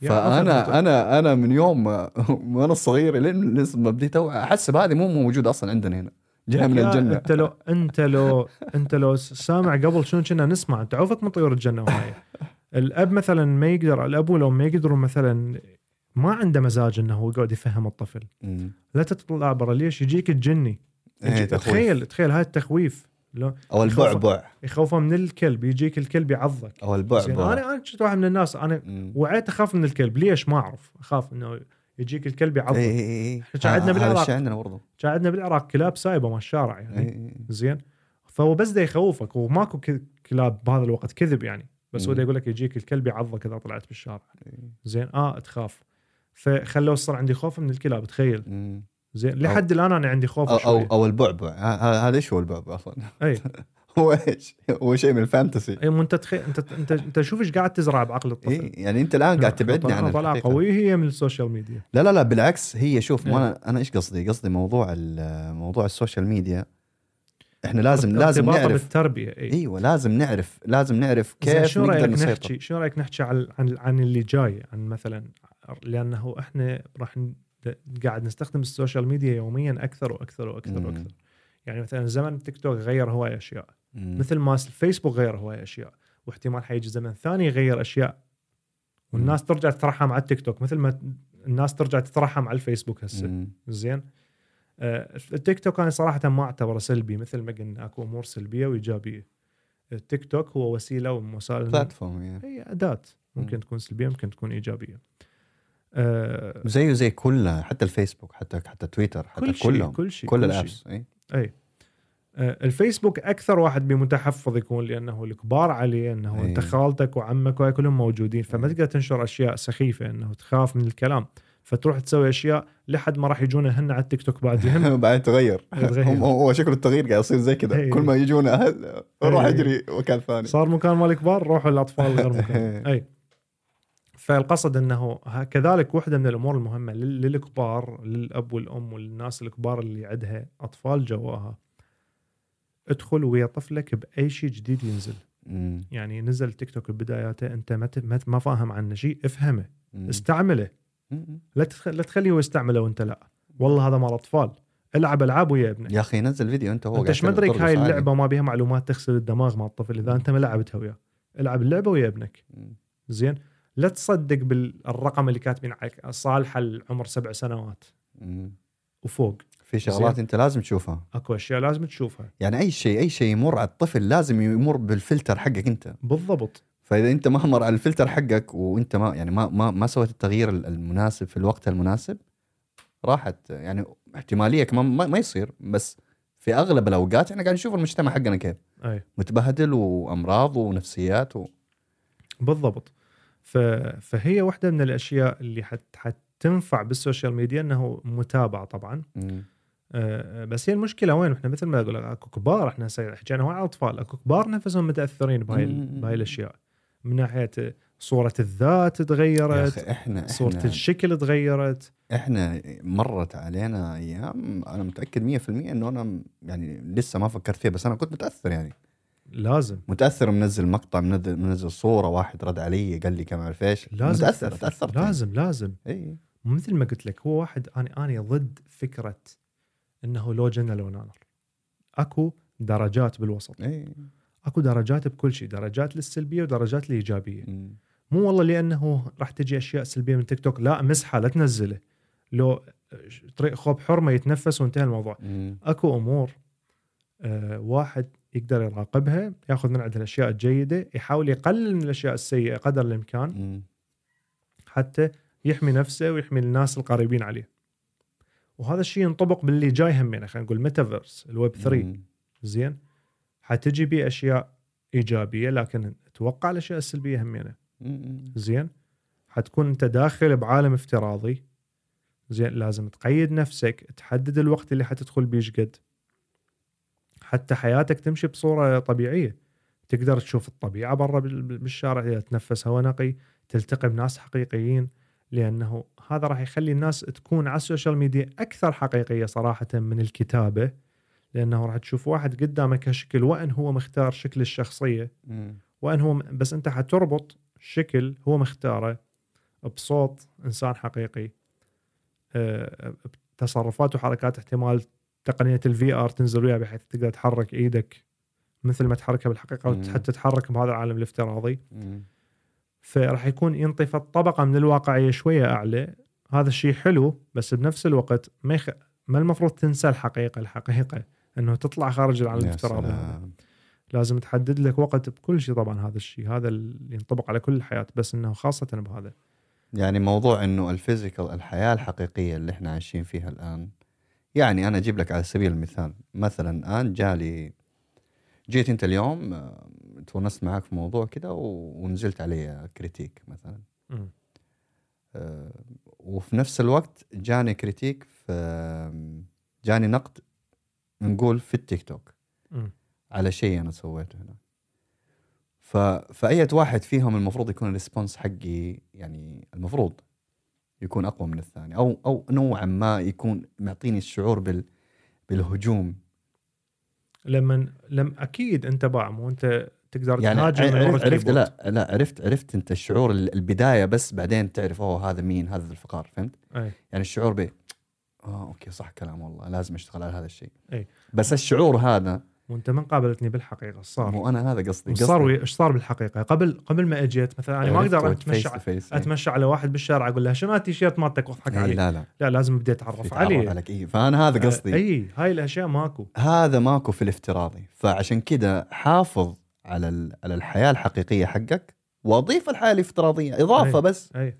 فأنا أنا أنا من يوم وأنا صغير لين ما بديت أحس بهذه مو موجود أصلا عندنا هنا، جاء من الجنة. أنت لو سامع قبل شنو كنا نسمع، أنت عوفك من طيور الجنة وهاي. الأب مثلا ما يقدر، الأب ولو ما يقدروا مثلا ما عنده مزاج انه هو يقعد يفهم الطفل. لا تطلع برا، ليش يجيك الجني؟ تخيل هاي التخويف. او البعبع يخوفه من الكلب، يجيك الكلب يعضك، او البعبع. انا كنت واحد من الناس، انا وعيت اخاف من الكلب. ليش؟ ما اعرف، اخاف انه يجيك الكلب يعضك. قعدنا بالعراق كلاب سايبه من الشارع يعني. زين فهو بس دا يخوفك، وماكو كلاب بهذا الوقت كذب يعني، بس هو دا يقول لك يجيك الكلب يعضك اذا طلعت بالشارع. زين تخاف، فخلوا صار عندي خوف من الكلاب. تخيل زين لحد الان انا عندي خوف او البعبع. هذا ايش هو البعبع اصلا؟ اي هو ايش؟ هو شيء من الفانتسي. اي انت انت شوف ايش قاعد تزرع بعقل الطفل. إيه؟ يعني انت الان قاعد تبعدني عن الطلعه قويه هي من السوشيال ميديا. لا بالعكس هي شوف انا ايش قصدي موضوع السوشيال ميديا. احنا لازم نعرف بالتربيه. ايوه لازم نعرف كيف شو نقدر نسيطر. شو رايك نحكي عن اللي جاي، عن مثلا، لأنه إحنا راح قاعد نستخدم السوشيال ميديا يوميا أكثر وأكثر وأكثر وأكثر. يعني مثلا زمن تيك توك غير هواي أشياء، مثل ما الفيسبوك غير هواي أشياء، واحتمال حيجي زمن ثاني يغير أشياء، والناس ترجع تترحم على التيك توك مثل ما الناس ترجع تترحم على الفيسبوك هسه. زين التيك توك أنا صراحة ما أعتبره سلبي، مثل ما قلنا أكو أمور سلبية وإيجابية. التيك توك هو وسيلة ومسال بلاتفورم، يعني هي أداة ممكن تكون سلبية ممكن تكون إيجابية. زي كلها، حتى الفيسبوك حتى تويتر حتى كل الابس. اي الفيسبوك اكثر واحد بمتحفظ يكون، لانه الكبار عليه، انه انت خالتك وعمك وهاي كلهم موجودين، فما تقدر تنشر اشياء سخيفه، انه تخاف من الكلام، فتروح تسوي اشياء لحد ما راح يجونا هن على التيك توك بعدين وبعدين تغير. هو شكل التغيير قاعد يصير زي كذا، كل ما يجونا اهل روح اجري مكان ثاني، صار مكان مال الكبار روحوا للاطفال غير مكان. اي فالقصد أنه كذلك واحدة من الأمور المهمة للكبار، للأب والأم والناس الكبار اللي عندها أطفال جواها، ادخل ويا طفلك بأي شيء جديد ينزل. يعني نزل تيك توك ببداياته، أنت ما فاهم عنه شيء، افهمه، استعمله. لا تخليه يستعمله وأنت لا والله هذا مال أطفال، العب ألعاب ويا ابنك. يا أخي نزل فيديو أنت، هو أنت مدرك هاي اللعبة ما بيها معلومات تغسل الدماغ مع الطفل إذا أنت ما لعبتها وياه. العب اللعبة ويا ابنك. زين لا تصدق بالرقم اللي كاتبين عليك صالحه العمر 7 سنوات وفوق. في شغلات انت لازم تشوفها، اكو اشياء لازم تشوفها. يعني اي شيء يمر على الطفل لازم يمر بالفلتر حقك انت بالضبط. فاذا انت ما مر على الفلتر حقك، وانت ما يعني ما سويت التغيير المناسب في الوقت المناسب، راحت يعني احتماليه ما يصير. بس في اغلب الاوقات احنا قاعد نشوف المجتمع حقنا كيف متبهدل وامراض ونفسيات بالضبط. فهي واحدة من الاشياء اللي حتنفع بالسوشيال ميديا انه متابعة طبعا. بس هي المشكلة وين احنا مثل ما اقول اكو كبار، احنا حكينا هو على الاطفال، اكو كبار نفسهم متاثرين بهاي الاشياء من ناحية صورة الذات تغيرت، صورة الشكل تغيرت. احنا مرت علينا ايام انا متأكد 100% انه انا يعني لسه ما فكرت فيها، بس انا كنت متأثر يعني لازم متأثر. منزل مقطع، منزل صورة، واحد رد علي قال لي كم عارف ايش، متأثر لازم اي. مثل ما قلت لك هو واحد، انا ضد فكرة انه لو جنة لو نار، اكو درجات بالوسط. اي اكو درجات بكل شيء، درجات للسلبية ودرجات للإيجابية. مو والله لأنه راح تجي أشياء سلبية من تيك توك لا مسحة لا تنزله، لو طريق خوب حرمة يتنفس وانتهى الموضوع. أكو أمور واحد يقدر يراقبها، يأخذ من عندها الأشياء الجيدة، يحاول يقلل من الأشياء السيئة قدر الإمكان حتى يحمي نفسه ويحمي الناس القريبين عليه. وهذا الشيء ينطبق باللي جاي همنا، خلينا نقول ميتافيرس الويب 3 زين حتجي بيه أشياء إيجابية، لكن أتوقع الأشياء السلبية همينة زين. حتكون أنت داخل بعالم افتراضي زين، لازم تقيد نفسك، تحدد الوقت اللي حتدخل بيه شقد حتى حياتك تمشي بصورة طبيعية، تقدر تشوف الطبيعة برا بالشارع، تتنفس هواء نقي، تلتقي بناس حقيقيين، لأنه هذا راح يخلي الناس تكون على السوشيال ميديا أكثر حقيقية صراحة من الكتابة، لأنه راح تشوف واحد قدامك هالشكل وأن هو مختار شكل الشخصية وأن هو بس أنت حتربط شكل هو مختاره بصوت إنسان حقيقي، بتصرفات وحركات، احتمال تقنية ال VR تنزل وياها بحيث تقدر تحرك إيدك مثل ما تحركها بالحقيقة وحتى تتحرك بهذا العالم الافتراضي. فراح يكون ينطي طبقة من الواقعية شوية أعلى. هذا الشيء حلو، بس بنفس الوقت ما المفروض تنسى الحقيقة أنه تطلع خارج العالم الافتراضي. لازم تحدد لك وقت بكل شيء طبعا. هذا الشيء هذا اللي ينطبق على كل الحياة، بس أنه خاصة بهذا يعني موضوع أنه الفيزيكال، الحياة الحقيقية اللي احنا عايشين فيها الآن. يعني أنا أجيب لك على سبيل المثال، مثلا الآن جيت أنت اليوم تونست معك في موضوع كده ونزلت عليه كريتيك مثلا وفي نفس الوقت جاني كريتيك، جاني نقد نقول في التيك توك على شيء أنا سويته هنا. فأية واحد فيهم المفروض يكون الريسبونس حقي يعني المفروض يكون أقوى من الثاني، أو نوعا ما يكون معطيني الشعور بالهجوم. لم أكيد أنت باعمو أنت تقدر يعني تهاجم. عرفت لا عرفت أنت الشعور البداية، بس بعدين تعرف هذا مين، هذا الفقار، فهمت؟ أي. يعني الشعور به اوكي صح كلام، والله لازم اشتغل على هذا الشيء. أي. بس الشعور هذا وانت من قابلتني بالحقيقه صار، وانا هذا قصدي صار بالحقيقه. قبل ما اجيت مثلا انا ما اقدر اتمشى على واحد بالشارع اقول له شنو التيشيرت مالتك واضحك عليه، لا لازم ابدا اتعرف عليه. فانا هذا قصدي. اي هاي الاشياء ماكو في الافتراضي. فعشان كده حافظ على الحياه الحقيقيه حقك واضيف الحياه الافتراضيه اضافه. أي. بس أي.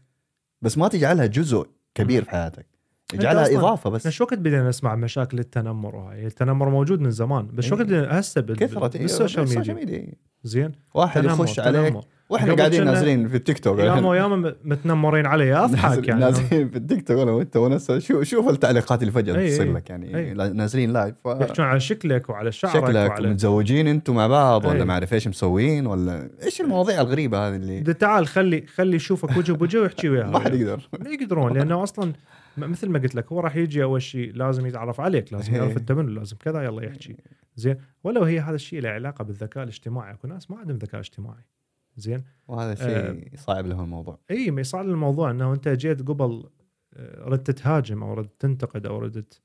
بس ما تجعلها جزء كبير في حياتك، جعلها إضافة بس. مش وقت بدنا نسمع مشاكل التنمر، وهاي التنمر موجود من زمان، بس وقت هسه بالسوشيال ميديا زين واحد يخش عليك واحنا قاعدين نازلين في التيك توك ياما متنمرين عليه اضحك يعني نازلين في التيك توك وانت ونسى شوف التعليقات اللي فجأة تصير لك يعني نازلين لايف يحكون على شكلك وعلى شعرك وعلى متزوجين انتم مع بعض ولا ما اعرف ايش مسوين ولا ايش المواضيع الغريبة هذه اللي تعال خلي يشوفك وجه بوجه ويحكي وياها. ما حد يقدرون لانه اصلا مثل ما قلت لك هو راح يجي اول شيء لازم يتعرف عليك، لازم يعرف التبني، لازم كذا يلا يحكي زين. ولو هي هذا الشيء له علاقه بالذكاء الاجتماعي، اكو ناس ما عندهم ذكاء اجتماعي زين، وهذا شيء صعب له الموضوع. اي ما يصعب الموضوع انه انت جيت قبل ردت تهاجم او ردت تنتقد او ردت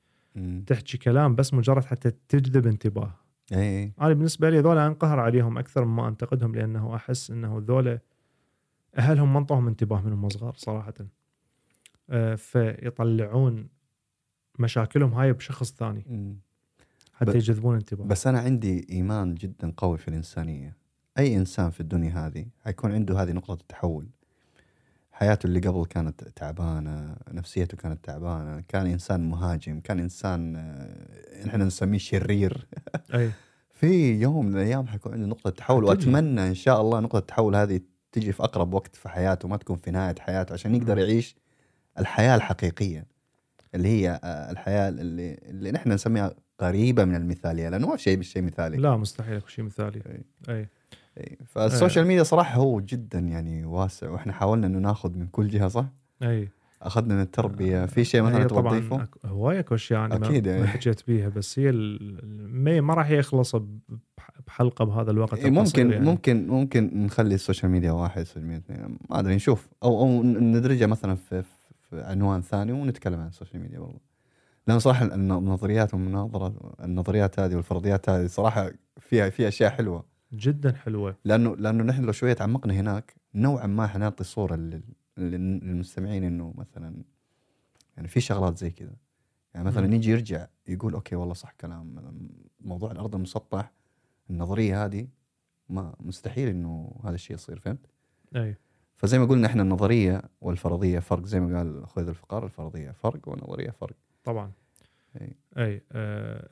تحكي كلام بس مجرد حتى تجذب انتباه. اي انا بالنسبه لي ذولا انقهر عليهم اكثر مما انتقدهم، لانه احس انه ذولا اهلهم ما انطوهم انتباه منهم صغار صراحه، فيطلعون مشاكلهم هاي بشخص ثاني حتى يجذبون انتباه. بس أنا عندي إيمان جدا قوي في الإنسانية. أي إنسان في الدنيا هذه هيكون عنده هذه نقطة التحول، حياته اللي قبل كانت تعبانة، نفسيته كانت تعبانة، كان إنسان مهاجم، كان إنسان نحن نسميه شرير. أي. في يوم من الأيام حيكون عنده نقطة تحول، وأتمنى إن شاء الله نقطة تحول هذه تجي في أقرب وقت في حياته، ما تكون في نهاية حياته، عشان يقدر يعيش الحياة الحقيقية اللي هي الحياة اللي نحن نسميها قريبة من المثالية، لأنه ما شيء مش شيء مثالي. لا مستحيل شيء مثالي. أي. فالسوشيال ميديا صراحة هو جدا يعني واسع، وإحنا حاولنا إنه نأخذ من كل جهة، صح؟ أي. أخذنا من التربية، في شيء مثلا توظيفه هواية كوش يعني أكيد ما حكيت بيها، بس هي ما راح يخلص بحلقة بهذا الوقت. ممكن يعني. ممكن نخلي السوشيال ميديا 1%، 2%، ما أدري، نشوف أو ندرجها مثلا في عنوان ثاني ونتكلم عن السوشيال ميديا والله. لأن صراحة النظريات النظريات هذه والفرضيات هذه صراحة فيها أشياء حلوة جدا حلوة، لأنه نحن لو شوية تعمقنا هناك نوعا ما حنعطي صورة للمستمعين إنه مثلا يعني في شغلات زي كذا، يعني مثلا يجي يرجع يقول أوكي والله صح كلام، موضوع الأرض المسطح النظرية هذه ما مستحيل إنه هذا الشيء يصير، فهمت؟ أي. فزي ما قلنا إحنا النظرية والفرضية فرق، زي ما قال أخوي ذو الفقار، الفرضية فرق والنظرية فرق طبعا. أي أي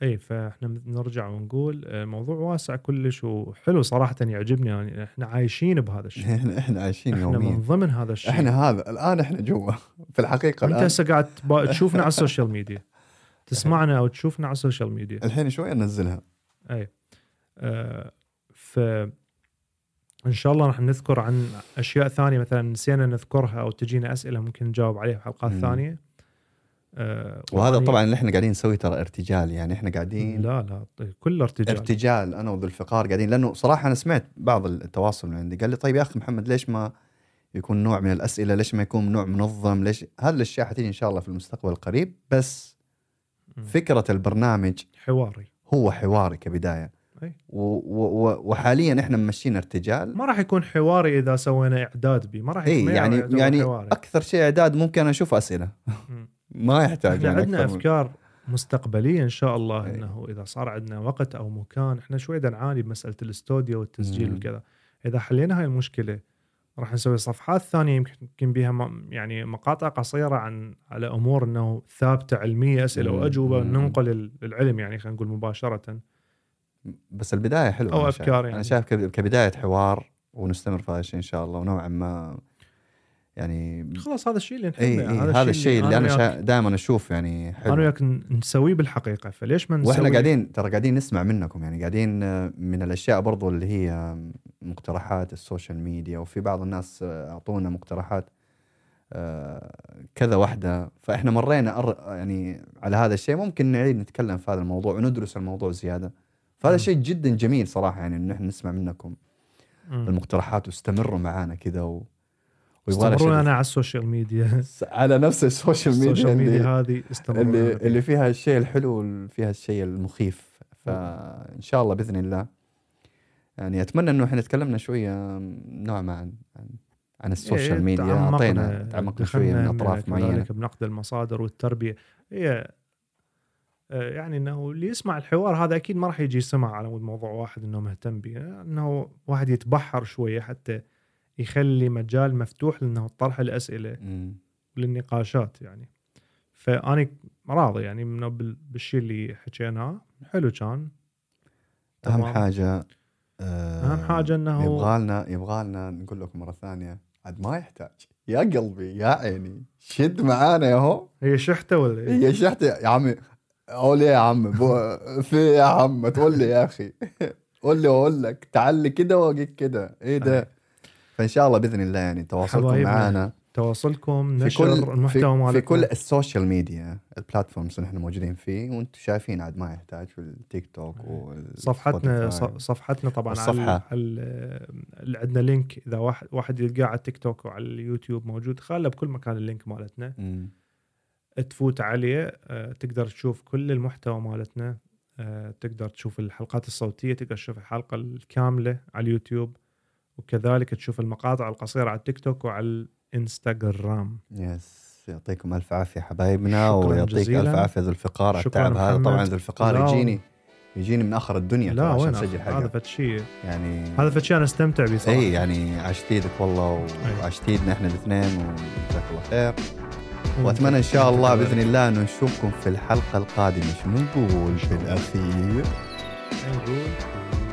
أي فإحنا نرجع ونقول موضوع واسع كلش وحلو صراحة، يعجبني يعني إحنا عايشين بهذا الشيء. إحنا عايشين يوميا، إحنا من ضمن هذا الشيء، إحنا هذا الآن إحنا جوا في الحقيقة. أنت هسه قاعد تشوفنا على السوشيال ميديا، تسمعنا أو تشوفنا على السوشيال ميديا الحين، شوي ننزلها. أي فإن شاء الله راح نذكر عن أشياء ثانية مثلا نسينا نذكرها أو تجينا أسئلة ممكن نجاوب عليها في حلقات ثانية. وهذا طبعا اللي احنا قاعدين نسوي ترى ارتجال، يعني احنا قاعدين لا كل ارتجال انا وذو الفقار قاعدين، لانه صراحه انا سمعت بعض التواصل من عندي قال لي طيب يا اخي محمد ليش ما يكون نوع من الاسئله، ليش ما يكون نوع منظم، ليش هذا الشيء حتيجي ان شاء الله في المستقبل القريب، بس فكره البرنامج حواري، هو حواري كبدايه وحاليا احنا ماشيين ارتجال. ما راح يكون حواري اذا سوينا اعداد ما راح يكون يعني حواري. اكثر شيء اعداد ممكن اشوف اسئله ما يحتاج. يعني عندنا أفكار مستقبلية إن شاء الله، إنه إذا صار عندنا وقت أو مكان، إحنا شوي نعاني بمسألة الاستوديو والتسجيل وكذا، إذا حلينا هاي المشكلة راح نسوي صفحات ثانية يمكن بها يعني مقاطع قصيرة على أمور إنه ثابتة علمية، أسئلة وأجوبة، ننقل العلم يعني خلينا نقول مباشرة. بس البداية حلوة أو أفكار يعني. أنا شايف كبداية حوار ونستمر في هذا الشيء إن شاء الله، ونوعا ما يعني خلاص هذا الشيء اللي هذا الشيء اللي أنا دائما أشوف يعني حلو، أنا وياك نسويه بالحقيقة، فليش ما نسوي؟ وإحنا قاعدين نسمع منكم، يعني قاعدين من الأشياء برضو اللي هي مقترحات السوشيال ميديا، وفي بعض الناس أعطونا مقترحات كذا واحدة، فإحنا مرينا يعني على هذا الشيء، ممكن نعيد نتكلم في هذا الموضوع وندرس الموضوع زيادة، فهذا شيء جدا جميل صراحة، يعني إن إحنا نسمع منكم المقترحات واستمروا معانا كذا استمروا أنا على السوشيال ميديا على نفس السوشيال ميديا هذه اللي فيها الشيء الحلو وفيها الشيء المخيف. فإن شاء الله بإذن الله يعني أتمنى أنه إحنا تكلمنا شوية نوعا ما عن السوشيال ميديا، أعطينا تعمقنا شوية من أطراف معينة بنقد المصادر والتربية. هي يعني أنه اللي يسمع الحوار هذا أكيد ما راح يجي يسمع على موضوع واحد أنه مهتم به، أنه واحد يتبحر شوية حتى يخلي مجال مفتوح لأنه طرح الأسئلة وللنقاشات يعني. فأنا راضي يعني من بالشيء اللي حكيناه، حلو كان. أهم حاجة أنه يبغالنا نقول لكم مرة ثانية عد ما يحتاج، يا قلبي يا عيني شد معانا يا هو. هي شحتة ولا إيه؟ هي شحتة يا عمي، أقول يا عم في يا عم تقول لي يا أخي قول لي وأقول لك تعال كده وأجيك كده إيه ده. فإن شاء الله بإذن الله يعني تواصلكم معنا، تواصلكم نشر المحتوى مالكم في كل السوشيال ميديا البلاتفورمز اللي احنا موجودين فيه، وانتم شايفين عاد ما يحتاج في التيك توك صفحتنا طبعا على عندنا لينك، إذا واحد يلقاه على التيك توك وعلى اليوتيوب موجود، خاله بكل مكان اللينك مالتنا، تفوت عليه تقدر تشوف كل المحتوى مالتنا، تقدر تشوف الحلقات الصوتية، تقدر تشوف الحلقة الكاملة على اليوتيوب، وكذلك تشوف المقاطع القصيرة على التيك توك وعلى الانستغرام. يس يعطيكم ألف عافية حبايبنا، ويعطيك ألف عافية ذو الفقار على التعب هذا. طبعا ذو الفقار يجيني يجيني من آخر الدنيا لا عشان أسجل حاجة. هذا فتشي يعني هذا فتشي أنا استمتع به صراحة. أي يعني عشت ايدك والله وعشت ايدنا إحنا الاثنين وجزاك الله خير. وأتمنى إن شاء الله بإذن الله إنه نشوفكم في الحلقة القادمة. شو نقول في الأخير؟ نقول